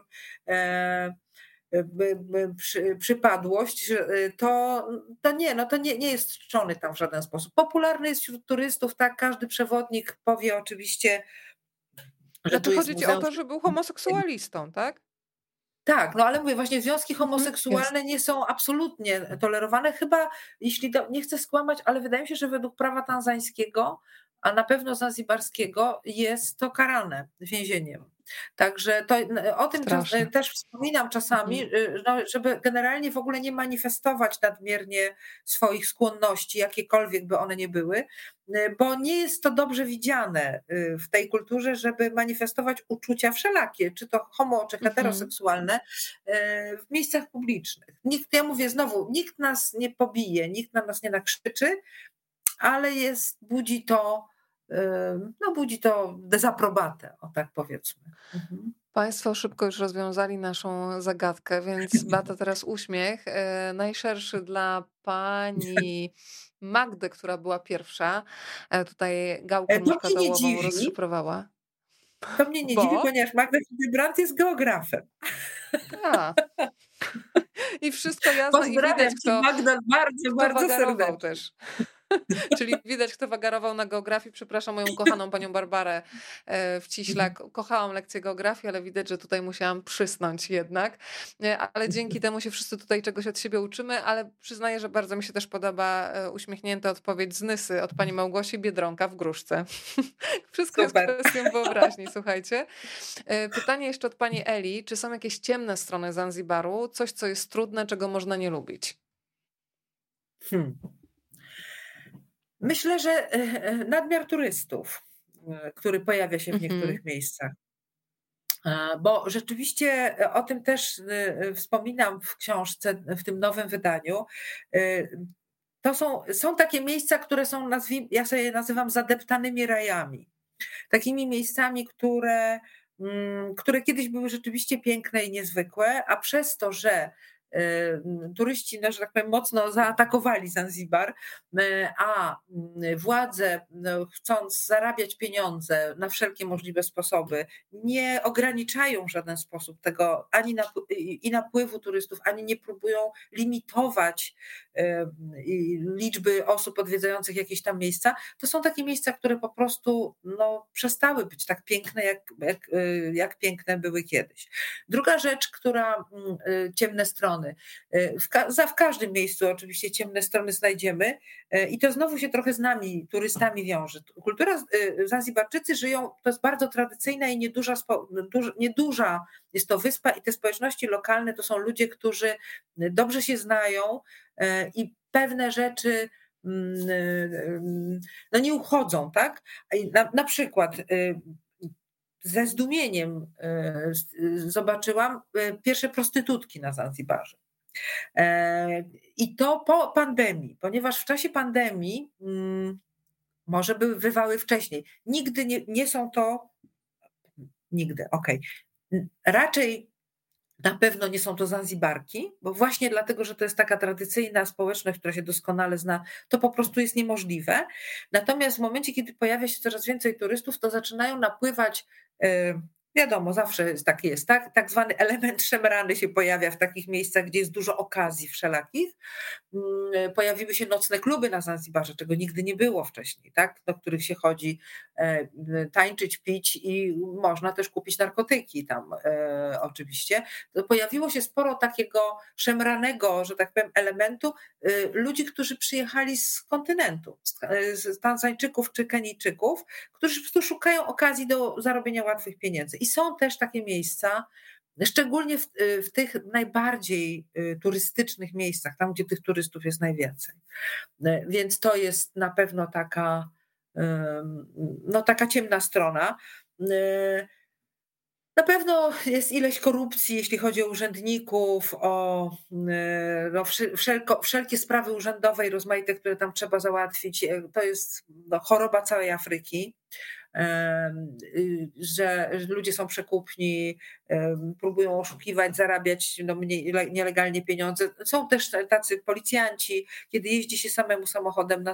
przypadłość, to nie jest czczony tam w żaden sposób. Popularny jest wśród turystów, tak, każdy przewodnik powie oczywiście, że tu chodzi o to, że był homoseksualistą, tak? Tak, no ale mówię, właśnie związki homoseksualne nie są absolutnie tolerowane, chyba, jeśli nie chcę skłamać, ale wydaje mi się, że według prawa tanzańskiego, a na pewno zanzibarskiego, jest to karane więzieniem. Także o tym też wspominam czasami, żeby generalnie w ogóle nie manifestować nadmiernie swoich skłonności, jakiekolwiek by one nie były, bo nie jest to dobrze widziane w tej kulturze, żeby manifestować uczucia wszelakie, czy to homo, czy heteroseksualne, w miejscach publicznych. Ja mówię znowu, nikt nas nie pobije, nikt na nas nie nakrzyczy, ale budzi to dezaprobatę, o tak powiedzmy. Mhm. Państwo szybko już rozwiązali naszą zagadkę, więc Beata, teraz uśmiech. Najszerszy dla pani Magdy, która była pierwsza. Tutaj gałką szkatułową rozszyfrowała. To mnie nie dziwi, ponieważ Magda Brandt jest geografem. Tak. I wszystko jasne. Pozdrawiam i widać, kto Magda bardzo, bardzo serdecznie. Też. Czyli widać, kto wagarował na geografii. Przepraszam moją kochaną panią Barbarę Wciślak. Kochałam lekcję geografii, ale widać, że tutaj musiałam przysnąć jednak. Ale dzięki temu się wszyscy tutaj czegoś od siebie uczymy, ale przyznaję, że bardzo mi się też podoba uśmiechnięta odpowiedź z Nysy od pani Małgosi: Biedronka w gruszce. Wszystko super. Jest kwestią wyobraźni, słuchajcie. Pytanie jeszcze od pani Eli. Czy są jakieś ciemne strony Zanzibaru? Coś, co jest trudne, czego można nie lubić? Myślę, że nadmiar turystów, który pojawia się w niektórych miejscach. Bo rzeczywiście o tym też wspominam w książce, w tym nowym wydaniu. To są takie miejsca, które są, ja sobie je nazywam zadeptanymi rajami. Takimi miejscami, które kiedyś były rzeczywiście piękne i niezwykłe, a przez to, że turyści, że tak powiem, mocno zaatakowali Zanzibar, a władze, chcąc zarabiać pieniądze na wszelkie możliwe sposoby, nie ograniczają w żaden sposób tego ani napływu turystów, ani nie próbują limitować liczby osób odwiedzających jakieś tam miejsca. To są takie miejsca, które po prostu przestały być tak piękne, jak piękne były kiedyś. Druga rzecz, która ciemne strony. W każdym miejscu oczywiście ciemne strony znajdziemy i to znowu się trochę z nami, turystami, wiąże. Kultura Zanzibarczycy żyją, to jest bardzo tradycyjna i nieduża jest to wyspa, i te społeczności lokalne to są ludzie, którzy dobrze się znają i pewne rzeczy nie uchodzą, tak? Na przykład ze zdumieniem zobaczyłam pierwsze prostytutki na Zanzibarze. I to po pandemii, ponieważ w czasie pandemii może bywały wcześniej. Raczej na pewno nie są to Zanzibarki, bo właśnie dlatego, że to jest taka tradycyjna społeczność, która się doskonale zna, to po prostu jest niemożliwe. Natomiast w momencie, kiedy pojawia się coraz więcej turystów, to zaczynają napływać, wiadomo, zawsze tak jest, tak zwany element szemrany się pojawia w takich miejscach, gdzie jest dużo okazji wszelakich. Pojawiły się nocne kluby na Zanzibarze, czego nigdy nie było wcześniej, tak? Do których się chodzi tańczyć, pić i można też kupić narkotyki tam oczywiście. Pojawiło się sporo takiego szemranego, że tak powiem, elementu ludzi, którzy przyjechali z kontynentu, z Tanzańczyków czy Kenijczyków, którzy po prostu szukają okazji do zarobienia łatwych pieniędzy. I są też takie miejsca, szczególnie w tych najbardziej turystycznych miejscach, tam gdzie tych turystów jest najwięcej. Więc to jest na pewno taka ciemna strona. Na pewno jest ileś korupcji, jeśli chodzi o urzędników, o wszelkie sprawy urzędowe i rozmaite, które tam trzeba załatwić. To jest choroba całej Afryki, że ludzie są przekupni, próbują oszukiwać, zarabiać nielegalnie pieniądze. Są też tacy policjanci, kiedy jeździ się samemu samochodem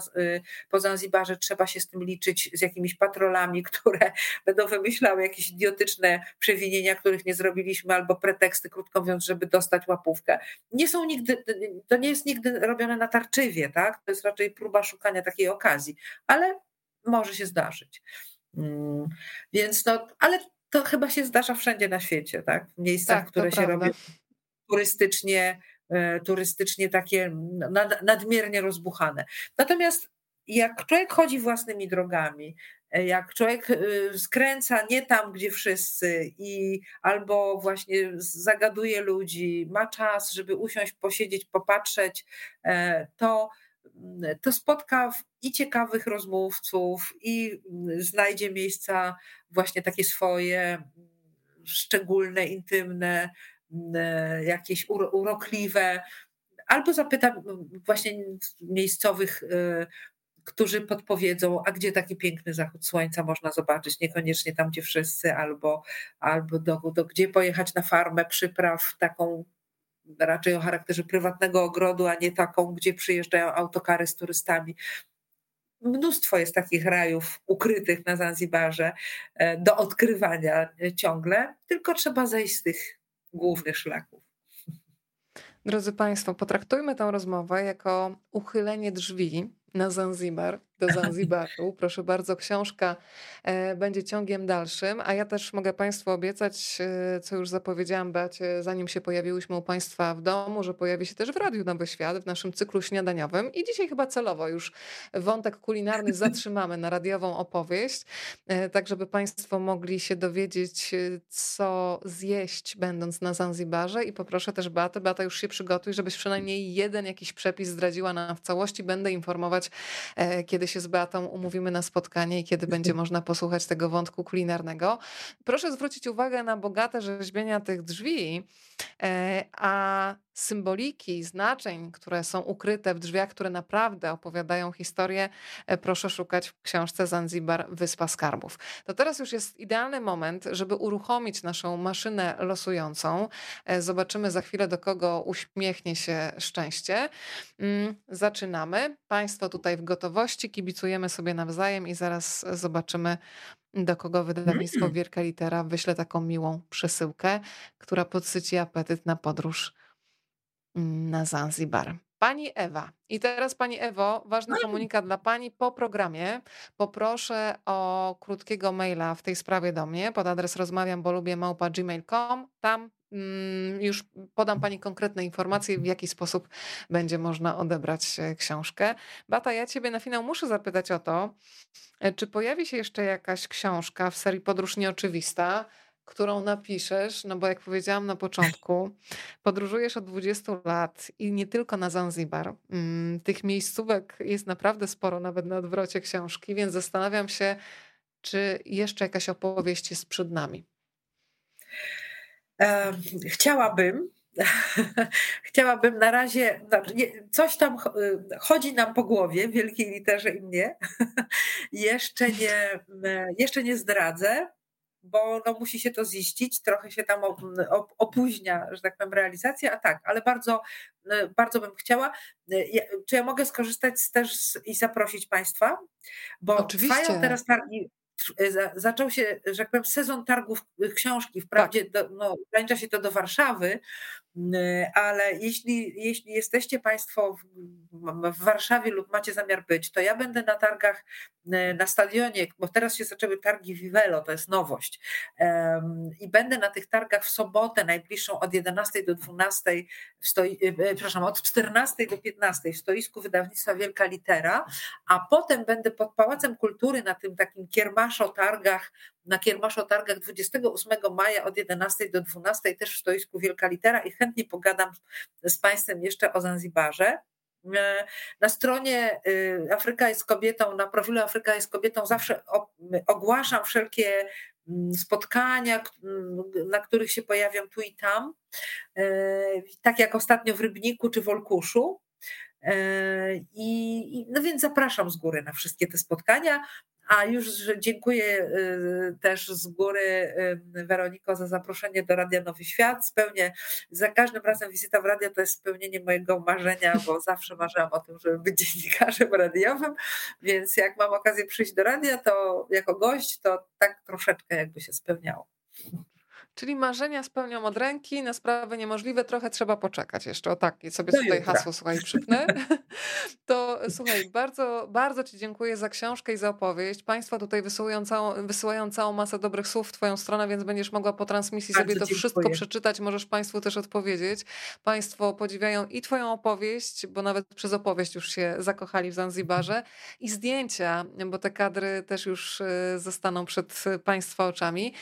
po Zanzibarze, trzeba się z tym liczyć, z jakimiś patrolami, które będą wymyślały jakieś idiotyczne przewinienia, których nie zrobiliśmy, albo preteksty, krótko mówiąc, żeby dostać łapówkę. To nie jest nigdy robione natarczywie, tak? To jest raczej próba szukania takiej okazji, ale może się zdarzyć. Więc ale to chyba się zdarza wszędzie na świecie, tak? W miejscach, które się robią turystycznie takie nadmiernie rozbuchane. Natomiast jak człowiek chodzi własnymi drogami, jak człowiek skręca nie tam, gdzie wszyscy, albo właśnie zagaduje ludzi, ma czas, żeby usiąść, posiedzieć, popatrzeć, to spotka i ciekawych rozmówców, i znajdzie miejsca właśnie takie swoje, szczególne, intymne, jakieś urokliwe. Albo zapyta właśnie miejscowych, którzy podpowiedzą, a gdzie taki piękny zachód słońca można zobaczyć, niekoniecznie tam, gdzie wszyscy, albo gdzie pojechać na farmę przypraw, taką raczej o charakterze prywatnego ogrodu, a nie taką, gdzie przyjeżdżają autokary z turystami. Mnóstwo jest takich rajów ukrytych na Zanzibarze do odkrywania ciągle, tylko trzeba zejść z tych głównych szlaków. Drodzy Państwo, potraktujmy tę rozmowę jako uchylenie drzwi na Zanzibar, do Zanzibaru. Proszę bardzo, książka będzie ciągiem dalszym, a ja też mogę Państwu obiecać, co już zapowiedziałam Beacie, zanim się pojawiłyśmy u Państwa w domu, że pojawi się też w Radiu Nowy Świat, w naszym cyklu śniadaniowym i dzisiaj chyba celowo już wątek kulinarny zatrzymamy na radiową opowieść, tak żeby Państwo mogli się dowiedzieć, co zjeść będąc na Zanzibarze i poproszę też Beatę, Beata już się przygotuj, żebyś przynajmniej jeden jakiś przepis zdradziła nam w całości, będę informować, kiedy się z Beatą umówimy na spotkanie i kiedy będzie można posłuchać tego wątku kulinarnego. Proszę zwrócić uwagę na bogate rzeźbienia tych drzwi, a symboliki, znaczeń, które są ukryte w drzwiach, które naprawdę opowiadają historię, proszę szukać w książce Zanzibar Wyspa Skarbów. To teraz już jest idealny moment, żeby uruchomić naszą maszynę losującą. Zobaczymy za chwilę, do kogo uśmiechnie się szczęście. Zaczynamy. Państwo tutaj w gotowości, kibicujemy sobie nawzajem i zaraz zobaczymy, do kogo wydawnictwo Wielka Litera wyśle taką miłą przesyłkę, która podsyci apetyt na podróż na Zanzibar. Pani Ewa. I teraz Pani Ewo, ważny komunikat dla Pani po programie. Poproszę o krótkiego maila w tej sprawie do mnie pod adres rozmawiambolubie@gmail.com. Tam już podam Pani konkretne informacje, w jaki sposób będzie można odebrać książkę. Beata, ja Ciebie na finał muszę zapytać o to, czy pojawi się jeszcze jakaś książka w serii Podróż Nieoczywista, którą napiszesz, no bo jak powiedziałam na początku, podróżujesz od 20 lat i nie tylko na Zanzibar. Tych miejscówek jest naprawdę sporo, nawet na odwrocie książki, więc zastanawiam się, czy jeszcze jakaś opowieść jest przed nami. Chciałabym na razie, coś tam chodzi nam po głowie w Wielkiej Literze i mnie, jeszcze nie zdradzę, bo no, musi się to ziścić, trochę się tam opóźnia, że tak powiem, realizacja, a tak, ale bardzo, bardzo bym chciała. Czy ja mogę skorzystać też i zaprosić Państwa? Bo oczywiście. Trwają teraz targi, zaczął się, że tak powiem, sezon targów książki, wprawdzie ogranicza się to do Warszawy, ale jeśli jesteście Państwo w Warszawie lub macie zamiar być, to ja będę na targach na stadionie, bo teraz się zaczęły targi Vivelo, to jest nowość, i będę na tych targach w sobotę najbliższą od 11 do 12, od 14 do 15 w stoisku wydawnictwa Wielka Litera, a potem będę pod Pałacem Kultury na tym takim kiermaszotargach 28 maja od 11 do 12 też w stoisku Wielka Litera i chętnie pogadam z Państwem jeszcze o Zanzibarze. Na stronie Afryka jest kobietą, na profilu Afryka jest kobietą zawsze ogłaszam wszelkie spotkania, na których się pojawiam tu i tam, tak jak ostatnio w Rybniku czy w Olkuszu. I no więc zapraszam z góry na wszystkie te spotkania. A już dziękuję też z góry, Weroniko, za zaproszenie do Radia Nowy Świat. Spełnię, za każdym razem wizyta w radio to jest spełnienie mojego marzenia, bo zawsze marzyłam o tym, żeby być dziennikarzem radiowym, więc jak mam okazję przyjść do radia, to jako gość, to tak troszeczkę jakby się spełniało. Czyli marzenia spełnią od ręki, na sprawy niemożliwe trochę trzeba poczekać jeszcze. O tak, sobie tutaj hasło, słuchaj, przypnę. To słuchaj, bardzo, bardzo Ci dziękuję za książkę i za opowieść. Państwo tutaj wysyłają całą masę dobrych słów w Twoją stronę, więc będziesz mogła po transmisji bardzo sobie to wszystko przeczytać. Możesz Państwu też odpowiedzieć. Państwo podziwiają i Twoją opowieść, bo nawet przez opowieść już się zakochali w Zanzibarze, i zdjęcia, bo te kadry też już zostaną przed Państwa oczami.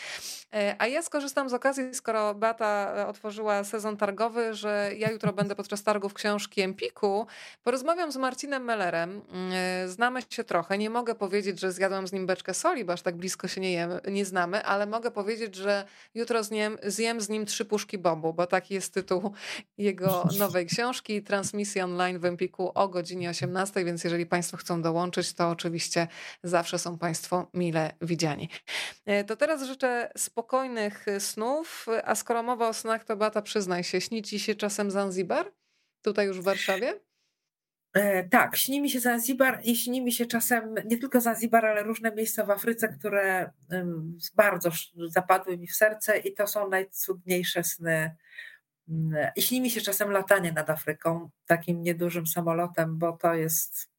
A ja skorzystam z okazji, skoro Beata otworzyła sezon targowy, że ja jutro będę podczas targów książki Empiku. Porozmawiam z Marcinem Mellerem. Znamy się trochę. Nie mogę powiedzieć, że zjadłam z nim beczkę soli, bo aż tak blisko się nie znamy, ale mogę powiedzieć, że jutro zjem z nim 3 puszki bobu, bo taki jest tytuł jego nowej książki. Transmisja online w Empiku o godzinie 18, więc jeżeli Państwo chcą dołączyć, to oczywiście zawsze są Państwo mile widziani. To teraz życzę spokojnych snów, a skoro mowa o snach, to Beata, przyznaj się, śni Ci się czasem Zanzibar? Tutaj już w Warszawie? Tak, śni mi się Zanzibar i śni mi się czasem nie tylko Zanzibar, ale różne miejsca w Afryce, które bardzo zapadły mi w serce i to są najcudniejsze sny. I śni mi się czasem latanie nad Afryką, takim niedużym samolotem, bo to jest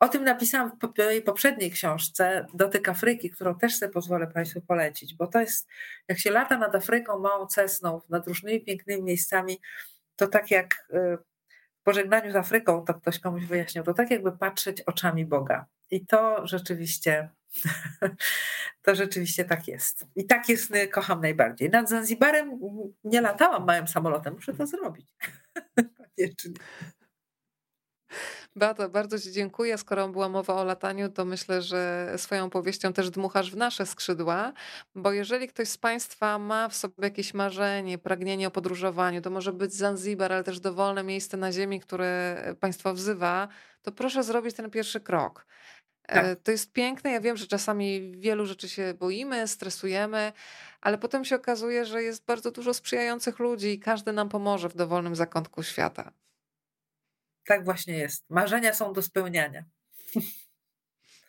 O tym napisałam w mojej poprzedniej książce Dotyk Afryki, którą też sobie pozwolę Państwu polecić, bo to jest, jak się lata nad Afryką, małą Cessną, nad różnymi pięknymi miejscami, to tak jak w Pożegnaniu z Afryką, to ktoś komuś wyjaśniał, to tak jakby patrzeć oczami Boga. I to rzeczywiście tak jest. I takie sny kocham najbardziej. Nad Zanzibarem nie latałam małym samolotem, muszę to zrobić. Koniecznie. Beato, bardzo Ci dziękuję. Skoro była mowa o lataniu, to myślę, że swoją powieścią też dmuchasz w nasze skrzydła, bo jeżeli ktoś z Państwa ma w sobie jakieś marzenie, pragnienie o podróżowaniu, to może być Zanzibar, ale też dowolne miejsce na ziemi, które Państwa wzywa, to proszę zrobić ten pierwszy krok. Tak. To jest piękne, ja wiem, że czasami wielu rzeczy się boimy, stresujemy, ale potem się okazuje, że jest bardzo dużo sprzyjających ludzi i każdy nam pomoże w dowolnym zakątku świata. Tak właśnie jest. Marzenia są do spełniania.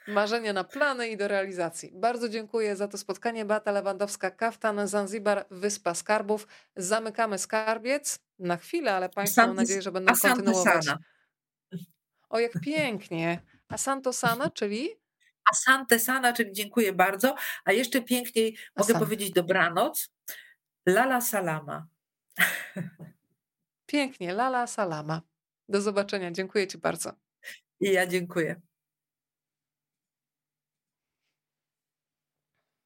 Marzenia na plany i do realizacji. Bardzo dziękuję za to spotkanie. Beata Lewandowska-Kaftan, Zanzibar, Wyspa Skarbów. Zamykamy skarbiec na chwilę, ale Państwo mam nadzieję, że będą kontynuować. O, jak pięknie. Asante sana, czyli? Asante sana, czyli dziękuję bardzo. A jeszcze piękniej mogę powiedzieć dobranoc. Lala salama. Pięknie, lala salama. Do zobaczenia. Dziękuję Ci bardzo. I ja dziękuję.